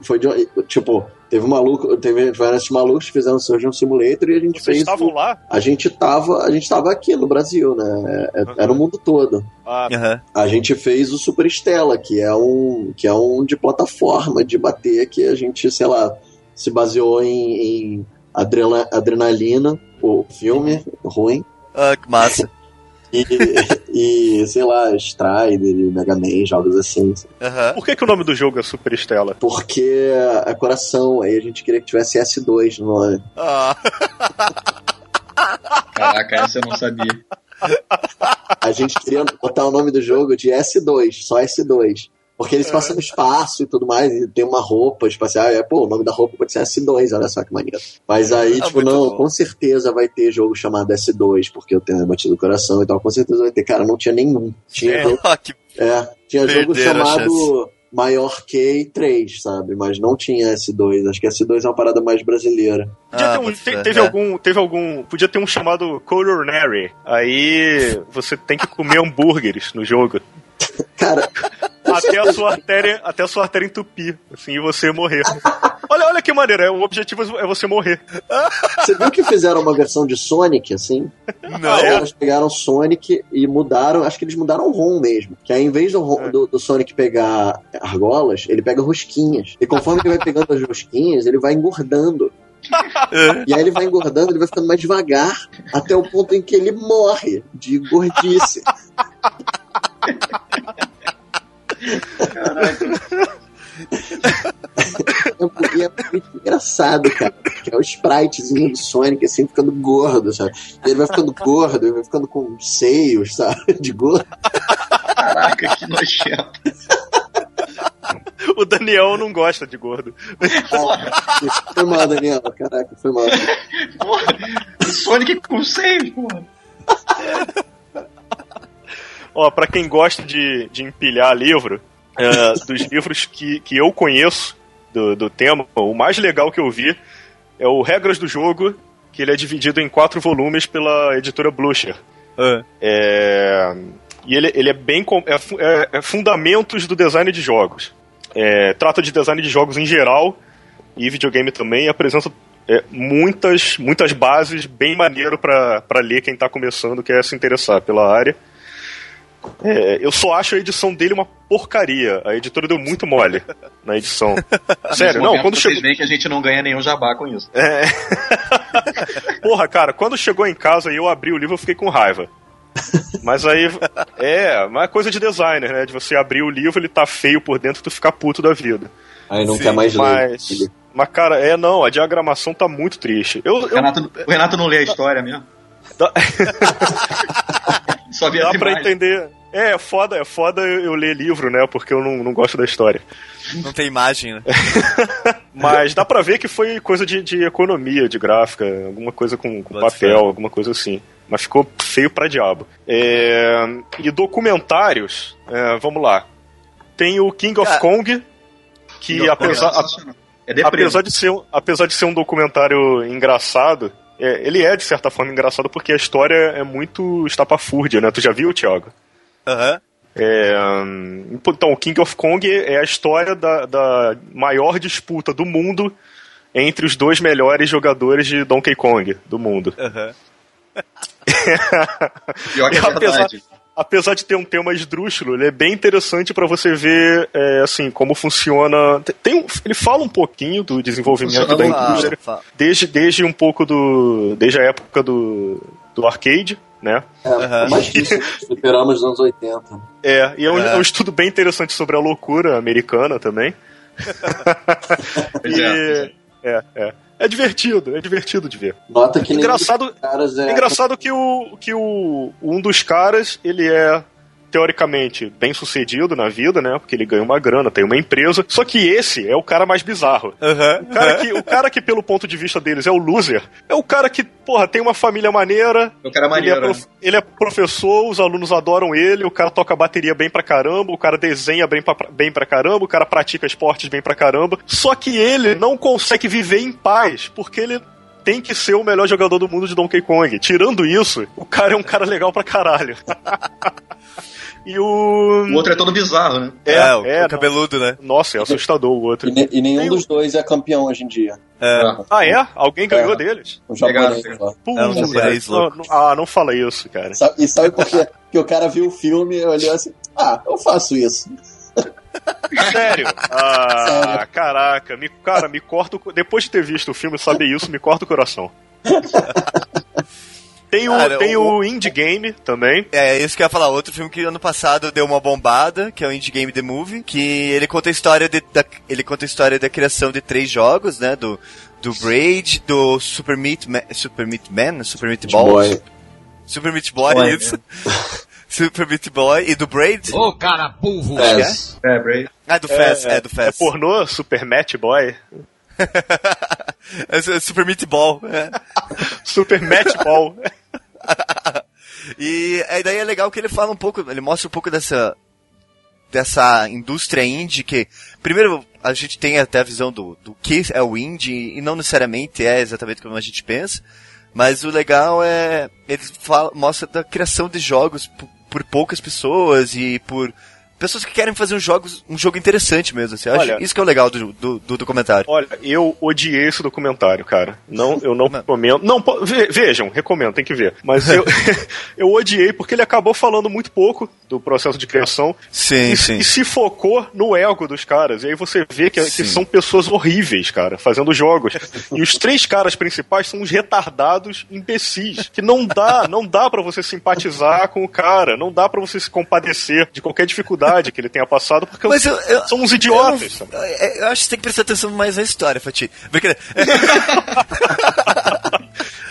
foi de, tipo, teve um maluco, teve vários malucos que fizeram o Surgeon Simulator e a gente Vocês fez. Estavam o, lá? A gente tava, a gente tava aqui no Brasil, né? É, uhum. Era o mundo todo. Ah. Uhum. A gente fez o Super Stella, que é um, que é um de plataforma de bater, que a gente, sei lá, se baseou em, em adrela, Adrenalina, o filme ruim. Ah, que massa. e, e, sei lá, Strider, Mega Man, jogos assim. Uhum. Por que, que o nome do jogo é Super Stella? Porque é coração, aí a gente queria que tivesse S dois no nome. Ah. Caraca, essa eu não sabia. A gente queria botar o nome do jogo de S dois, só S dois. Porque eles passam no espaço e tudo mais, e tem uma roupa espacial, é, pô, o nome da roupa pode ser S dois, olha só que maneiro. Mas aí, ah, tipo, não, bom. com certeza vai ter jogo chamado S dois, porque eu tenho batido o coração e tal, com certeza vai ter. Cara, não tinha nenhum. Tinha, é, jogo, que... é, tinha jogo chamado Maior Key três, sabe? Mas não tinha S dois, acho que S dois é uma parada mais brasileira. Ah, podia ter um, te, teve, é. algum, teve algum, podia ter um chamado Coronary, aí você tem que comer hambúrgueres no jogo. Cara. Até a sua artéria, até a sua artéria entupir, assim, e você morrer. Olha, olha que maneira, o objetivo é você morrer. Você viu que fizeram uma versão de Sonic, assim? Não. É? Eles pegaram Sonic e mudaram, acho que eles mudaram o ROM mesmo, que aí em vez do, é. do, do Sonic pegar argolas, ele pega rosquinhas. E conforme ele vai pegando as rosquinhas, ele vai engordando. E aí ele vai engordando, ele vai ficando mais devagar, até o ponto em que ele morre de gordice. Caraca. E é muito engraçado, cara. Que é o spritezinho do Sonic, assim, ficando gordo, sabe? E ele vai ficando gordo, ele vai ficando com seios, sabe? De gordo. Caraca, que nojento. O Daniel não gosta de gordo. Ah, foi mal, Daniel. Caraca, foi mal. Porra, o Sonic com seios, porra. Ó, pra quem gosta de, de empilhar livro, é, dos livros que, que eu conheço do, do tema, o mais legal que eu vi é o Regras do Jogo, que ele é dividido em quatro volumes pela editora Blucher. Uhum. É, e ele, ele é bem... É, é fundamentos do design de jogos. É, trata de design de jogos em geral, e videogame também, e apresenta é, muitas, muitas bases bem maneiro pra, pra ler quem tá começando, quer se interessar pela área. É, eu só acho a edição dele uma porcaria. A editora deu muito mole na edição. Sério, não, quando chegou... Vocês veem que a gente não ganha nenhum jabá com isso. É. Porra, cara, quando chegou em casa e eu abri o livro, eu fiquei com raiva. Mas aí... É, mas é coisa de designer, né? De você abrir o livro, ele tá feio por dentro, tu fica puto da vida. Aí não Sim, quer mais mas... ler. Mas, cara, é, não, a diagramação tá muito triste. Eu, eu... Renato, o Renato não lê a história mesmo? Tá... Só dá pra imagem. Entender. É, é foda, é foda eu ler livro, né? Porque eu não, não gosto da história. Não tem imagem, né? Mas dá pra ver que foi coisa de, de economia, de gráfica, alguma coisa com, com papel, alguma coisa assim. Mas ficou feio pra diabo. É, e documentários, é, vamos lá. Tem o King of é. Kong, que apesar, é apesar, de ser, apesar de ser um documentário engraçado. É, ele é, de certa forma, engraçado porque a história é muito estapafúrdia, né? Tu já viu, Thiago? Aham. Uhum. É, então, o King of Kong é a história da, da maior disputa do mundo entre os dois melhores jogadores de Donkey Kong do mundo. Aham. Uhum. Pior que é apesar, apesar de ter um tema esdrúxulo, ele é bem interessante pra você ver, é, assim, como funciona... Tem um, ele fala um pouquinho do desenvolvimento funciona da indústria, desde, desde um pouco do... Desde a época do, do arcade, né? É, uhum. mais difícil, superamos nos anos oitenta. É, e é um, é. é um estudo bem interessante sobre a loucura americana também. e, é, é. É divertido, é divertido de ver. Nota que engraçado, é... engraçado que, o, que o, um dos caras, ele é, teoricamente, bem sucedido na vida, né? Porque ele ganha uma grana, tem uma empresa. Só que esse é o cara mais bizarro. Uhum, o, cara uhum. que, o cara que, pelo ponto de vista deles, é o loser, é o cara que, porra, tem uma família maneira. O cara é maneiro. Ele é, prof, ele é professor, os alunos adoram ele, o cara toca bateria bem pra caramba, o cara desenha bem pra, bem pra caramba, o cara pratica esportes bem pra caramba. Só que ele não consegue viver em paz, porque ele... tem que ser o melhor jogador do mundo de Donkey Kong. Tirando isso, o cara é um cara legal pra caralho. E o... o outro é todo bizarro, né? É, é, o, é o cabeludo, não. né? Nossa, é assustador o outro. E, ne- e nenhum tem dos o... dois é campeão hoje em dia. É. Ah, é? Alguém ganhou é. deles? O japonês, Pula, é um japonês não, não, ah, não fala isso, cara. E sabe por quê? Porque o cara viu o filme e olhou assim, ah, eu faço isso. Sério? Ah, Sério? Caraca, me, cara, me corta o, depois de ter visto o filme, saber isso, me corta o coração. Tem o, cara, tem o, o Indie Game também. É, isso que eu ia falar. Outro filme que ano passado deu uma bombada, que é o Indie Game The Movie, que ele conta a história, de, da, ele conta a história da criação de três jogos, né? Do, do Braid, do Super Meat Man, Super Meat Man? Super Meat Ball? Super, Super Meat Boy, Boy isso. Super Meat Boy e do Braid. Ô, oh, cara, burro! Faz. É, Braid. Ah, do Faz, é, é do Faz. É pornô, Super Meat Boy. é Super Meat Ball. É. Super Meat Ball. E aí daí é legal que ele fala um pouco, ele mostra um pouco dessa, dessa indústria indie que, primeiro, a gente tem até a visão do, do que é o indie e não necessariamente é exatamente como a gente pensa, mas o legal é, ele fala, mostra da criação de jogos por poucas pessoas e por pessoas que querem fazer um jogo, um jogo interessante mesmo. Assim. Olha, acho isso que é o legal do, do, do documentário. Olha, eu odiei esse documentário, cara. Não, eu não, não. recomendo. Não, ve, vejam, recomendo, tem que ver. Mas eu, eu odiei porque ele acabou falando muito pouco do processo de criação. Sim, e, sim. E se focou no ego dos caras. E aí você vê que, que são pessoas horríveis, cara, fazendo jogos. E os três caras principais são uns retardados imbecis. Que não dá, não dá pra você simpatizar com o cara. Não dá pra você se compadecer de qualquer dificuldade que ele tenha passado, porque eu, eu, são uns idiotas. Eu, não, eu acho que tem que prestar atenção mais na história, Fatih. Brincadeira.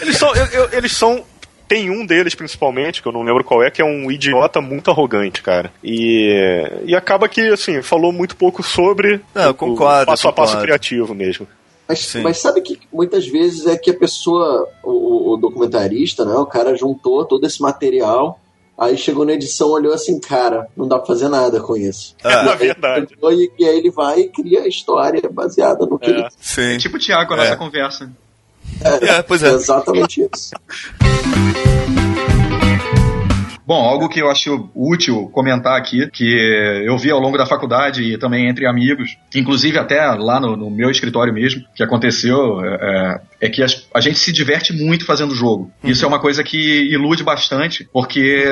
Eles são... Eu, eu, eles são Tem um deles, principalmente, que eu não lembro qual é, que é um idiota muito arrogante, cara. E, e acaba que, assim, falou muito pouco sobre não, o, concordo, o passo a passo criativo mesmo. Mas, mas sabe que muitas vezes é que a pessoa, o, o documentarista, né, o cara juntou todo esse material, aí chegou na edição, olhou assim, cara, não dá pra fazer nada com isso. É, é verdade. E, e aí ele vai e cria a história baseada no que é. ele... Sim. É tipo o Thiago, a é. nossa conversa. É, é, pois é. É exatamente isso. Bom, algo que eu acho útil comentar aqui, que eu vi ao longo da faculdade e também entre amigos, inclusive até lá no, no meu escritório mesmo, que aconteceu, é, é que as, a gente se diverte muito fazendo jogo. Uhum. Isso é uma coisa que ilude bastante, porque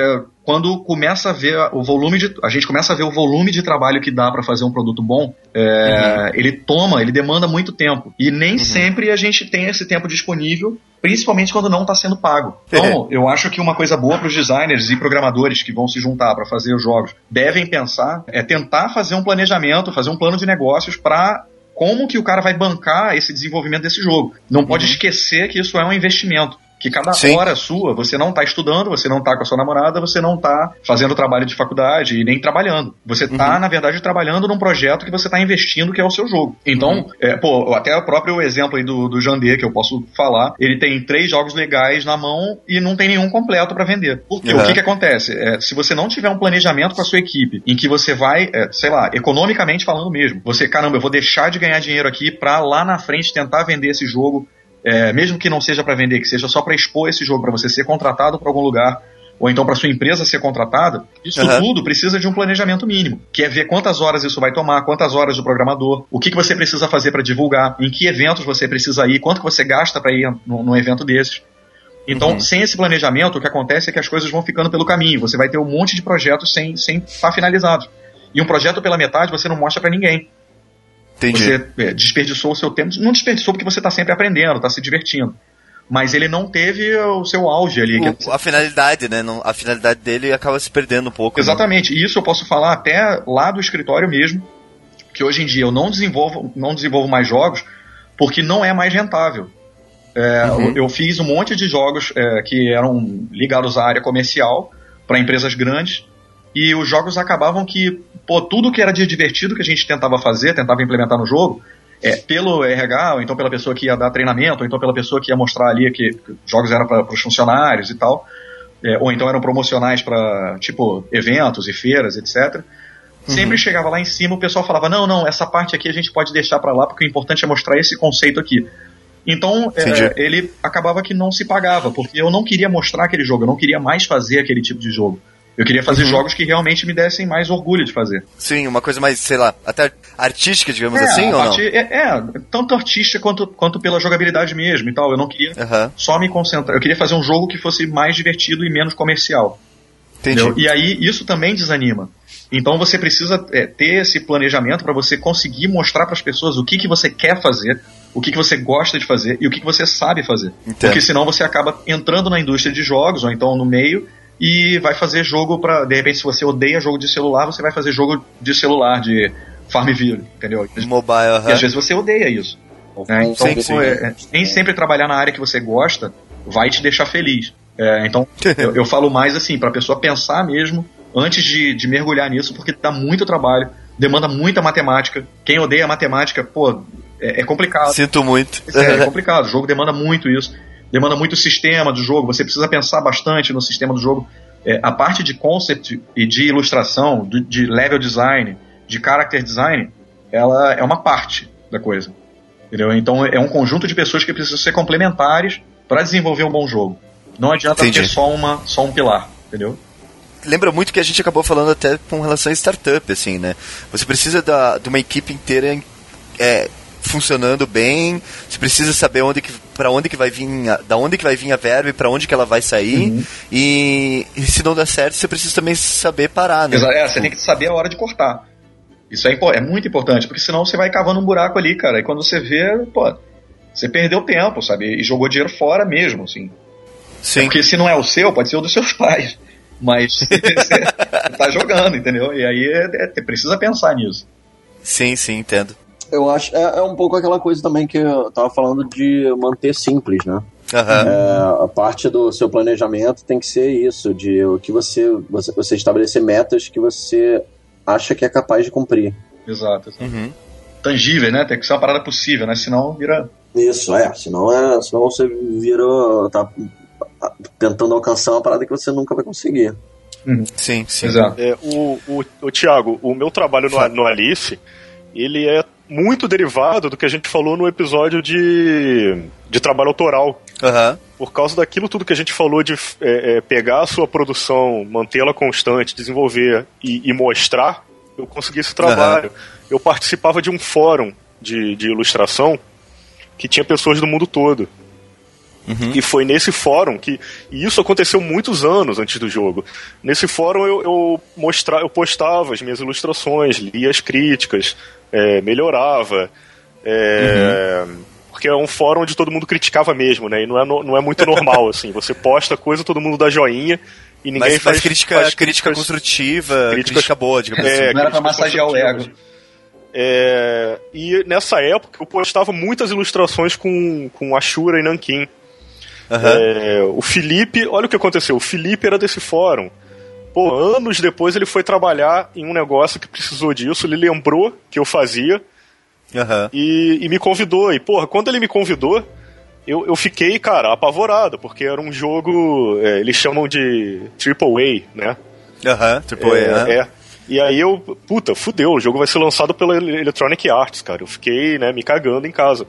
quando começa a ver o volume de, a gente começa a ver o volume de trabalho que dá para fazer um produto bom, é, uhum. ele toma, ele demanda muito tempo. E nem uhum. sempre a gente tem esse tempo disponível, principalmente quando não está sendo pago. Então, eu acho que uma coisa boa para os designers e programadores que vão se juntar para fazer os jogos devem pensar é tentar fazer um planejamento, fazer um plano de negócios para como que o cara vai bancar esse desenvolvimento desse jogo. Não pode uhum. esquecer que isso é um investimento. Que cada Sim. hora sua, você não tá estudando, você não tá com a sua namorada, você não tá fazendo trabalho de faculdade e nem trabalhando. Você tá, uhum. na verdade, trabalhando num projeto que você tá investindo, que é o seu jogo. Então, uhum. é, pô, até o próprio exemplo aí do, do Jandê, que eu posso falar, ele tem três jogos legais na mão e não tem nenhum completo pra vender. Porque uhum. o que que acontece? É, se você não tiver um planejamento com a sua equipe, em que você vai, é, sei lá, economicamente falando mesmo, você, caramba, eu vou deixar de ganhar dinheiro aqui pra lá na frente tentar vender esse jogo, É, mesmo que não seja para vender, que seja só para expor esse jogo, para você ser contratado para algum lugar, ou então para sua empresa ser contratada, isso uhum. tudo precisa de um planejamento mínimo, que é ver quantas horas isso vai tomar, quantas horas do programador, o que, que você precisa fazer para divulgar, em que eventos você precisa ir, quanto que você gasta para ir num, num evento desses. Então, uhum. sem esse planejamento, o que acontece é que as coisas vão ficando pelo caminho, você vai ter um monte de projetos sem estar finalizados. E um projeto pela metade você não mostra para ninguém. Entendi. Você desperdiçou o seu tempo. Não desperdiçou porque você está sempre aprendendo, está se divertindo. Mas ele não teve o seu auge ali. O, que... A finalidade, né? Não, a finalidade dele acaba se perdendo um pouco. Exatamente. Né? Isso eu posso falar até lá do escritório mesmo, que hoje em dia eu não desenvolvo, não desenvolvo mais jogos porque não é mais rentável. É, uhum. eu, eu fiz um monte de jogos é, que eram ligados à área comercial para empresas grandes. E os jogos acabavam que, pô, tudo que era de divertido que a gente tentava fazer, tentava implementar no jogo, é, pelo R H, ou então pela pessoa que ia dar treinamento, ou então pela pessoa que ia mostrar ali que jogos eram para os funcionários e tal, é, ou então eram promocionais para, tipo, eventos e feiras, etcétera. Uhum. Sempre chegava lá em cima, o pessoal falava, não, não, essa parte aqui a gente pode deixar para lá, porque o importante é mostrar esse conceito aqui. Então, é, ele acabava que não se pagava, porque eu não queria mostrar aquele jogo, eu não queria mais fazer aquele tipo de jogo. Eu queria fazer uhum. jogos que realmente me dessem mais orgulho de fazer. Sim, uma coisa mais, sei lá, até artística, digamos é, assim, ou não? É, é, tanto artística quanto, quanto pela jogabilidade mesmo e tal. Eu não queria uhum. só me concentrar. Eu queria fazer um jogo que fosse mais divertido e menos comercial. Entendi. Entendeu? E aí, isso também desanima. Então, você precisa é, ter esse planejamento para você conseguir mostrar para as pessoas o que, que você quer fazer, o que, que você gosta de fazer e o que, que você sabe fazer. Entendo. Porque senão você acaba entrando na indústria de jogos, ou então no meio... E vai fazer jogo pra... De repente, se você odeia jogo de celular, você vai fazer jogo de celular, de Farmville, entendeu? Mobile, uh-huh. E às vezes você odeia isso. Né? Então, sim, sim. É, nem sempre trabalhar na área que você gosta vai te deixar feliz. É, então, eu, eu falo mais assim, pra pessoa pensar mesmo, antes de, de mergulhar nisso, porque dá muito trabalho, demanda muita matemática. Quem odeia matemática, pô, é, é complicado. Sinto muito. É, é complicado, o jogo demanda muito isso. Demanda muito o sistema do jogo, você precisa pensar bastante no sistema do jogo. É, a parte de concept e de ilustração, de, de level design, de character design, ela é uma parte da coisa. Entendeu? Então é um conjunto de pessoas que precisam ser complementares para desenvolver um bom jogo. Não adianta Entendi. ter só, uma, só um pilar, entendeu? lembra muito que a gente acabou falando até com relação a startup, assim, né? Você precisa da, de uma equipe inteira é, funcionando bem, você precisa saber onde que, para onde que vai vir, a, da onde que vai vir a verba e para onde que ela vai sair, uhum. e, e se não der certo, você precisa também saber parar, né? É, você tem que saber a hora de cortar. Isso é, é muito importante, porque senão você vai cavando um buraco ali, cara, e quando você vê, pô, você perdeu tempo, sabe? E jogou dinheiro fora mesmo, assim. Sim. Porque se não é o seu, pode ser o dos seus pais. Mas você tá jogando, entendeu? E aí é, é, é, precisa pensar nisso. Sim, sim, entendo. Eu acho, é, é um pouco aquela coisa também que eu tava falando de manter simples, né? Uhum. É, a parte do seu planejamento tem que ser isso, de o que você, você, você estabelecer metas que você acha que é capaz de cumprir. Exato. Exato. Uhum. Tangível, né? Tem que ser uma parada possível, né? Senão vira... Isso, é. Senão, é, senão você virou... Tá... tentando alcançar uma parada que você nunca vai conseguir. Uhum. Sim, sim. Exato. É, o, o, o Thiago, o meu trabalho no, no Alice, ele é muito derivado do que a gente falou no episódio de, de trabalho autoral. Uhum. Por causa daquilo tudo que a gente falou de é, é, pegar a sua produção, mantê-la constante, desenvolver e, e mostrar, eu consegui esse trabalho. Uhum. Eu participava de um fórum de, de ilustração que tinha pessoas do mundo todo. Uhum. E foi nesse fórum que... E isso aconteceu muitos anos antes do jogo. Nesse fórum eu, eu, mostra, eu postava as minhas ilustrações, lia as críticas, é, melhorava. É, uhum. Porque é um fórum onde todo mundo criticava mesmo, né? E não é, não é muito normal, assim. Você posta coisa, todo mundo dá joinha e ninguém mas, faz... Mas crítica, faz crítica construtiva, crítica, crítica boa, digamos é, assim. Não era pra massagear o ego. É, e nessa época eu postava muitas ilustrações com, com Ashura e Nankin. Uhum. É, o Felipe, olha o que aconteceu, o Felipe era desse fórum. Pô, anos depois ele foi trabalhar em um negócio que precisou disso, ele lembrou que eu fazia, uhum. e, e me convidou. E porra, quando ele me convidou, eu, eu fiquei, cara, apavorado, porque era um jogo, é, eles chamam de Triple A, né? Aham, uhum, Triple A, é, é. E aí eu, puta, fudeu, o jogo vai ser lançado pela Electronic Arts, cara. Eu fiquei, né, me cagando em casa.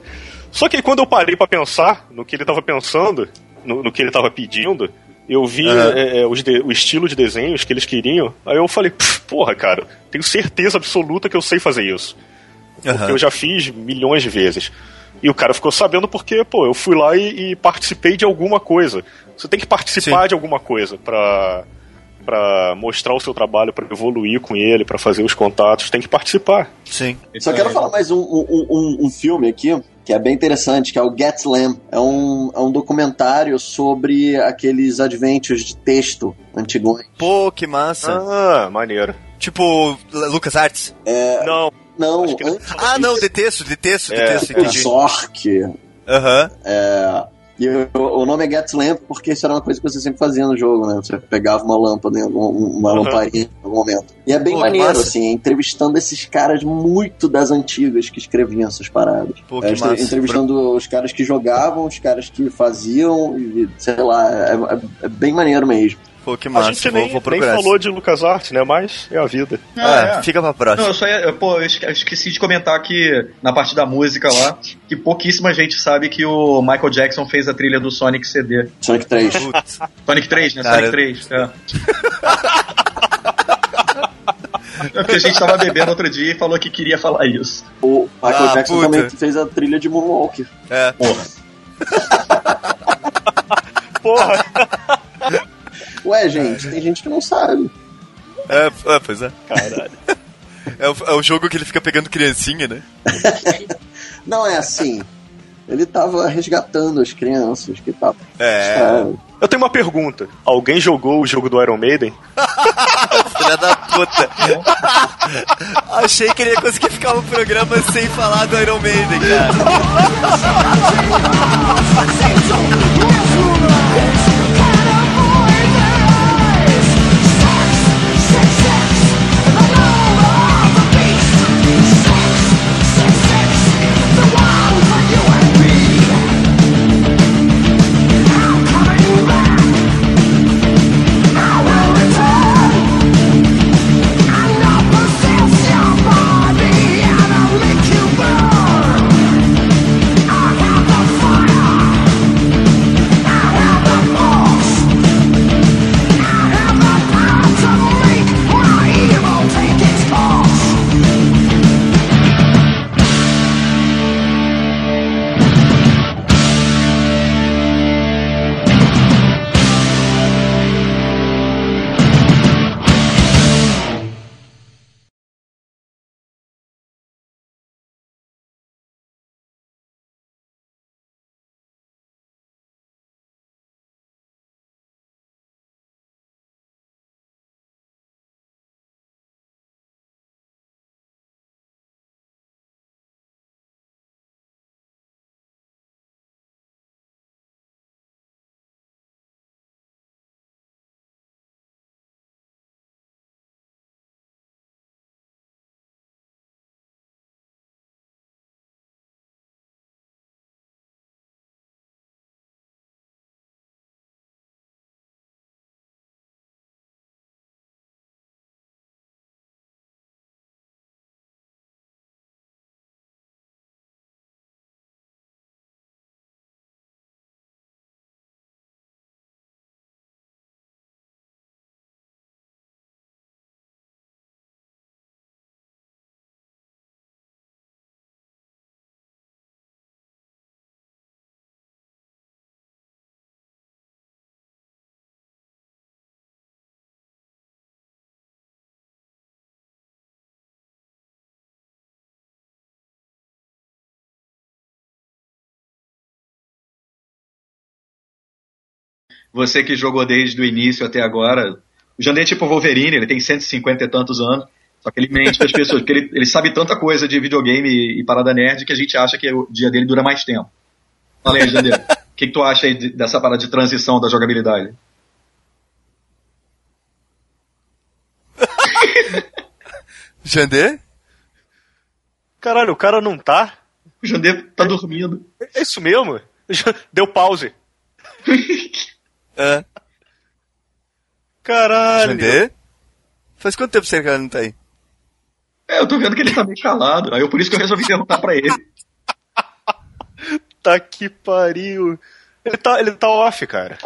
Só que quando eu parei pra pensar no que ele tava pensando, no, no que ele tava pedindo, eu vi uhum. é, é, os de, o estilo de desenhos que eles queriam, aí eu falei, porra, cara, tenho certeza absoluta que eu sei fazer isso. Uhum. Porque eu já fiz milhões de vezes. E o cara ficou sabendo porque, pô, eu fui lá e, e participei de alguma coisa. Você tem que participar Sim. de alguma coisa pra... pra mostrar o seu trabalho, pra evoluir com ele, pra fazer os contatos, tem que participar. Sim. Só quero falar mais um, um, um, um filme aqui, que é bem interessante, que é o Gaslam. É um, é um documentário sobre aqueles adventures de texto antigões. Pô, que massa. Ah, maneiro. Tipo LucasArts? É... Não. Não. Antes... Ah, não, de texto, de texto, é. de texto. Zork. Aham. Uhum. É... E o nome é Get Lamp porque isso era uma coisa que você sempre fazia no jogo, né? Você pegava uma lâmpada, uma lamparina em algum momento. E é bem Pô, maneiro, massa. assim, entrevistando esses caras muito das antigas que escreviam essas paradas. Pô, que é, massa. Entrevistando Pro... os caras que jogavam, os caras que faziam, e, sei lá, é, é bem maneiro mesmo. Pô, que massa. A gente nem, vou, vou nem falou de LucasArts, né? Mas é a vida. Ah, é, é. Fica pra próxima. Não, eu só ia, pô, eu esqueci de comentar que na parte da música lá, que pouquíssima gente sabe que o Michael Jackson fez a trilha do Sonic C D. Sonic três. Sonic três, né? Cara, Sonic três. É. Porque a gente tava bebendo outro dia e falou que queria falar isso. O Michael ah, Jackson puta. também fez a trilha de Moonwalker. É. Porra. Porra. Ué, gente, tem gente que não sabe. É, é pois é. Caralho. É o, é o jogo que ele fica pegando criancinha, né? Não, é assim. Ele tava resgatando as crianças que tava... É... Sabe? Eu tenho uma pergunta. Alguém jogou o jogo do Iron Maiden? Filha da puta. Achei que ele ia conseguir ficar no programa sem falar do Iron Maiden, cara. Você que jogou desde o início até agora. O Jandê é tipo Wolverine, ele tem cento e cinquenta e tantos anos, só que ele mente para as pessoas, porque ele, ele sabe tanta coisa de videogame e, e parada nerd que a gente acha que o dia dele dura mais tempo. Fala aí, Jandê, o que, que tu acha aí dessa parada de transição da jogabilidade? Jandê? Caralho, o cara não tá? O Jandê tá dormindo. É isso mesmo? Deu pause. É. Caralho. Jandê? Faz quanto tempo você não tá aí? É, eu tô vendo que ele tá meio calado. Aí eu, por isso que eu resolvi perguntar pra ele. Tá que pariu. Ele tá, ele tá off, cara.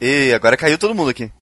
Ei, agora caiu todo mundo aqui.